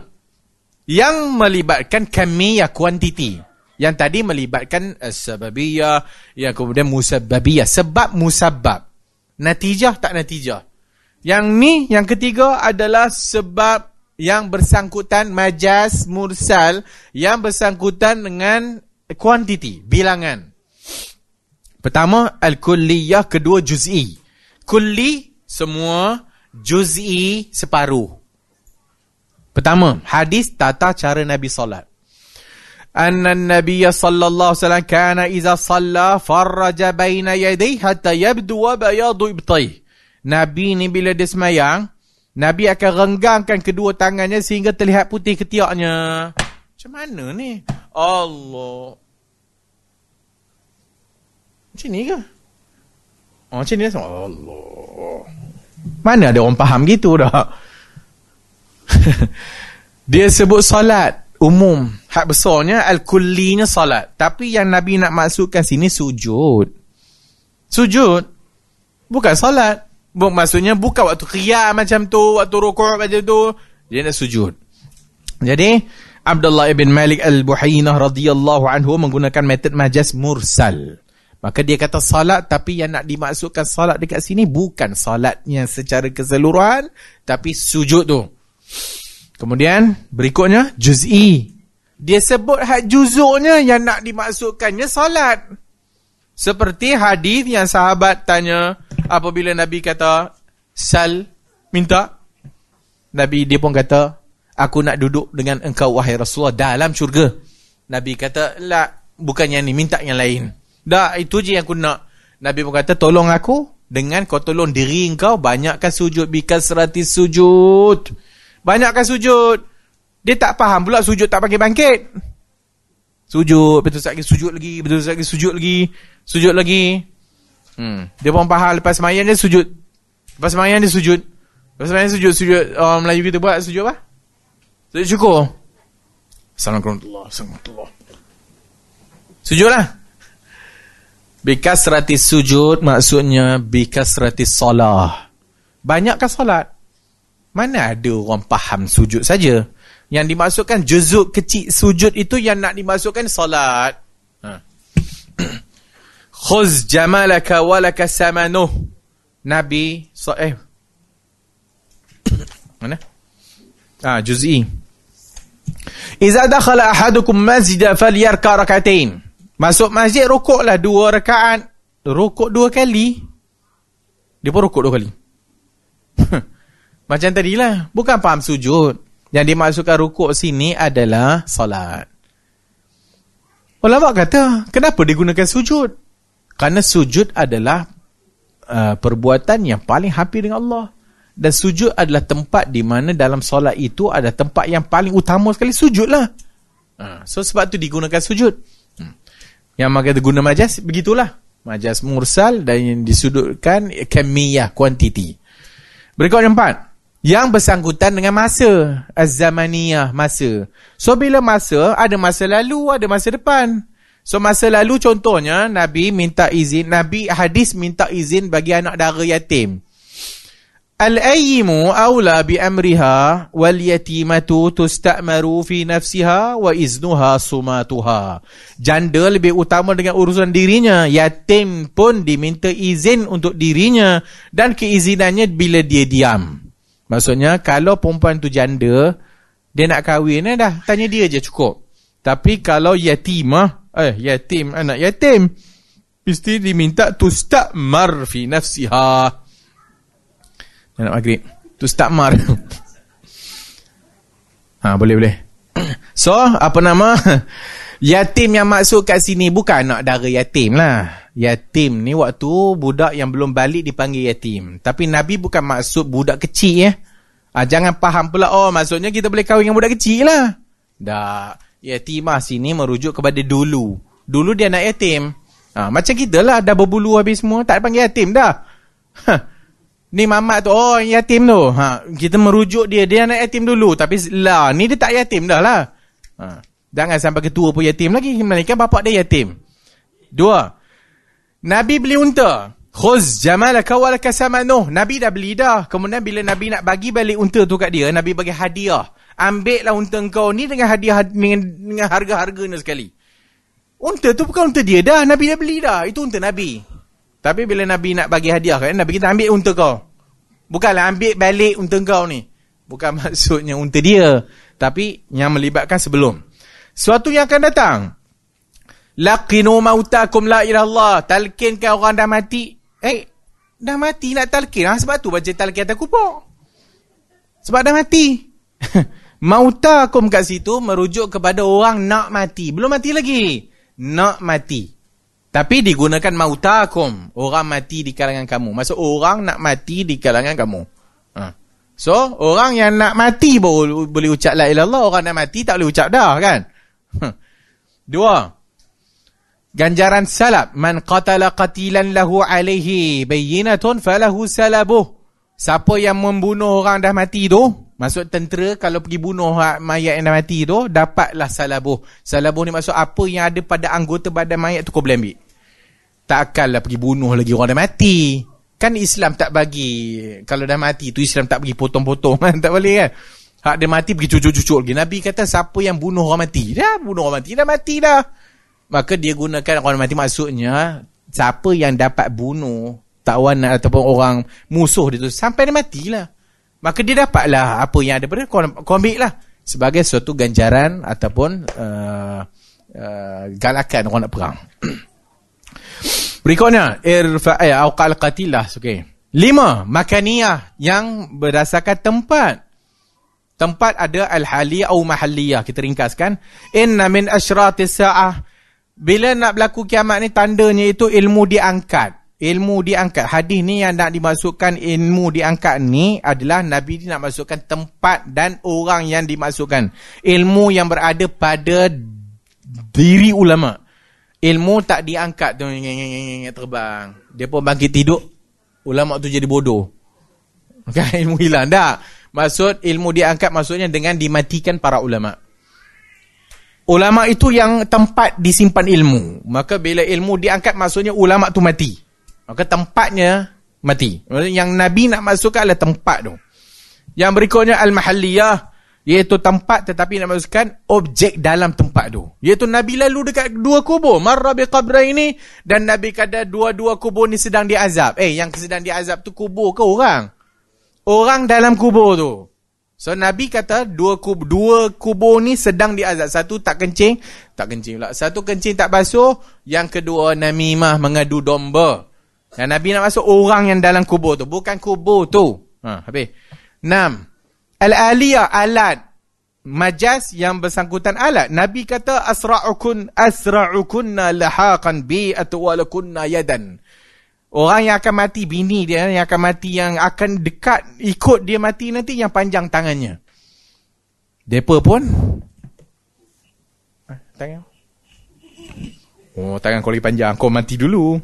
yang melibatkan kamiyah kuantiti. Yang tadi melibatkan sababiyah, yang kemudian musababiyah, sebab musabab, natijah tak natijah. Yang ni, yang ketiga adalah sebab yang bersangkutan majas mursal, yang bersangkutan dengan kuantiti, bilangan. Pertama al-kulliyah, kedua juz'i. Kulli semua, juz'i separuh. Pertama, hadis tata cara Nabi solat. أن النبي صلى الله عليه وسلم كان إذا صلى فرج بين يديه حتى يبدو بياض إبطيه. Nabi ni bila dia semayang, Nabi akan renggangkan kedua tangannya sehingga terlihat putih ketiaknya. Macam mana ni? Allah. Macam ni ke? Oh, macam ni lah. Allah. Mana ada orang faham gitu dah. Dia sebut solat umum. Hak besarnya, al-kullinya solat. Tapi yang Nabi nak maksudkan sini sujud. Sujud. Bukan solat. Maksudnya bukan waktu qiyam macam tu, waktu rukuk macam tu, dia nak sujud. Jadi Abdullah ibn Malik Al-Buhainah radhiyallahu anhu menggunakan metod majas mursal. Maka dia kata salat, tapi yang nak dimaksudkan salat dekat sini bukan salatnya secara keseluruhan, tapi sujud tu. Kemudian berikutnya juz'i. Dia sebut hak juzuknya yang nak dimaksudkannya salat. Seperti hadis yang sahabat tanya apabila Nabi kata, sal, minta. Nabi dia pun kata, aku nak duduk dengan engkau wahai Rasulullah dalam syurga. Nabi kata, la, bukan yang ni, minta yang lain. Dah, itu je yang aku nak. Nabi pun kata, tolong aku dengan kau tolong diri engkau, banyakkan sujud, bikasrati sujud. Banyakkan sujud. Dia tak faham pula sujud tak bangkit-bangkit. Sujud, betul sekali sujud lagi, betul sekali sujud lagi. Sujud lagi. Hmm. Dia pun faham lepas semayang dia sujud. Lepas semayang dia sujud. Lepas semayang sujud, sujud. Oh, Melayu kita buat sujud apa? Sujud syukur. Assalamualaikum warahmatullahi wabarakatuh. Sujudlah. Bikasrati sujud maksudnya bikasrati solah. Banyakkan solat. Mana ada orang faham sujud saja. Yang dimaksudkan juzuk kecil sujud itu yang nak dimaksudkan solat. Ha. Khuz jamalaka walaka samanuh. Nabi so, eh. Mana? Ah, juz'i. Iza dakhala ahadukum masjida falyarka rak'atain. Masuk masjid rukuklah dua rakaat. Rukuk dua kali. Dia pun rukuk dua kali. Macam tadilah, bukan faham sujud. Yang dimaksudkan rukuk sini adalah solat. Ulama kata, kenapa digunakan sujud? Kerana sujud adalah uh, perbuatan yang paling hampir dengan Allah. Dan sujud adalah tempat di mana dalam solat itu ada tempat yang paling utama sekali, sujudlah. Uh, so, sebab tu digunakan sujud. Hmm. Yang maka guna majas, begitulah. Majas mursal dan yang disudutkan kemiyah, kuantiti. Berikut yang empat. Yang bersangkutan dengan masa. Az-zamaniyah, masa. So, bila masa, ada masa lalu, ada masa depan. So masa lalu contohnya Nabi minta izin, Nabi hadis minta izin bagi anak dara yatim. Al-ayyimu awla bi amriha wal yatimatu tusta'maru fi nafsiha wa iznuha sumatuha. Janda lebih utama dengan urusan dirinya, yatim pun diminta izin untuk dirinya dan keizinannya bila dia diam. Maksudnya kalau perempuan tu janda, dia nak kahwin eh, dah tanya dia je cukup. Tapi kalau yatimah, Eh, yatim, anak yatim. Mesti diminta tusta'mar fi nafsiha. Anak maghrib. Tusta'mar. Ha, boleh-boleh. So, apa nama? Yatim yang maksud kat sini bukan anak dara yatim lah. Yatim ni waktu budak yang belum balik dipanggil yatim. Tapi Nabi bukan maksud budak kecil eh. Ha, jangan faham pula, oh maksudnya kita boleh kahwin dengan budak kecil lah. Tak. Yatimah sini merujuk kepada dulu. Dulu dia nak yatim. Ha, macam kita lah, dah berbulu habis semua, tak panggil yatim dah. Ha. Ni mamat tu, oh yatim tu. Ha. Kita merujuk dia, dia nak yatim dulu. Tapi lah, ni dia tak yatim dah lah. Ha. Jangan sampai ketua pun yatim lagi. Melainkan bapak dia yatim. Dua. Nabi beli unta. Khuz jamalaka walaka samanuh. Nabi dah beli dah. Kemudian bila Nabi nak bagi balik unta tu kat dia, Nabi bagi hadiah. Ambillah unta engkau ni dengan hadiah, dengan, dengan harga-harganya sekali. Unta tu bukan unta dia dah. Nabi dah beli dah. Itu unta Nabi. Tapi bila Nabi nak bagi hadiah kan, Nabi kita ambil unta kau. Bukanlah ambil balik unta kau ni. Bukan maksudnya unta dia. Tapi yang melibatkan sebelum. Suatu yang akan datang. Laqinu mautakum la ilallah. Talkinkan orang dah mati. Eh, dah mati nak talkin. Ha, sebab tu baca talkin atas kupok. Sebab dah mati. Mautakum kat situ merujuk kepada orang nak mati. Belum mati lagi. Nak mati. Tapi digunakan mautakum. Orang mati di kalangan kamu. Maksud orang nak mati di kalangan kamu. Ha. So, orang yang nak mati baru boleh ucap la ilaha illallah. Orang nak mati tak boleh ucap dah kan. Ha. Dua. Ganjaran salab. Man qatala qatilan lahu alaihi bayyinatun falahu salabuh. Siapa yang membunuh orang dah mati tu, maksud tentera kalau pergi bunuh mayat yang dah mati tu, dapatlah salabuh. Salabuh ni maksud apa yang ada pada anggota badan mayat tu kau boleh ambil. Takkanlah pergi bunuh lagi orang dah mati. Kan Islam tak bagi, kalau dah mati tu Islam tak bagi potong-potong kan? Tak boleh kan. Hak dia mati pergi cucuk-cucuk lagi. Nabi kata siapa yang bunuh orang mati, dah bunuh orang mati, dah mati dah. Maka dia gunakan orang mati, maksudnya siapa yang dapat bunuh tawanan ataupun orang musuh dia tu sampai dia matilah, maka dia dapatlah apa yang ada pada kau, kau ambil lah sebagai suatu ganjaran ataupun uh, uh, galakan orang nak perang. Berikutnya irfa'i awqal qatilah. Okay. Lima, makaniyah yang berdasarkan tempat. Tempat ada al-haliyah atau mahalliyah. Kita ringkaskan, inna min asyratis sa'ah. Bila nak berlaku kiamat ni, tandanya itu ilmu diangkat. Ilmu diangkat. Hadis ni yang nak dimasukkan ilmu diangkat ni adalah Nabi nak masukkan tempat dan orang yang dimasukkan. Ilmu yang berada pada diri ulama. Ilmu tak diangkat tu terbang. Dia pun bangkit tidur. Ulama tu jadi bodoh. Bukan ilmu hilang tak. Maksud ilmu diangkat maksudnya dengan dimatikan para ulama. Ulama itu yang tempat disimpan ilmu. Maka bila ilmu diangkat maksudnya ulama tu mati. Maka tempatnya mati. Yang Nabi nak masukkan adalah tempat tu. Yang berikutnya al-mahalliyah, iaitu tempat tetapi nak masukkan objek dalam tempat tu. Iaitu Nabi lalu dekat dua kubur, marra bi qabraini, dan Nabi kata dua-dua kubur ni sedang diazab. Eh, yang sedang diazab tu kubur ke orang? Orang dalam kubur tu. So Nabi kata dua kubur, dua kubur ni sedang diazab. Satu tak kencing, tak kencing pula. Satu kencing tak basuh, yang kedua namimah, mengadu domba. Dan Nabi nak masuk orang yang dalam kubur tu, bukan kubur tu. Ha, habis. Enam. Al-aliyah, alat. Majas yang bersangkutan alat. Nabi kata asra'ukun asra'ukunna lahaqan bi atwalakunna yadan. Orang yang akan mati, bini dia yang akan mati, yang akan dekat ikut dia mati nanti, yang panjang tangannya. Depa pun ah, tangan. Oh, tangan kau lagi panjang, kau mati dulu.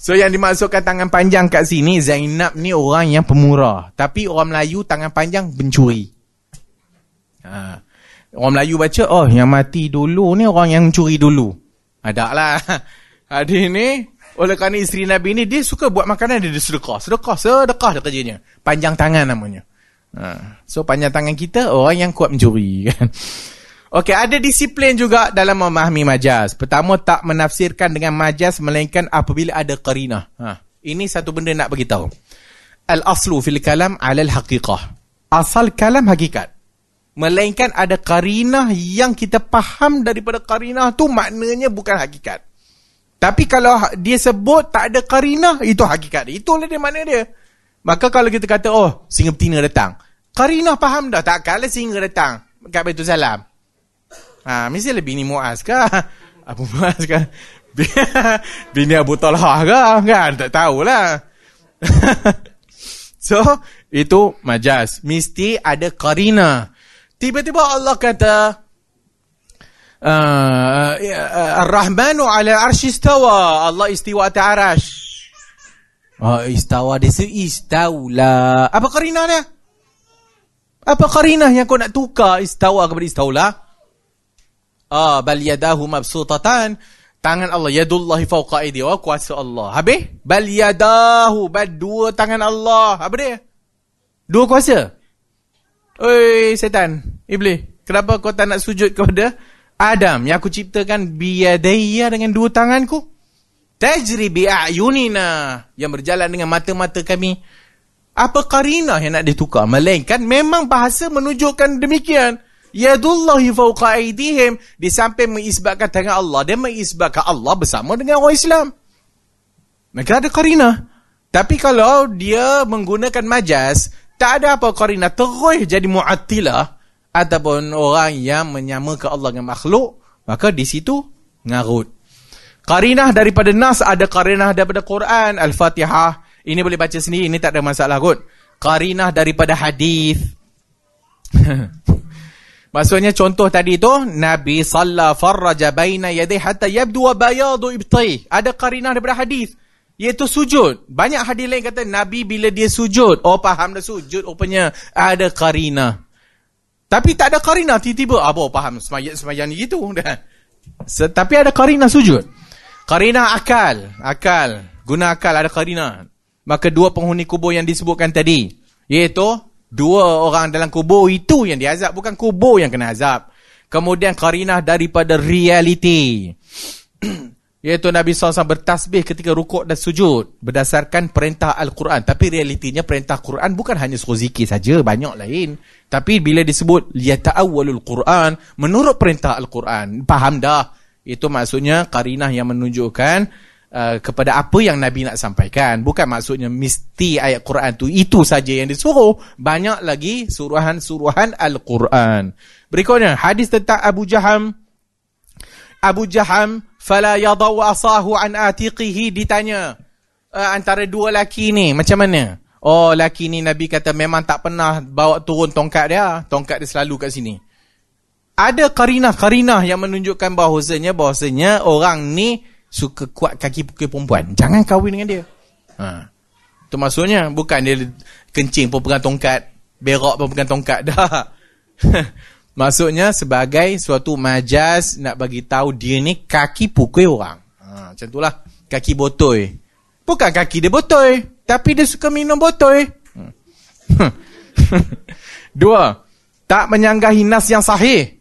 So yang dimaksudkan tangan panjang kat sini, Zainab ni orang yang pemurah. Tapi orang Melayu tangan panjang pencuri. Ha. Orang Melayu baca, oh yang mati dulu ni orang yang curi dulu. Ada lah. Hadis ni, oleh kerana isteri Nabi ni, dia suka buat makanan, dia, dia sedekah. Sedekah, sedekah dia kerjanya. Panjang tangan namanya. Ha. So, panjang tangan kita, orang yang kuat mencuri. Kan? Okey, ada disiplin juga dalam memahami majas. Pertama, tak menafsirkan dengan majas, melainkan apabila ada qarinah. Ha. Ini satu benda nak beritahu. Al-aslu fil kalam alal haqiqah. Asal kalam hakikat. Melainkan ada qarinah yang kita faham daripada qarinah tu, maknanya bukan hakikat. Tapi kalau dia sebut tak ada karinah, itu hakikat dia. Itulah dia makna dia. Maka kalau kita kata, oh, singa betina datang. Karinah faham dah, tak kalah singa datang kat Baitul Salam. Ha, misalnya bini Muaz ke? Abu Muaz ke? Bini Abu Talha ke? Kan, tak tahulah. So, itu majas. Mesti ada karinah. Tiba-tiba Allah kata, Uh, Ar-Rahmanu ala arsyistawa. Allah istiwa atas arash. Oh, istawa dia seistaula. Apa karinah dia? Apa karinah yang kau nak tukar istawa kepada istaula? Ah, bal yadahu mabsutatan. Tangan Allah, yadullahi fawqa aydih, kuasa Allah. Habis? Bal yadahu, bal dua tangan Allah. Apa dia? Dua kuasa. Oi setan, iblis, kenapa kau tak nak sujud kepada Adam yang aku ciptakan biyadaya, dengan dua tanganku, tajri bi'ayunina, yang berjalan dengan mata-mata kami? Apa karinah yang nak ditukar? Melainkan memang bahasa menunjukkan demikian. Yadullahi fawqa aydihim, di samping mengisbatkan tangan Allah, dia mengisbatkan Allah bersama dengan orang Islam. Maka ada karinah. Tapi kalau dia menggunakan majas, Tak ada apa qarinah, terus jadi mu'attilah ataupun orang yang menyamakan Allah dengan makhluk, maka di situ ngarut. Qarinah daripada nas, ada qarinah daripada Quran, Al-Fatihah. Ini boleh baca sendiri, ini tak ada masalah kot. Qarinah daripada hadis. Maksudnya contoh tadi tu, Nabi salla farraja baina yadayhi hatta yabdu wa bayadu ibtayh. Ada qarinah daripada hadis, iaitu sujud. Banyak hadis lain kata Nabi bila dia sujud, oh faham dah sujud, rupanya ada qarinah. Tapi tak ada qarinah tiba-tiba, apa faham semayang-semayang ni gitu. Tapi ada qarinah sujud. Qarinah akal, akal, guna akal ada qarinah. Maka dua penghuni kubur yang disebutkan tadi, iaitu dua orang dalam kubur itu yang diazab, bukan kubur yang kena azab. Kemudian qarinah daripada realiti. Iaitu Nabi sallallahu alaihi wasallam bertasbih ketika rukuk dan sujud berdasarkan perintah Al-Quran. Tapi realitinya perintah Quran bukan hanya suruh zikir saja, banyak lain. Tapi bila disebut yata'awwalul Quran, menurut perintah Al-Quran, faham dah. Itu maksudnya qarinah yang menunjukkan uh, kepada apa yang Nabi nak sampaikan. Bukan maksudnya mesti ayat Quran tu itu saja yang disuruh. Banyak lagi suruhan-suruhan Al-Quran. Berikutnya, hadis tentang Abu Jaham. Abu Jaham fala yadaw asahu an atiqihi, ditanya uh, antara dua laki ni macam mana? Oh, laki ni Nabi kata memang tak pernah bawa turun tongkat dia, tongkat dia selalu kat sini. Ada qarinah-qarinah yang menunjukkan bahawasanya bahawasanya orang ni suka kuat kaki pukul perempuan, jangan kahwin dengan dia. Ha. Itu maksudnya, bukan dia kencing pun pegang tongkat, berak pun pegang tongkat dah. Maksudnya sebagai suatu majaz nak bagi tahu dia ni kaki pukul orang. Ha, macam itulah. Kaki botol. Bukan kaki dia botol, tapi dia suka minum botol. Dua, tak menyanggahi nas yang sahih.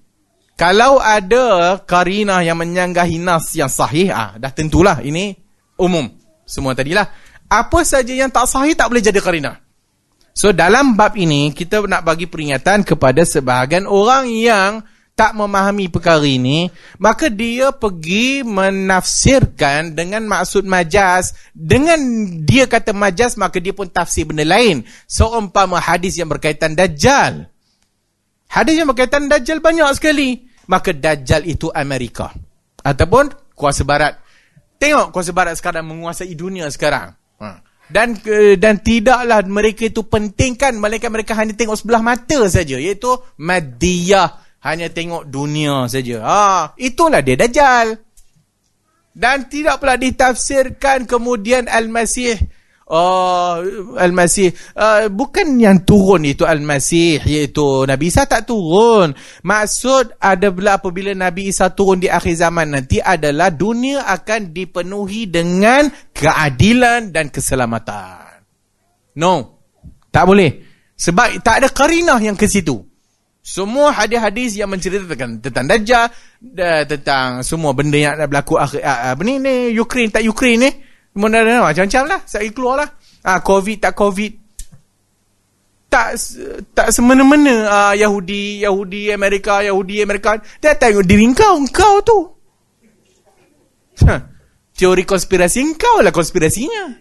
Kalau ada qarinah yang menyanggahi nas yang sahih, ah, dah tentulah ini umum. Semua tadilah. Apa saja yang tak sahih tak boleh jadi qarinah. So dalam bab ini kita nak bagi peringatan kepada sebahagian orang yang tak memahami perkara ini, maka dia pergi menafsirkan dengan maksud majas. Dengan dia kata majas, maka dia pun tafsir benda lain. Seumpama hadis yang berkaitan Dajjal. Hadis yang berkaitan Dajjal banyak sekali. Maka Dajjal itu Amerika ataupun kuasa barat. Tengok kuasa barat sekarang menguasai dunia sekarang. Ha. Dan dan tidaklah mereka itu pentingkan, melainkan mereka hanya tengok sebelah mata saja, iaitu madiyah, hanya tengok dunia saja. Ha, itulah dia Dajjal. Dan tidak pula ditafsirkan kemudian Al-Masih. Oh, Al-Masih uh, bukan yang turun itu Al-Masih, iaitu Nabi Isa tak turun. Maksud ada bila apabila Nabi Isa turun di akhir zaman nanti adalah dunia akan dipenuhi dengan keadilan dan keselamatan. No, tak boleh. Sebab tak ada qarinah yang ke situ. Semua hadis-hadis yang menceritakan tentang Dajjal, tentang semua benda yang berlaku akhir, apa ni, ni Ukraine tak Ukraine ni, macam-macam lah, saya keluar lah. Ha, COVID tak COVID. Tak tak semena-mena ha, Yahudi, Yahudi, Amerika, Yahudi, Amerika. Dia tengok diri kau, kau tu. Ha, teori konspirasi kau lah konspirasinya.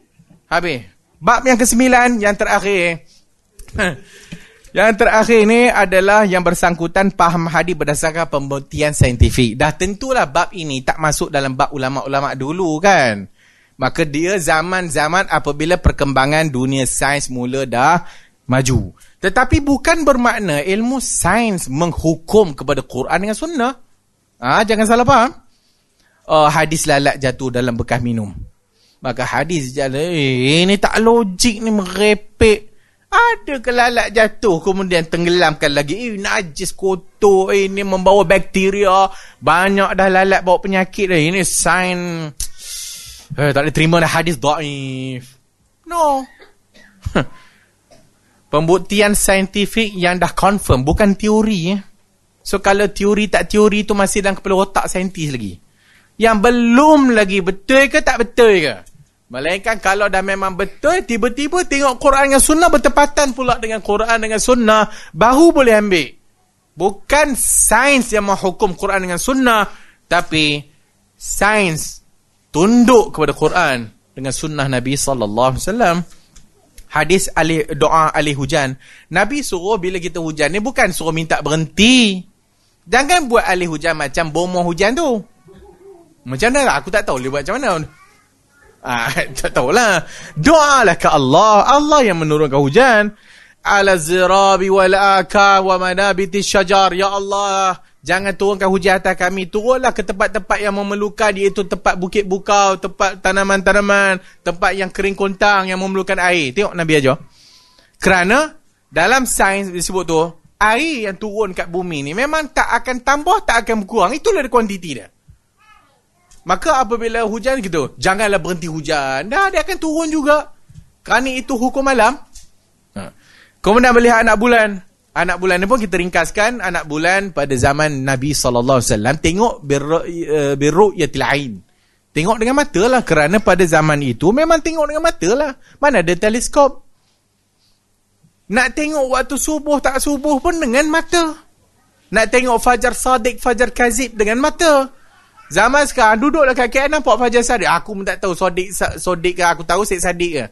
Habis. Bab yang kesembilan, yang terakhir. Ha, yang terakhir ni adalah yang bersangkutan faham hadis berdasarkan pembuktian saintifik. Dah tentulah bab ini tak masuk dalam bab ulama-ulama dulu kan. Maka dia zaman-zaman apabila perkembangan dunia sains mula dah maju. Tetapi bukan bermakna ilmu sains menghukum kepada Quran dengan sunnah. Ha, jangan salah faham. Uh, hadis lalat jatuh dalam bekas minum. Maka hadis jalan, eh, ini tak logik ni, merepek. Ada ke lalat jatuh kemudian tenggelamkan lagi. Eh, najis kotor, eh, ini membawa bakteria. Banyak dah lalat bawa penyakit dah. Ini sains. Eh, tak boleh terima dah hadis daif. No. Pembuktian saintifik yang dah confirm, bukan teori. Eh. So kalau teori tak teori tu masih dalam kepala otak saintis lagi. Yang belum lagi betul ke tak betul ke. Melainkan kalau dah memang betul, tiba-tiba tengok Quran dengan sunnah bertepatan pula dengan Quran dengan sunnah, baru boleh ambil. Bukan sains yang menghukum Quran dengan sunnah, tapi sains tunduk kepada Quran dengan sunnah Nabi sallallahu alaihi wasallam. hadis alih, doa alih hujan. Nabi suruh bila kita hujan ni bukan suruh minta berhenti. Jangan buat alih hujan macam bomoh hujan tu. Macam mana lah? Aku tak tahu dia buat macam mana. Ah, tak tahulah. Doa lah ke Allah. Allah yang menurunkan hujan. Ala zirabi wal akar wa manabiti syajar. Ya Allah, jangan turunkan hujan atas kami. Turunlah ke tempat-tempat yang memerlukan, iaitu tempat bukit bukau, tempat tanaman-tanaman, tempat yang kering kontang, yang memerlukan air. Tengok Nabi aja. Kerana dalam sains disebut tu, air yang turun kat bumi ni memang tak akan tambah, tak akan berkurang. Itulah kuantiti dia. Maka apabila hujan gitu, janganlah berhenti hujan. Dah, dia akan turun juga. Kerana itu hukum alam. Ha. Kemudian melihat anak bulan. Anak bulan ni pun kita ringkaskan, anak bulan pada zaman Nabi sallallahu alaihi wasallam tengok birru'yatil ain. Tengok dengan mata lah, kerana pada zaman itu memang tengok dengan mata lah. Mana ada teleskop. Nak tengok waktu subuh tak subuh pun dengan mata. Nak tengok fajar sadiq, fajar kazib dengan mata. Zaman sekarang duduklah kat K L nampak fajar sadiq. Aku pun tak tahu sadiq, sadiq ke, aku tahu sik sadiq ke.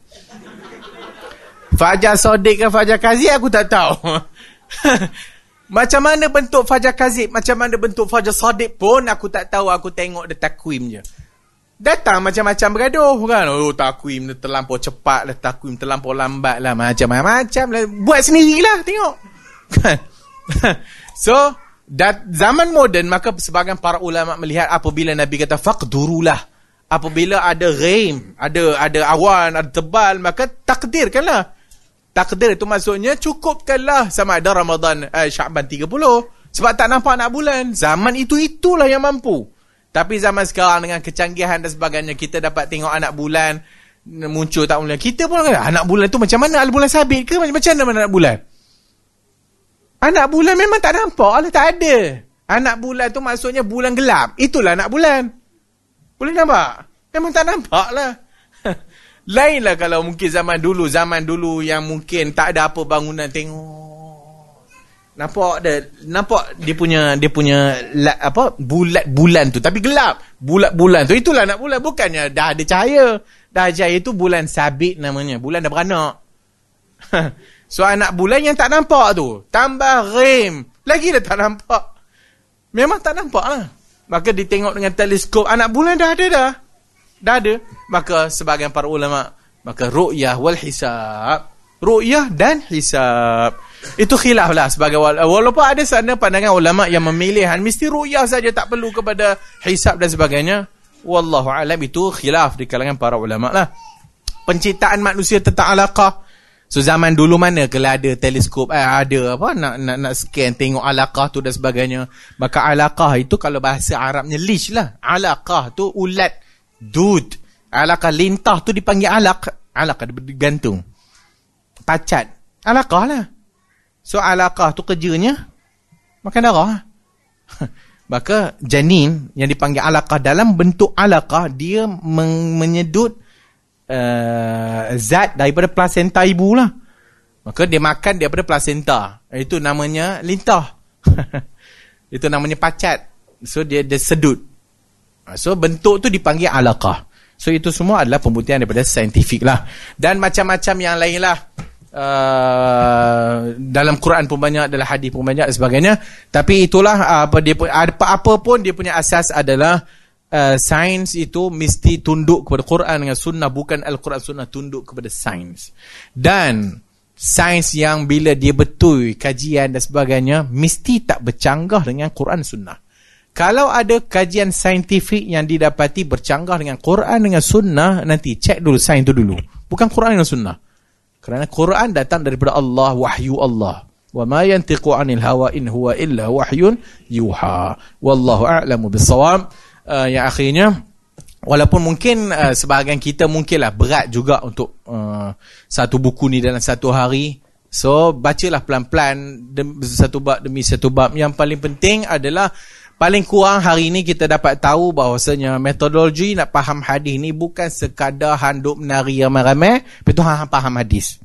Fajar sadiq ke fajar kazib aku tak tahu. Macam mana bentuk fajar kazib, macam mana bentuk fajar sadiq pun aku tak tahu. Aku tengok dia takwim je. Datang macam-macam bergaduh kan. Oh, takwim dia terlampau cepat lah, takwim terlampau lambat lah, macam-macam lah. Buat sendirilah tengok kan. So dat, zaman moden, maka sebahagian para ulama melihat apabila Nabi kata faqdurulah, apabila ada rain, ada ada awan, ada tebal, maka takdirkanlah. Takdir itu maksudnya cukupkanlah sama ada Ramadan, eh, Syakban tiga puluh. Sebab tak nampak nak bulan. Zaman itu, itulah yang mampu. Tapi zaman sekarang dengan kecanggihan dan sebagainya, kita dapat tengok anak bulan muncul tak bulan. Kita pun kata, anak bulan tu macam mana? Anak bulan sabit ke? Macam mana anak bulan? Anak bulan memang tak nampak. Allah tak ada. Anak bulan tu maksudnya bulan gelap. Itulah anak bulan. Boleh nampak? Memang tak nampak lah. Lainlah kalau mungkin zaman dulu, zaman dulu yang mungkin tak ada apa bangunan, tengok. Nampak dia, nampak dia punya dia punya la, apa bulat-bulan tu tapi gelap. Bulat-bulan tu itulah nak bulan, bukannya dah ada cahaya. Dah cahaya tu bulan sabit namanya. Bulan dah beranak. So anak bulan yang tak nampak tu, tambah rem, lagi dah tak nampak. Memang tak nampak lah. Maka ditengok dengan teleskop, anak bulan dah ada dah. Dah ada. Maka sebahagian para ulama, maka ru'yah wal hisab, ru'yah dan hisab itu khilaf lah sebagai, walaupun ada sana pandangan ulama yang memilih mesti ru'yah saja, tak perlu kepada hisab dan sebagainya. Wallahu alam, itu khilaf di kalangan para ulama lah. Penciptaan manusia tentang alaqah. So zaman dulu mana kalau ada teleskop, eh, ada apa nak nak nak scan tengok alaqah tu dan sebagainya. Maka alaqah itu kalau bahasa Arabnya lish lah. Alaqah tu ulat. Dud, alaqah lintah tu dipanggil alaq. Alaqah digantung, pacat, alaqah lah. So alaqah tu kerjanya makan darah. Maka janin yang dipanggil alaqah, dalam bentuk alaqah dia menyedut uh, zat daripada plasenta ibu lah. Maka dia makan daripada plasenta. Itu namanya lintah. Itu namanya pacat. So dia, dia sedut. So bentuk tu dipanggil alaqah. So itu semua adalah pembuktian daripada saintifik lah. Dan macam-macam yang lain lah. Uh, dalam Quran pun banyak, dalam hadis pun banyak dan sebagainya. Tapi itulah apa dia, apa-apa pun dia punya asas adalah uh, sains itu mesti tunduk kepada Quran dengan sunnah. Bukan Al-Quran sunnah tunduk kepada sains. Dan sains yang bila dia betul kajian dan sebagainya mesti tak bercanggah dengan Quran sunnah. Kalau ada kajian saintifik yang didapati bercanggah dengan Quran, dengan sunnah, nanti cek dulu sains itu dulu. Bukan Quran dengan sunnah. Kerana Quran datang daripada Allah, wahyu Allah. وَمَا يَنْتِقُ عَنِ الْهَوَا إِنْ هُوَ إِلَّا وَحْيٌ يُوحَى وَاللَّهُ أَعْلَمُ بِالصَّوَابِ. uh, Yang akhirnya, walaupun mungkin uh, sebahagian kita mungkinlah berat juga untuk uh, satu buku ni dalam satu hari. So, bacalah pelan-pelan, dem, satu bab demi satu bab. Yang paling penting adalah paling kurang hari ini kita dapat tahu bahawasanya metodologi nak faham hadis ni bukan sekadar handuk menari ramai-ramai, lepas tu hang faham hadis.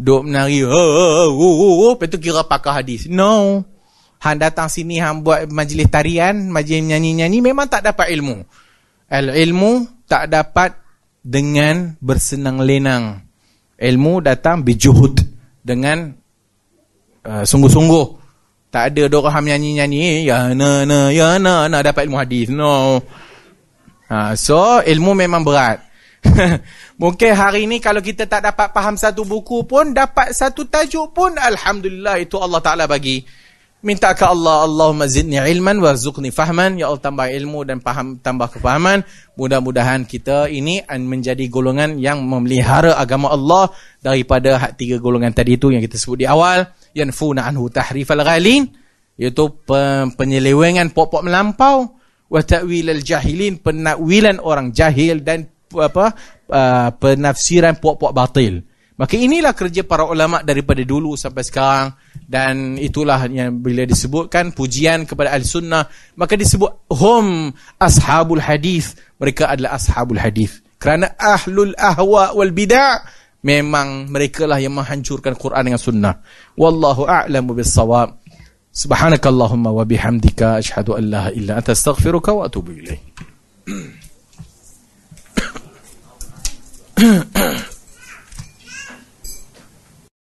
Duk menari, oh, oh, oh, oh, oh, lepas tu kira pakar hadis. No. Hang datang sini, hang buat majlis tarian, majlis nyanyi-nyanyi, memang tak dapat ilmu. Al-ilmu tak dapat dengan bersenang lenang. Ilmu datang bijuhud, dengan uh, sungguh-sungguh. Tak ada dorang nyanyi-nyanyi ya na na ya na na dapat ilmu hadis. No. Ha, so ilmu memang berat. Mungkin hari ni kalau kita tak dapat faham satu buku pun, dapat satu tajuk pun, alhamdulillah, itu Allah Taala bagi. Minta ke Allah, Allahumma zidni ilman warzuqni fahman. Ya Allah, tambah ilmu dan faham, tambah kefahaman. Mudah-mudahan kita ini menjadi golongan yang memelihara agama Allah daripada tiga golongan tadi itu yang kita sebut di awal. Yanfuna anhu tahrifal ghalin, iaitu penyelewengan pokok melampau. Wa ta'wilal jahilin, penakwilan orang jahil, dan apa uh, penafsiran pokok-pokok batil. Maka inilah kerja para ulama' daripada dulu sampai sekarang. Dan itulah yang bila disebutkan pujian kepada Al-Sunnah, maka disebut hum Ashabul Hadis. Mereka adalah Ashabul Hadis. Kerana ahlul ahwa wal bid'ah, memang mereka lah yang menghancurkan Quran dengan Sunnah. Wallahu a'lamu bis-shawab. Subhanakallahumma wa bihamdika, ashhadu an la ilaha illa anta, astaghfiruka wa atubu ilaih.